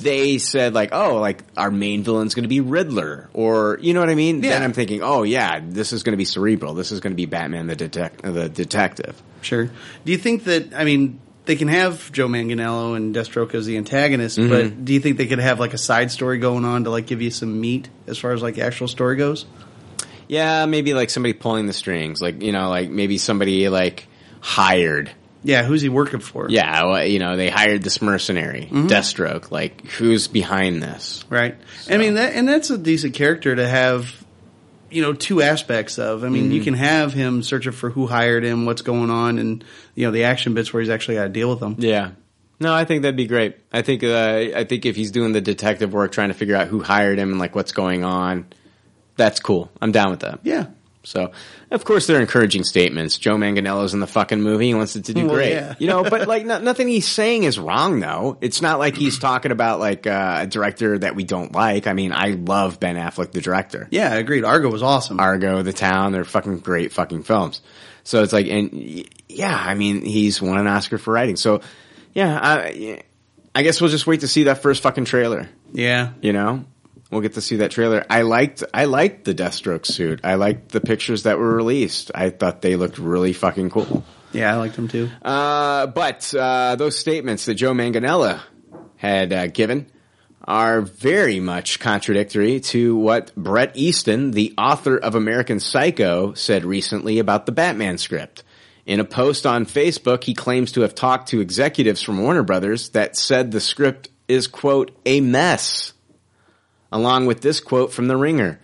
they said like, oh, like our main villain's going to be Riddler, or you know what I mean? Yeah. Then I'm thinking, oh yeah, this is going to be cerebral. This is going to be Batman the detect the detective. Sure. Do you think that? I mean. They can have Joe Manganiello and Deathstroke as the antagonist, mm-hmm. but do you think they could have like a side story going on to like give you some meat as far as like actual story goes? Yeah, maybe like somebody pulling the strings, like you know, like maybe somebody like hired. Yeah, who's he working for? Yeah, well, you know, they hired this mercenary, mm-hmm. Deathstroke. Like, who's behind this? Right. So. I mean, that, and that's a decent character to have. You know, two aspects of. I mean, mm-hmm. you can have him searching for who hired him, what's going on, and, you know, the action bits where he's actually got to deal with them. Yeah. No, I think that'd be great. I think, uh, I think if he's doing the detective work, trying to figure out who hired him and, like, what's going on, that's cool. I'm down with that. Yeah. So, of course, they're encouraging statements. Joe Manganiello's in the fucking movie. He wants it to do well, great. Yeah. You know, but, like, no, nothing he's saying is wrong, though. It's not like he's talking about, like, uh, a director that we don't like. I mean, I love Ben Affleck, the director. Yeah, I agreed. Argo was awesome. Argo, The Town, they're fucking great fucking films. So it's like, and, yeah, I mean, he's won an Oscar for writing. So, yeah, I, I guess we'll just wait to see that first fucking trailer. Yeah. You know? We'll get to see that trailer. I liked, I liked the Deathstroke suit. I liked the pictures that were released. I thought they looked really fucking cool. Yeah, I liked them too. Uh, but, uh, those statements that Joe Manganiello had uh, given are very much contradictory to what Bret Easton, the author of American Psycho, said recently about the Batman script. In a post on Facebook, he claims to have talked to executives from Warner Brothers that said the script is, quote, a mess. Along with this quote from The Ringer.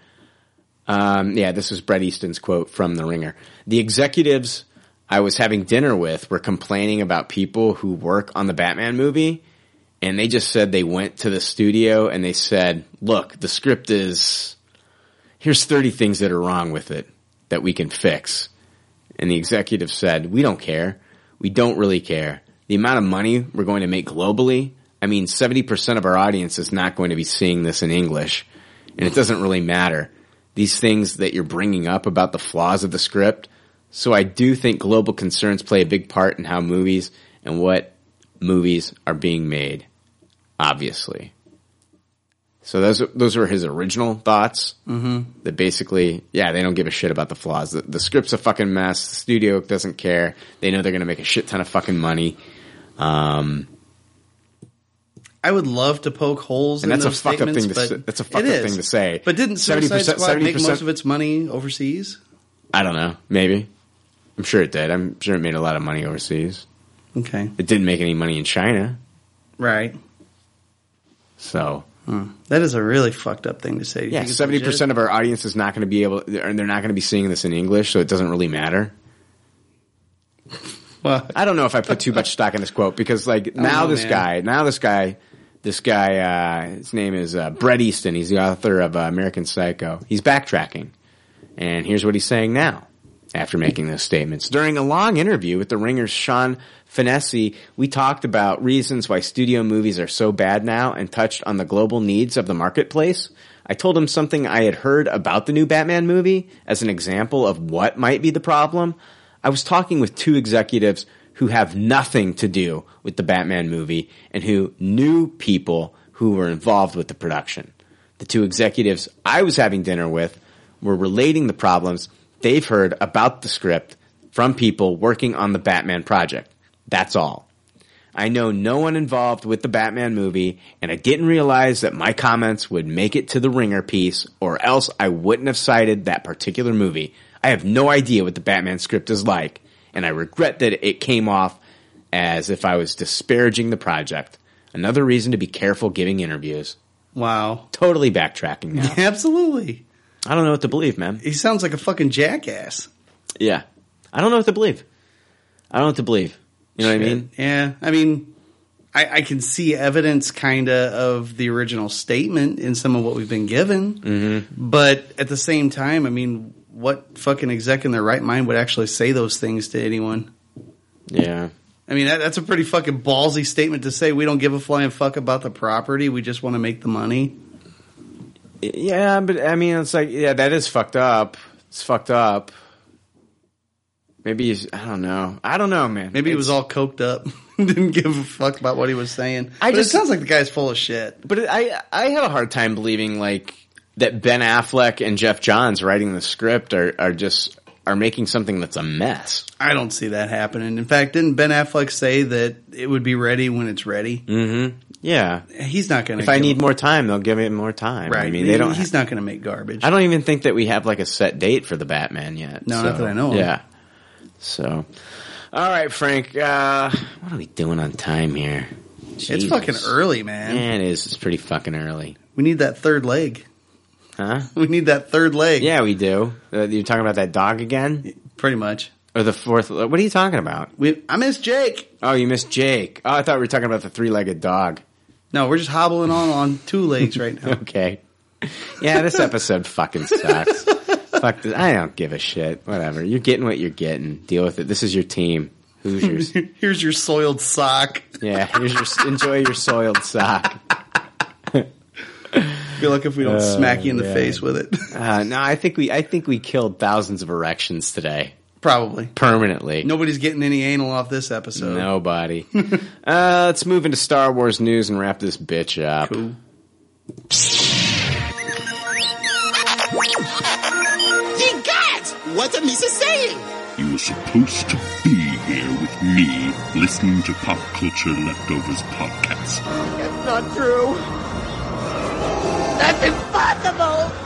Um, yeah, this is Bret Easton's quote from The Ringer. The executives I was having dinner with were complaining about people who work on the Batman movie, and they just said they went to the studio and they said, look, the script is, here's thirty things that are wrong with it that we can fix. And the executive said, we don't care. We don't really care. The amount of money we're going to make globally, I mean, seventy percent of our audience is not going to be seeing this in English, and it doesn't really matter. These things that you're bringing up about the flaws of the script. So I do think global concerns play a big part in how movies and what movies are being made, obviously. So those those were his original thoughts. Mm-hmm. That basically, yeah, they don't give a shit about the flaws. The, the script's a fucking mess. The studio doesn't care. They know they're going to make a shit ton of fucking money. Um... I would love to poke holes and in those statements, thing to but say, that's a fucked up thing to say. But didn't Suicide Squad make most of its money overseas? I don't know. Maybe. I'm sure it did. I'm sure it made a lot of money overseas. Okay. It didn't make any money in China. Right. So. Huh. That is a really fucked up thing to say. Yeah, seventy percent of our audience is not going to be able – they're not going to be seeing this in English, so it doesn't really matter. Well, I don't know if I put too much stock in this quote because, like, now oh, this man. guy – now this guy – This guy, uh, his name is uh, Bret Easton. He's the author of uh, American Psycho. He's backtracking. And here's what he's saying now after making those statements. During a long interview with The Ringer's Sean Finesse, we talked about reasons why studio movies are so bad now and touched on the global needs of the marketplace. I told him something I had heard about the new Batman movie as an example of what might be the problem. I was talking with two executives who have nothing to do with the Batman movie and who knew people who were involved with the production. The two executives I was having dinner with were relating the problems they've heard about the script from people working on the Batman project. That's all. I know no one involved with the Batman movie, and I didn't realize that my comments would make it to the Ringer piece, or else I wouldn't have cited that particular movie. I have no idea what the Batman script is like. And I regret that it came off as if I was disparaging the project. Another reason to be careful giving interviews. Wow. Totally backtracking now. Yeah, absolutely. I don't know what to believe, man. He sounds like a fucking jackass. Yeah. I don't know what to believe. I don't know what to believe. You know Shit. what I mean? Yeah. I mean, I, I can see evidence kind of of the original statement in some of what we've been given. Mm-hmm. But at the same time, I mean... What fucking exec in their right mind would actually say those things to anyone? Yeah. I mean, that, that's a pretty fucking ballsy statement to say. We don't give a flying fuck about the property. We just want to make the money. Yeah, but I mean, it's like, yeah, that is fucked up. It's fucked up. Maybe he's, I don't know. I don't know, man. Maybe it's, he was all coked up. Didn't give a fuck about what he was saying. I but just, it sounds like the guy's full of shit. But it, I, I had a hard time believing, like, that Ben Affleck and Jeff Johns writing the script are, are just are making something that's a mess. I don't see that happening. In fact, didn't Ben Affleck say that it would be ready when it's ready? Mm-hmm. Yeah, he's not going to. If I need more time, they'll give me more time. Right? I mean, they don't. He's not going to make garbage. I don't even think that we have like a set date for the Batman yet. No, so, not that I know of. Yeah. So, all right, Frank. Uh, what are we doing on time here? Jesus. It's fucking early, man. Yeah, it is. It's pretty fucking early. We need that third leg. Huh? We need that third leg. Yeah, we do. Uh, you're talking about that dog again? Pretty much. Or the fourth. What are you talking about? We, I miss Jake. Oh, you missed Jake. Oh, I thought we were talking about the three-legged dog. No, we're just hobbling on on two legs right now. Okay. Yeah, this episode fucking sucks. Fuck this. I don't give a shit. Whatever. You're getting what you're getting. Deal with it. This is your team. Hoosiers. Here's your soiled sock. Yeah. Here's your, enjoy your soiled sock. Good luck if we don't uh, smack you in the yeah. face with it. uh, no, I think we. I think we killed thousands of erections today. Probably. Permanently. Nobody's getting any anal off this episode. Nobody. uh, let's move into Star Wars news and wrap this bitch up. Cool. Ye gods! What am I saying? You were supposed to be here with me, listening to Pop Culture Leftovers podcast. That's not true. That's impossible.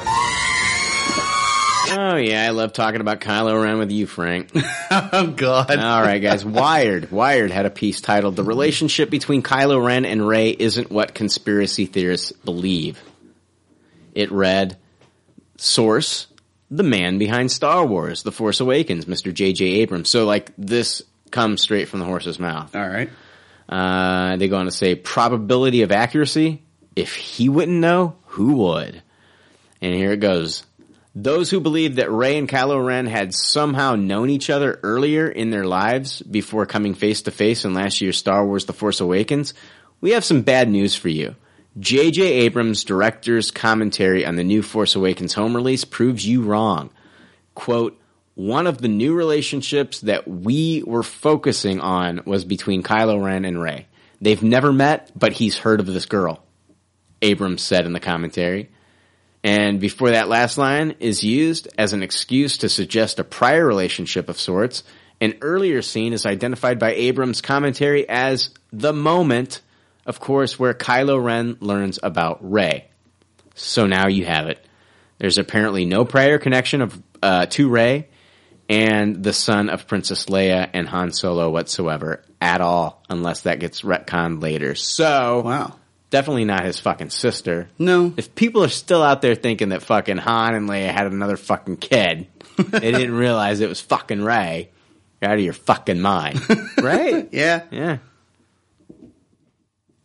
Oh, yeah, I love talking about Kylo Ren with you, Frank. Oh, God. All right, guys. Wired. Wired had a piece titled, "The Relationship Between Kylo Ren and Rey Isn't What Conspiracy Theorists Believe." It read, source, the man behind Star Wars, The Force Awakens, Mister J J Abrams. So, like, this comes straight from the horse's mouth. All right. Uh, they go on to say, probability of accuracy, if he wouldn't know, who would? And here it goes. Those who believe that Rey and Kylo Ren had somehow known each other earlier in their lives before coming face-to-face in last year's Star Wars The Force Awakens, we have some bad news for you. J J Abrams' director's commentary on the new Force Awakens home release proves you wrong. Quote, one of the new relationships that we were focusing on was between Kylo Ren and Rey. They've never met, but he's heard of this girl, Abrams said in the commentary. And before that last line is used as an excuse to suggest a prior relationship of sorts, an earlier scene is identified by Abrams' commentary as the moment, of course, where Kylo Ren learns about Rey. So now you have it. There's apparently no prior connection of uh, to Rey and the son of Princess Leia and Han Solo whatsoever at all, unless that gets retconned later. So... wow. Definitely not his fucking sister. No. If people are still out there thinking that fucking Han and Leia had another fucking kid, they didn't realize it was fucking Rey, you're out of your fucking mind. Right? Yeah. Yeah.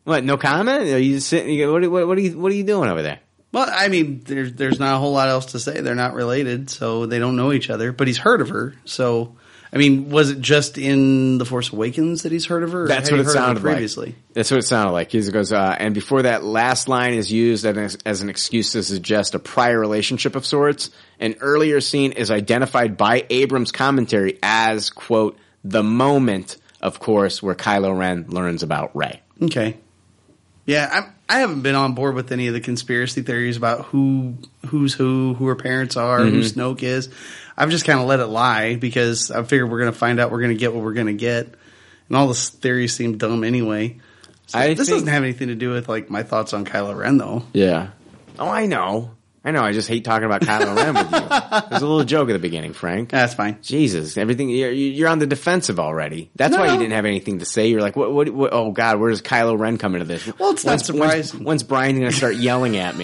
What, no comment? Are you sitting, you go, what, what, what, are you, what are you doing over there? Well, I mean, there's, there's not a whole lot else to say. They're not related, so they don't know each other. But he's heard of her, so... I mean, was it just in The Force Awakens that he's heard of her? That's what it sounded like. Previously? That's what it sounded like. He goes, uh, and before that last line is used as, as an excuse to suggest a prior relationship of sorts, an earlier scene is identified by Abrams' commentary as, quote, the moment, of course, where Kylo Ren learns about Rey. Okay. Yeah, I'm, I haven't been on board with any of the conspiracy theories about who who's who, who her parents are, mm-hmm. who Snoke is. I've just kind of let it lie because I figured we're going to find out, we're going to get what we're going to get. And all the theories seem dumb anyway. So I this think, doesn't have anything to do with like my thoughts on Kylo Ren, though. Yeah. Oh, I know. I know. I just hate talking about Kylo Ren with you. There's a little joke at the beginning, Frank. That's fine. Jesus. Everything. You're, you're on the defensive already. That's no. why you didn't have anything to say. You're like, what, what, what, oh, God, where does Kylo Ren come into this? Well, it's when's, not surprising. When's, when's Brian going to start yelling at me?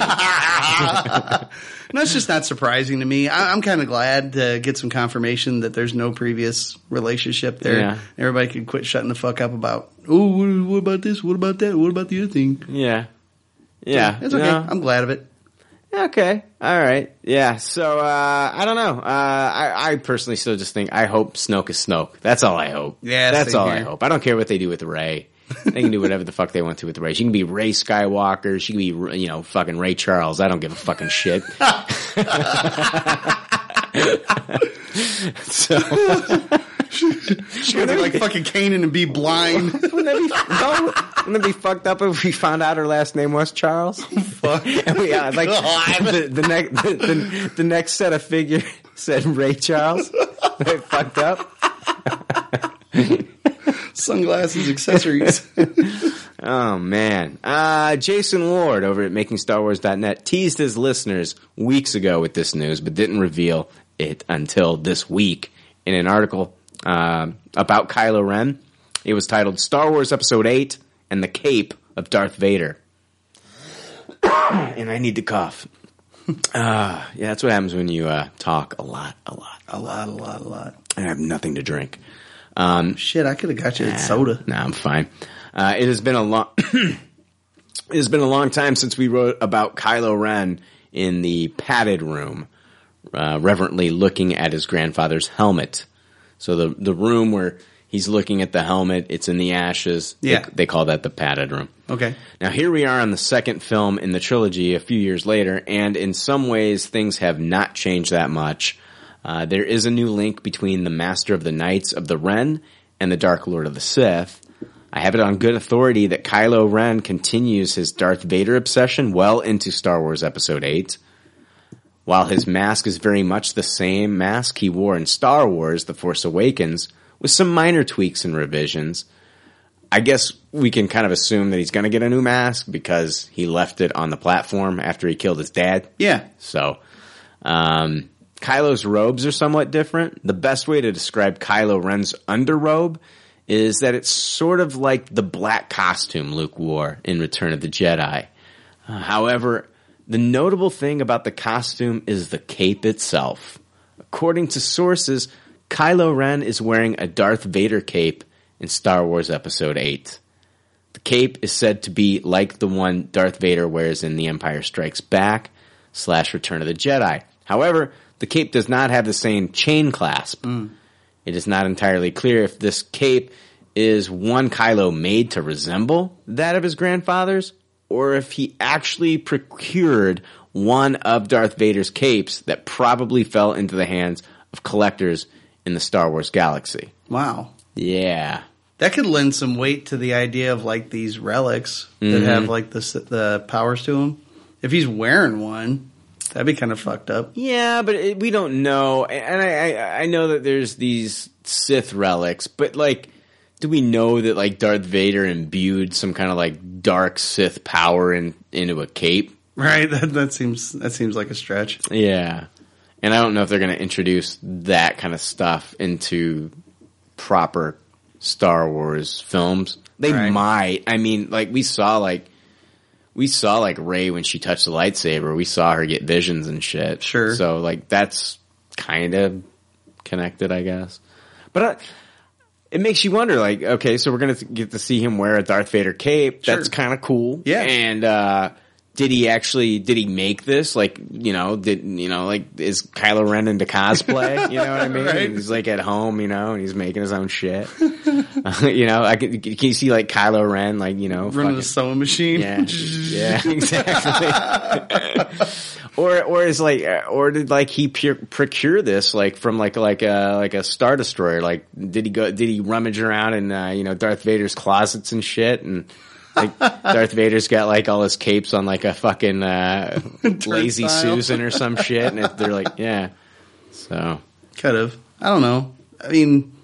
No, it's just not surprising to me. I, I'm kind of glad to get some confirmation that there's no previous relationship there. Yeah. Everybody could quit shutting the fuck up about, oh, what, what about this? What about that? What about the other thing? Yeah. Yeah. So, it's okay. No. I'm glad of it. Okay. All right. Yeah. So, uh, I don't know. Uh, I, I personally still just think I hope Snoke is Snoke. That's all I hope. Yeah. That's all here. I hope. I don't care what they do with Rey. They can do whatever the fuck they want to with Rey. She can be Rey Skywalker. She can be, you know, fucking Ray Charles. I don't give a fucking shit. So. She's going to be like fucking Kanan and be blind. Wouldn't that be, no, wouldn't that be fucked up if we found out her last name was Charles? Oh, fuck. And we, uh, like, the, the, next, the, the, the next set of figures said Ray Charles. They fucked up. Sunglasses, accessories. Oh, man. Uh, Jason Ward over at making star wars dot net teased his listeners weeks ago with this news, but didn't reveal it until this week in an article Uh, about Kylo Ren. It was titled Star Wars Episode eight and the Cape of Darth Vader. And I need to cough. Uh, yeah, that's what happens when you uh, talk a lot, a lot, a lot, a lot, a lot. And I have nothing to drink. Um, Shit, I could have got you nah, a soda. Nah, I'm fine. Uh, it has been a long it has been a long time since we wrote about Kylo Ren in the padded room. uh, reverently looking at his grandfather's helmet. So the the room where he's looking at the helmet, it's in the ashes. Yeah. They, they call that the padded room. Okay. Now here we are on the second film in the trilogy a few years later, and in some ways things have not changed that much. Uh, there is a new link between the Master of the Knights of the Ren and the Dark Lord of the Sith. I have it on good authority that Kylo Ren continues his Darth Vader obsession well into Star Wars Episode eight. While his mask is very much the same mask he wore in Star Wars The Force Awakens, with some minor tweaks and revisions, I guess we can kind of assume that he's going to get a new mask because he left it on the platform after he killed his dad. Yeah. So, um... Kylo's robes are somewhat different. The best way to describe Kylo Ren's underrobe is that it's sort of like the black costume Luke wore in Return of the Jedi. Uh, however, the notable thing about the costume is the cape itself. According to sources, Kylo Ren is wearing a Darth Vader cape in Star Wars Episode eight. The cape is said to be like the one Darth Vader wears in The Empire Strikes Back slash Return of the Jedi. However, the cape does not have the same chain clasp. Mm. It is not entirely clear if this cape is one Kylo made to resemble that of his grandfather's, or if he actually procured one of Darth Vader's capes that probably fell into the hands of collectors in the Star Wars galaxy. Wow. Yeah. That could lend some weight to the idea of, like, these relics mm-hmm. that have, like, the, the powers to them. If he's wearing one... That'd be kind of fucked up. Yeah, but it, we don't know. And I, I I know that there's these Sith relics, but, like, do we know that, like, Darth Vader imbued some kind of, like, dark Sith power in, into a cape? Right, that that seems that seems like a stretch. Yeah. And I don't know if they're going to introduce that kind of stuff into proper Star Wars films. They right. might. I mean, like, we saw, like, We saw, like, Rey when she touched the lightsaber. We saw her get visions and shit. Sure. So, like, that's kind of connected, I guess. But I, it makes you wonder, like, okay, so we're going to get to see him wear a Darth Vader cape. Sure. That's kind of cool. Yeah. And uh, did he actually – did he make this? Like, you know, did you know, like, is Kylo Ren into cosplay? You know what I mean? Right. He's, like, at home, you know, and he's making his own shit. You know, I can, can you see, like, Kylo Ren, like, you know, running fucking, a sewing machine? Yeah, yeah, exactly. or, or is like, or did like he pure, procure this like from like like a like a Star Destroyer? Like, did he go? Did he rummage around in uh, you know Darth Vader's closets and shit? And like Darth Vader's got like all his capes on like a fucking uh, Lazy Susan or some shit, and it, they're like, yeah. So could have. I don't know. I mean.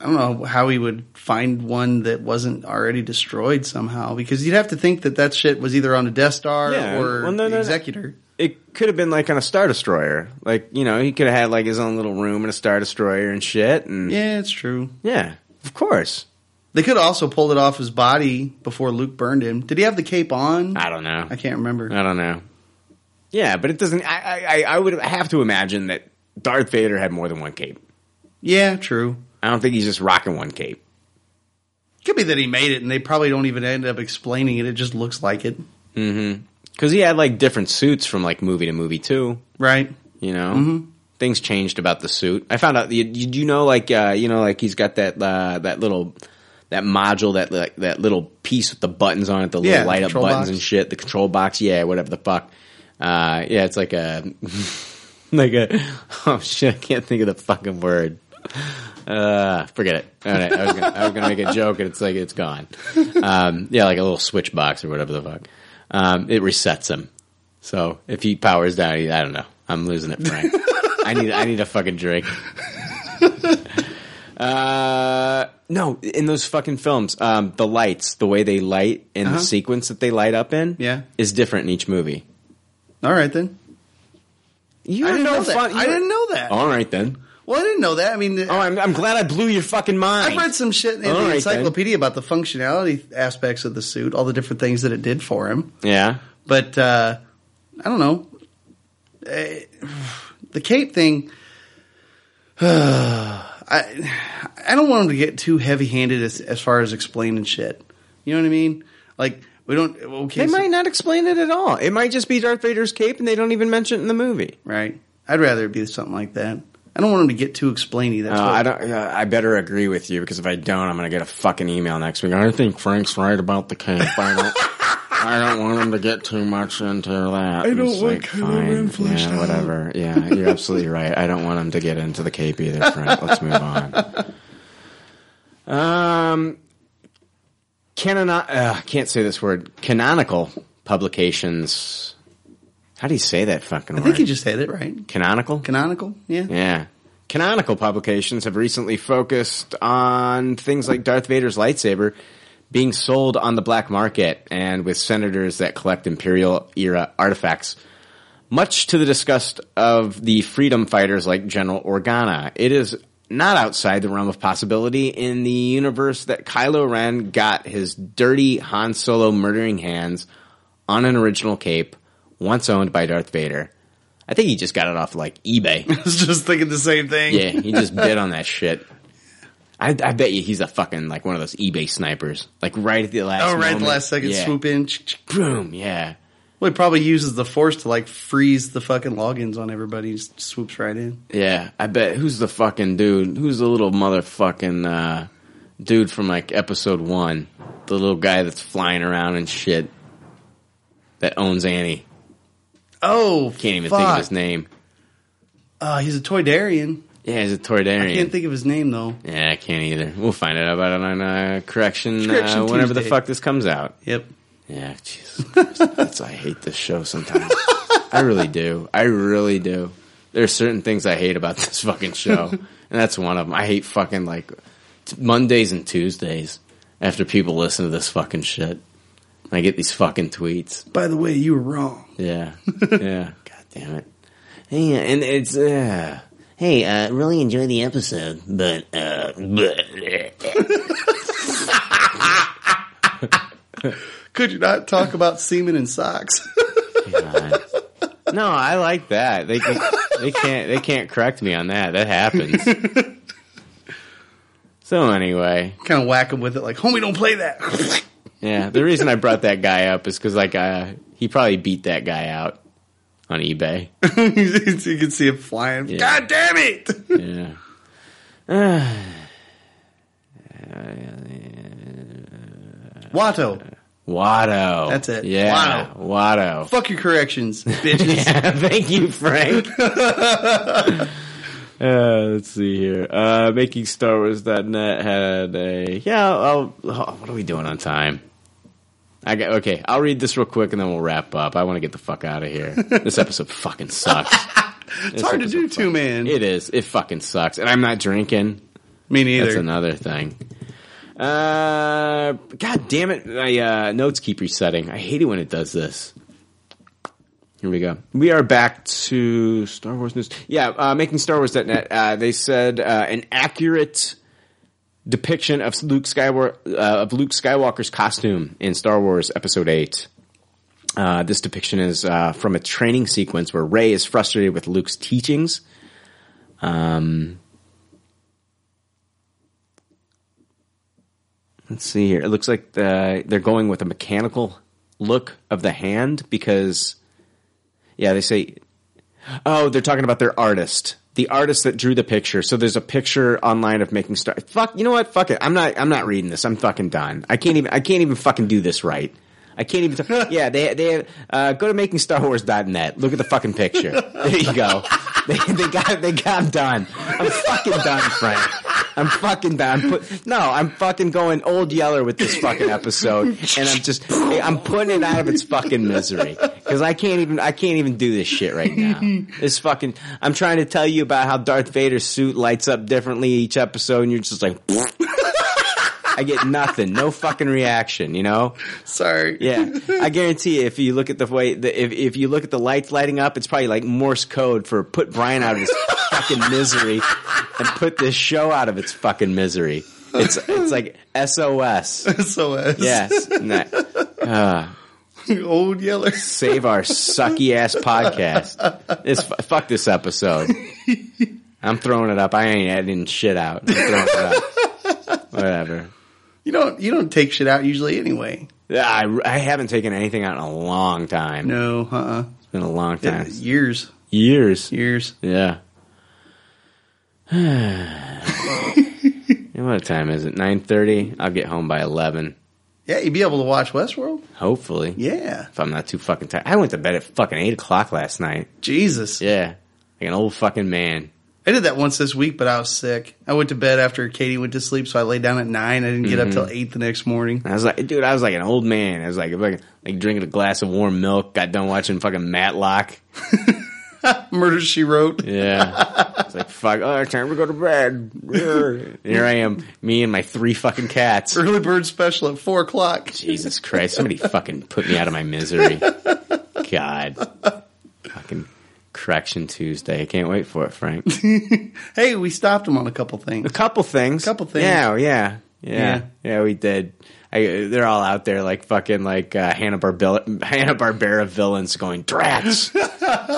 I don't know how he would find one that wasn't already destroyed somehow, because you'd have to think that that shit was either on a Death Star yeah. or well, no, the Executor. No, no. It could have been like on a Star Destroyer. Like, you know, he could have had like his own little room in a Star Destroyer and shit. And yeah, it's true. Yeah, of course. They could have also pulled it off his body before Luke burned him. Did he have the cape on? I don't know. I can't remember. I don't know. Yeah, but it doesn't... I I, I would have to imagine that Darth Vader had more than one cape. Yeah, true. I don't think he's just rocking one cape. Could be that he made it, and they probably don't even end up explaining it. It just looks like it. Mm-hmm. Because he had, like, different suits from, like, movie to movie, too. Right. You know? Mm-hmm. Things changed about the suit. I found out, you, you know, like, uh, you know, like, he's got that uh, that little, that module, that like, that little piece with the buttons on it, the little yeah, light-up buttons box. And shit, the control box, yeah, whatever the fuck. Uh, yeah, it's like a, like a, oh, shit, I can't think of the fucking word. Uh, forget it. All right, I was gonna, I was gonna make a joke, and it's like it's gone. Um, yeah, like a little switch box or whatever the fuck. Um, it resets him. So if he powers down, he, I don't know. I'm losing it, Frank. I need, I need a fucking drink. Uh, no, in those fucking films, um, the lights, the way they light, and uh-huh. the sequence that they light up in, yeah. is different in each movie. All right then. You I didn't know that. Fun, I were, didn't know that. All right then. Well, I didn't know that. I mean, oh, I'm, I'm glad I blew your fucking mind. I've read some shit in the right, encyclopedia then. About the functionality aspects of the suit, all the different things that it did for him. Yeah, but uh, I don't know the cape thing. Uh, I I don't want him to get too heavy handed as as far as explaining shit. You know what I mean? Like we don't. Okay, they so, might not explain it at all. It might just be Darth Vader's cape, and they don't even mention it in the movie. Right. I'd rather do something like that. I don't want them to get too explainy. That's uh, I don't. Uh, I better agree with you, because if I don't, I'm going to get a fucking email next week. I think Frank's right about the camp. I don't. I don't want them to get too much into that. I don't want Kylo Ren fleshed out. Yeah, whatever. Yeah, you're absolutely right. I don't want them to get into the cape either, Frank. Let's move on. Um, canon. Uh, can't say this word. Canonical publications. How do you say that fucking word? I think you just said it right. Canonical? Canonical, yeah. Yeah. Canonical publications have recently focused on things like Darth Vader's lightsaber being sold on the black market and with senators that collect Imperial-era artifacts, much to the disgust of the freedom fighters like General Organa. It is not outside the realm of possibility in the universe that Kylo Ren got his dirty Han Solo murdering hands on an original cape, once owned by Darth Vader. I think he just got it off, like, eBay. I was just thinking the same thing. Yeah, he just bid on that shit. I, I bet you he's a fucking, like, one of those eBay snipers. Like, right at the last second. Oh, right moment. At the last second, yeah. Swoop in. Boom, yeah. Well, he probably uses the Force to, like, freeze the fucking logins on everybody. He just swoops right in. Yeah, I bet. Who's the fucking dude? Who's the little motherfucking uh, dude from, like, episode one? The little guy that's flying around and shit that owns Annie. Oh, can't even fuck. think of his name. Uh, he's a Toydarian. Yeah, he's a Toydarian. I can't think of his name, though. Yeah, I can't either. We'll find out about it on uh, Correction, correction uh, whenever Tuesday. The fuck this comes out. Yep. Yeah, Jesus Christ. That's, I hate this show sometimes. I really do. I really do. There are certain things I hate about this fucking show, and that's one of them. I hate fucking, like, t- Mondays and Tuesdays after people listen to this fucking shit. I get these fucking tweets. By the way, you were wrong. Yeah. Yeah. God damn it. Hey, uh, and it's, uh, hey, I uh, really enjoyed the episode, but, uh, could you not talk about semen and socks? God. No, I like that. They, they, they can't, they can't correct me on that. That happens. So anyway. Kind of whack them with it like, homie, don't play that. Yeah, the reason I brought that guy up is because, like, uh, he probably beat that guy out on eBay. You can see him flying. Yeah. God damn it! Yeah. Uh, Watto. Watto. That's it. Yeah. Watto. Watto. Fuck your corrections, bitches. Yeah, thank you, Frank. Uh, let's see here. Uh, making star wars dot net had a, yeah, I'll, I'll, what are we doing on time? I got, okay, I'll read this real quick and then we'll wrap up. I want to get the fuck out of here. This episode fucking sucks. It's this hard to do too, man. It is. It fucking sucks. And I'm not drinking. Me neither. That's another thing. Uh, God damn it. My uh, notes keep resetting. I hate it when it does this. Here we go. We are back to Star Wars news. Yeah, uh, making star wars dot net. Uh, they said uh, an accurate depiction of Luke Skywalker, uh, of Luke Skywalker's costume in Star Wars Episode eight. Uh, this depiction is uh, from a training sequence where Rey is frustrated with Luke's teachings. Um, let's see here. It looks like the, they're going with a mechanical look of the hand because... Yeah, they say, oh, they're talking about their artist, the artist that drew the picture. So there's a picture online of making star. Fuck, you know what? Fuck it. I'm not. I'm not reading this. I'm fucking done. I can't even. I can't even fucking do this right. I can't even. T- yeah, they. They uh, go to making star wars dot net. Look at the fucking picture. There you go. They, they got. They got. I'm done. I'm fucking done, Frank. I'm fucking done. Put, no, I'm fucking going Old Yeller with this fucking episode, and I'm just, I'm putting it out of its fucking misery because I can't even, I can't even do this shit right now. This fucking, I'm trying to tell you about how Darth Vader's suit lights up differently each episode, and you're just like, I get nothing, no fucking reaction, you know. Sorry. Yeah, I guarantee you, if you look at the way, the, if if you look at the lights lighting up, it's probably like Morse code for put Brian out of his fucking misery. And put this show out of its fucking misery. It's it's like S O S. S O S. Yes. Not, uh, Old Yeller. Save our sucky ass podcast. It's, fuck this episode. I'm throwing it up. I ain't adding shit out. I'm throwing it up. Whatever. You don't you don't take shit out usually anyway. Yeah, I, I haven't taken anything out in a long time. No, uh-uh. It's been a long time. Years. Years. Years. Yeah. What time is it? nine thirty? I'll get home by eleven. Yeah, you'd be able to watch Westworld? Hopefully. Yeah. If I'm not too fucking tired. I went to bed at fucking eight o'clock last night. Jesus. Yeah. Like an old fucking man. I did that once this week, but I was sick. I went to bed after Katie went to sleep, so I laid down at nine. I didn't get mm-hmm. up till eight the next morning. I was like, dude, I was like an old man. I was like, like, like drinking a glass of warm milk. Got done watching fucking Matlock. Murder, She Wrote. Yeah. It's like, fuck, oh, it's time to go to bed. Here I am, me and my three fucking cats. Early bird special at four o'clock. Jesus Christ, somebody fucking put me out of my misery. God. Fucking Correction Tuesday. I can't wait for it, Frank. Hey, we stopped him on a couple things. A couple things? A couple things. Yeah, yeah. Yeah, yeah, yeah we did. I, they're all out there like fucking like uh, Hanna-Barbera, Hanna-Barbera villains going, Drax!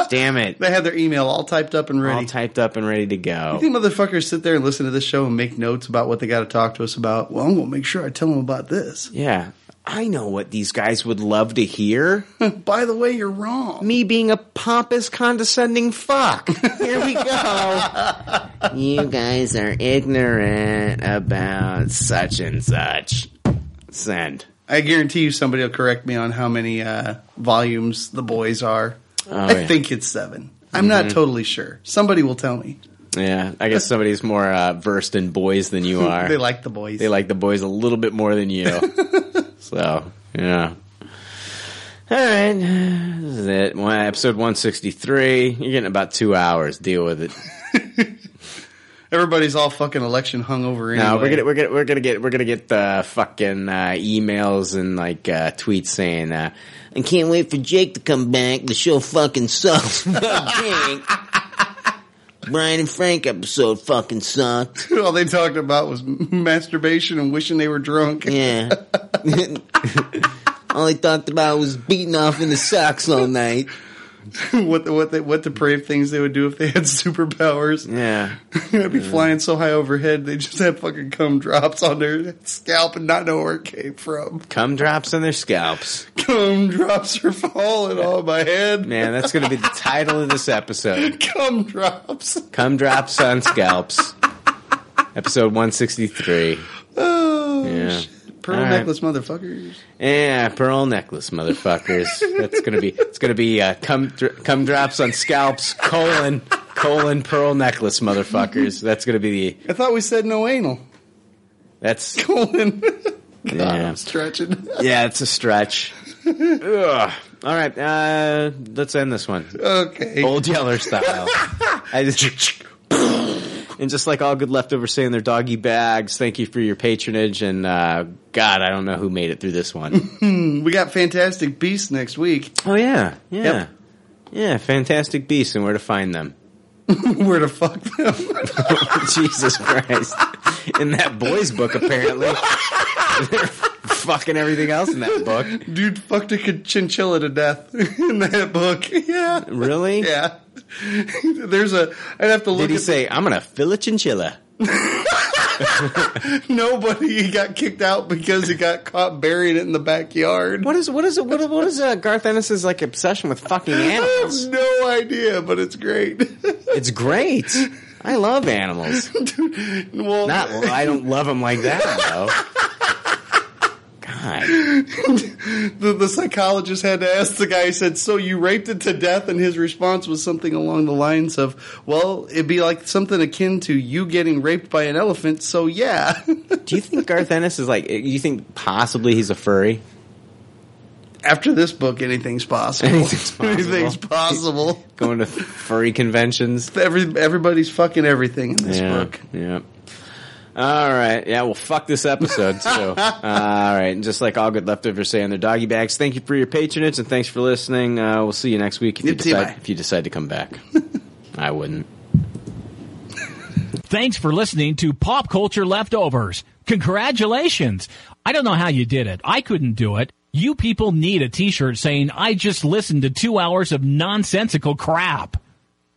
Damn it. They had their email all typed up and ready. All typed up and ready to go. You think motherfuckers sit there and listen to this show and make notes about what they got to talk to us about? Well, I'm going to make sure I tell them about this. Yeah. I know what these guys would love to hear. By the way, you're wrong. Me being a pompous, condescending fuck. Here we go. You guys are ignorant about such and such. Send. I guarantee you somebody will correct me on how many uh, volumes The Boys are. Oh, I yeah. think it's seven. I'm mm-hmm. not totally sure. Somebody will tell me. Yeah, I guess somebody's more uh, versed in Boys than you are. They like The Boys. They like The Boys a little bit more than you. So, yeah. All right. This is it. Well, episode one sixty-three. You're getting about two hours. Deal with it. Everybody's all fucking election hungover anyway. No, we're gonna we're gonna we're gonna get we're gonna get the fucking uh, emails and like uh, tweets saying, uh, "I can't wait for Jake to come back. The show fucking sucks." Jake. Brian and Frank episode fucking sucked. All they talked about was masturbation and wishing they were drunk. Yeah. All they talked about was beating off in the socks all night. What the, what the, what depraved things they would do if they had superpowers. Yeah. They'd be yeah. flying so high overhead they just had fucking cum drops on their scalp and not know where it came from. Cum drops on their scalps. Cum drops are falling on my head. Man, that's going to be the title of this episode. Cum drops. Cum drops on scalps. Episode one sixty-three. Oh, yeah. Shit. Pearl right. necklace motherfuckers. Yeah, pearl necklace motherfuckers. That's gonna be it's gonna be uh, cum th- cum drops on scalps colon colon pearl necklace motherfuckers. That's gonna be the. I thought we said no anal. That's colon. God, yeah, I'm stretching. Yeah, it's a stretch. Ugh. All right, uh, let's end this one. Okay, Old Yeller style. I just. And just like all good leftovers say in their doggy bags, thank you for your patronage. And, uh, God, I don't know who made it through this one. We got Fantastic Beasts next week. Oh, yeah. Yeah. Yep. Yeah, Fantastic Beasts and where to find them. Where to fuck them. Jesus Christ. In that boy's book, apparently. They're fucking everything else in that book. Dude fucked a chinchilla to death in that book. Yeah. Really? Yeah. There's a. I'd have to look. Did he at say, the, "I'm gonna fill a chinchilla"? Nobody. He got kicked out because he got caught burying it in the backyard. What is? What is? What, what is uh, Garth Ennis's like obsession with fucking animals? I have no idea, but it's great. It's great. I love animals. Dude, well, not. I don't love them like that though. the, the psychologist had to ask the guy, he said, so you raped it to death? And his response was something along the lines of, well, it'd be like something akin to you getting raped by an elephant, so yeah. Do you think Garth Ennis is like, you think possibly he's a furry? After this book, anything's possible. Anything's possible. Anything's possible. Going to furry conventions. Every, everybody's fucking everything in this yeah, book. Yeah. All right. Yeah, well, fuck this episode. So, uh, all right. And just like all good leftovers say in their doggy bags, thank you for your patronage and thanks for listening. Uh, we'll see you next week if you, decide, if you decide to come back. I wouldn't. Thanks for listening to Pop Culture Leftovers. Congratulations. I don't know how you did it. I couldn't do it. You people need a t-shirt saying, I just listened to two hours of nonsensical crap.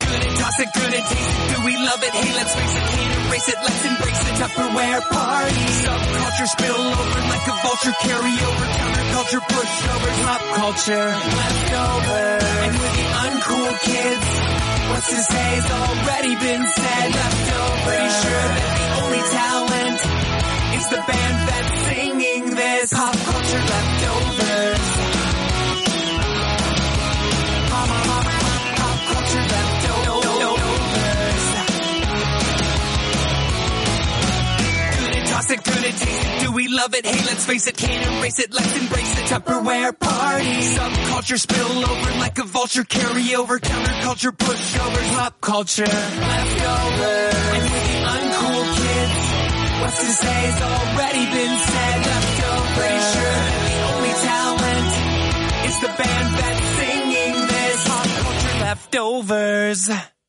Good and toss it, good and taste it, do we love it? Hey, let's race it, can't erase it, let's embrace the Tupperware party. Subculture spill over like a vulture, carry over, counterculture, pushovers, pop culture, leftovers. And we're the uncool kids. What's to say has already been said. Leftovers. Pretty sure that the only talent is the band that's singing this. Pop culture leftovers. Pop, pop, pop culture leftovers. Good and toss it, good and taste it. Do we love it? Hey, let's face it. Can't erase it. Let's embrace the Tupperware party. Subculture spill over like a vulture. Carry over, counterculture, pushovers, pop culture, leftovers. And we're the uncool kids. What's to say has already been said. Leftovers. Pretty sure the only talent is the band that's singing this. Pop culture leftovers.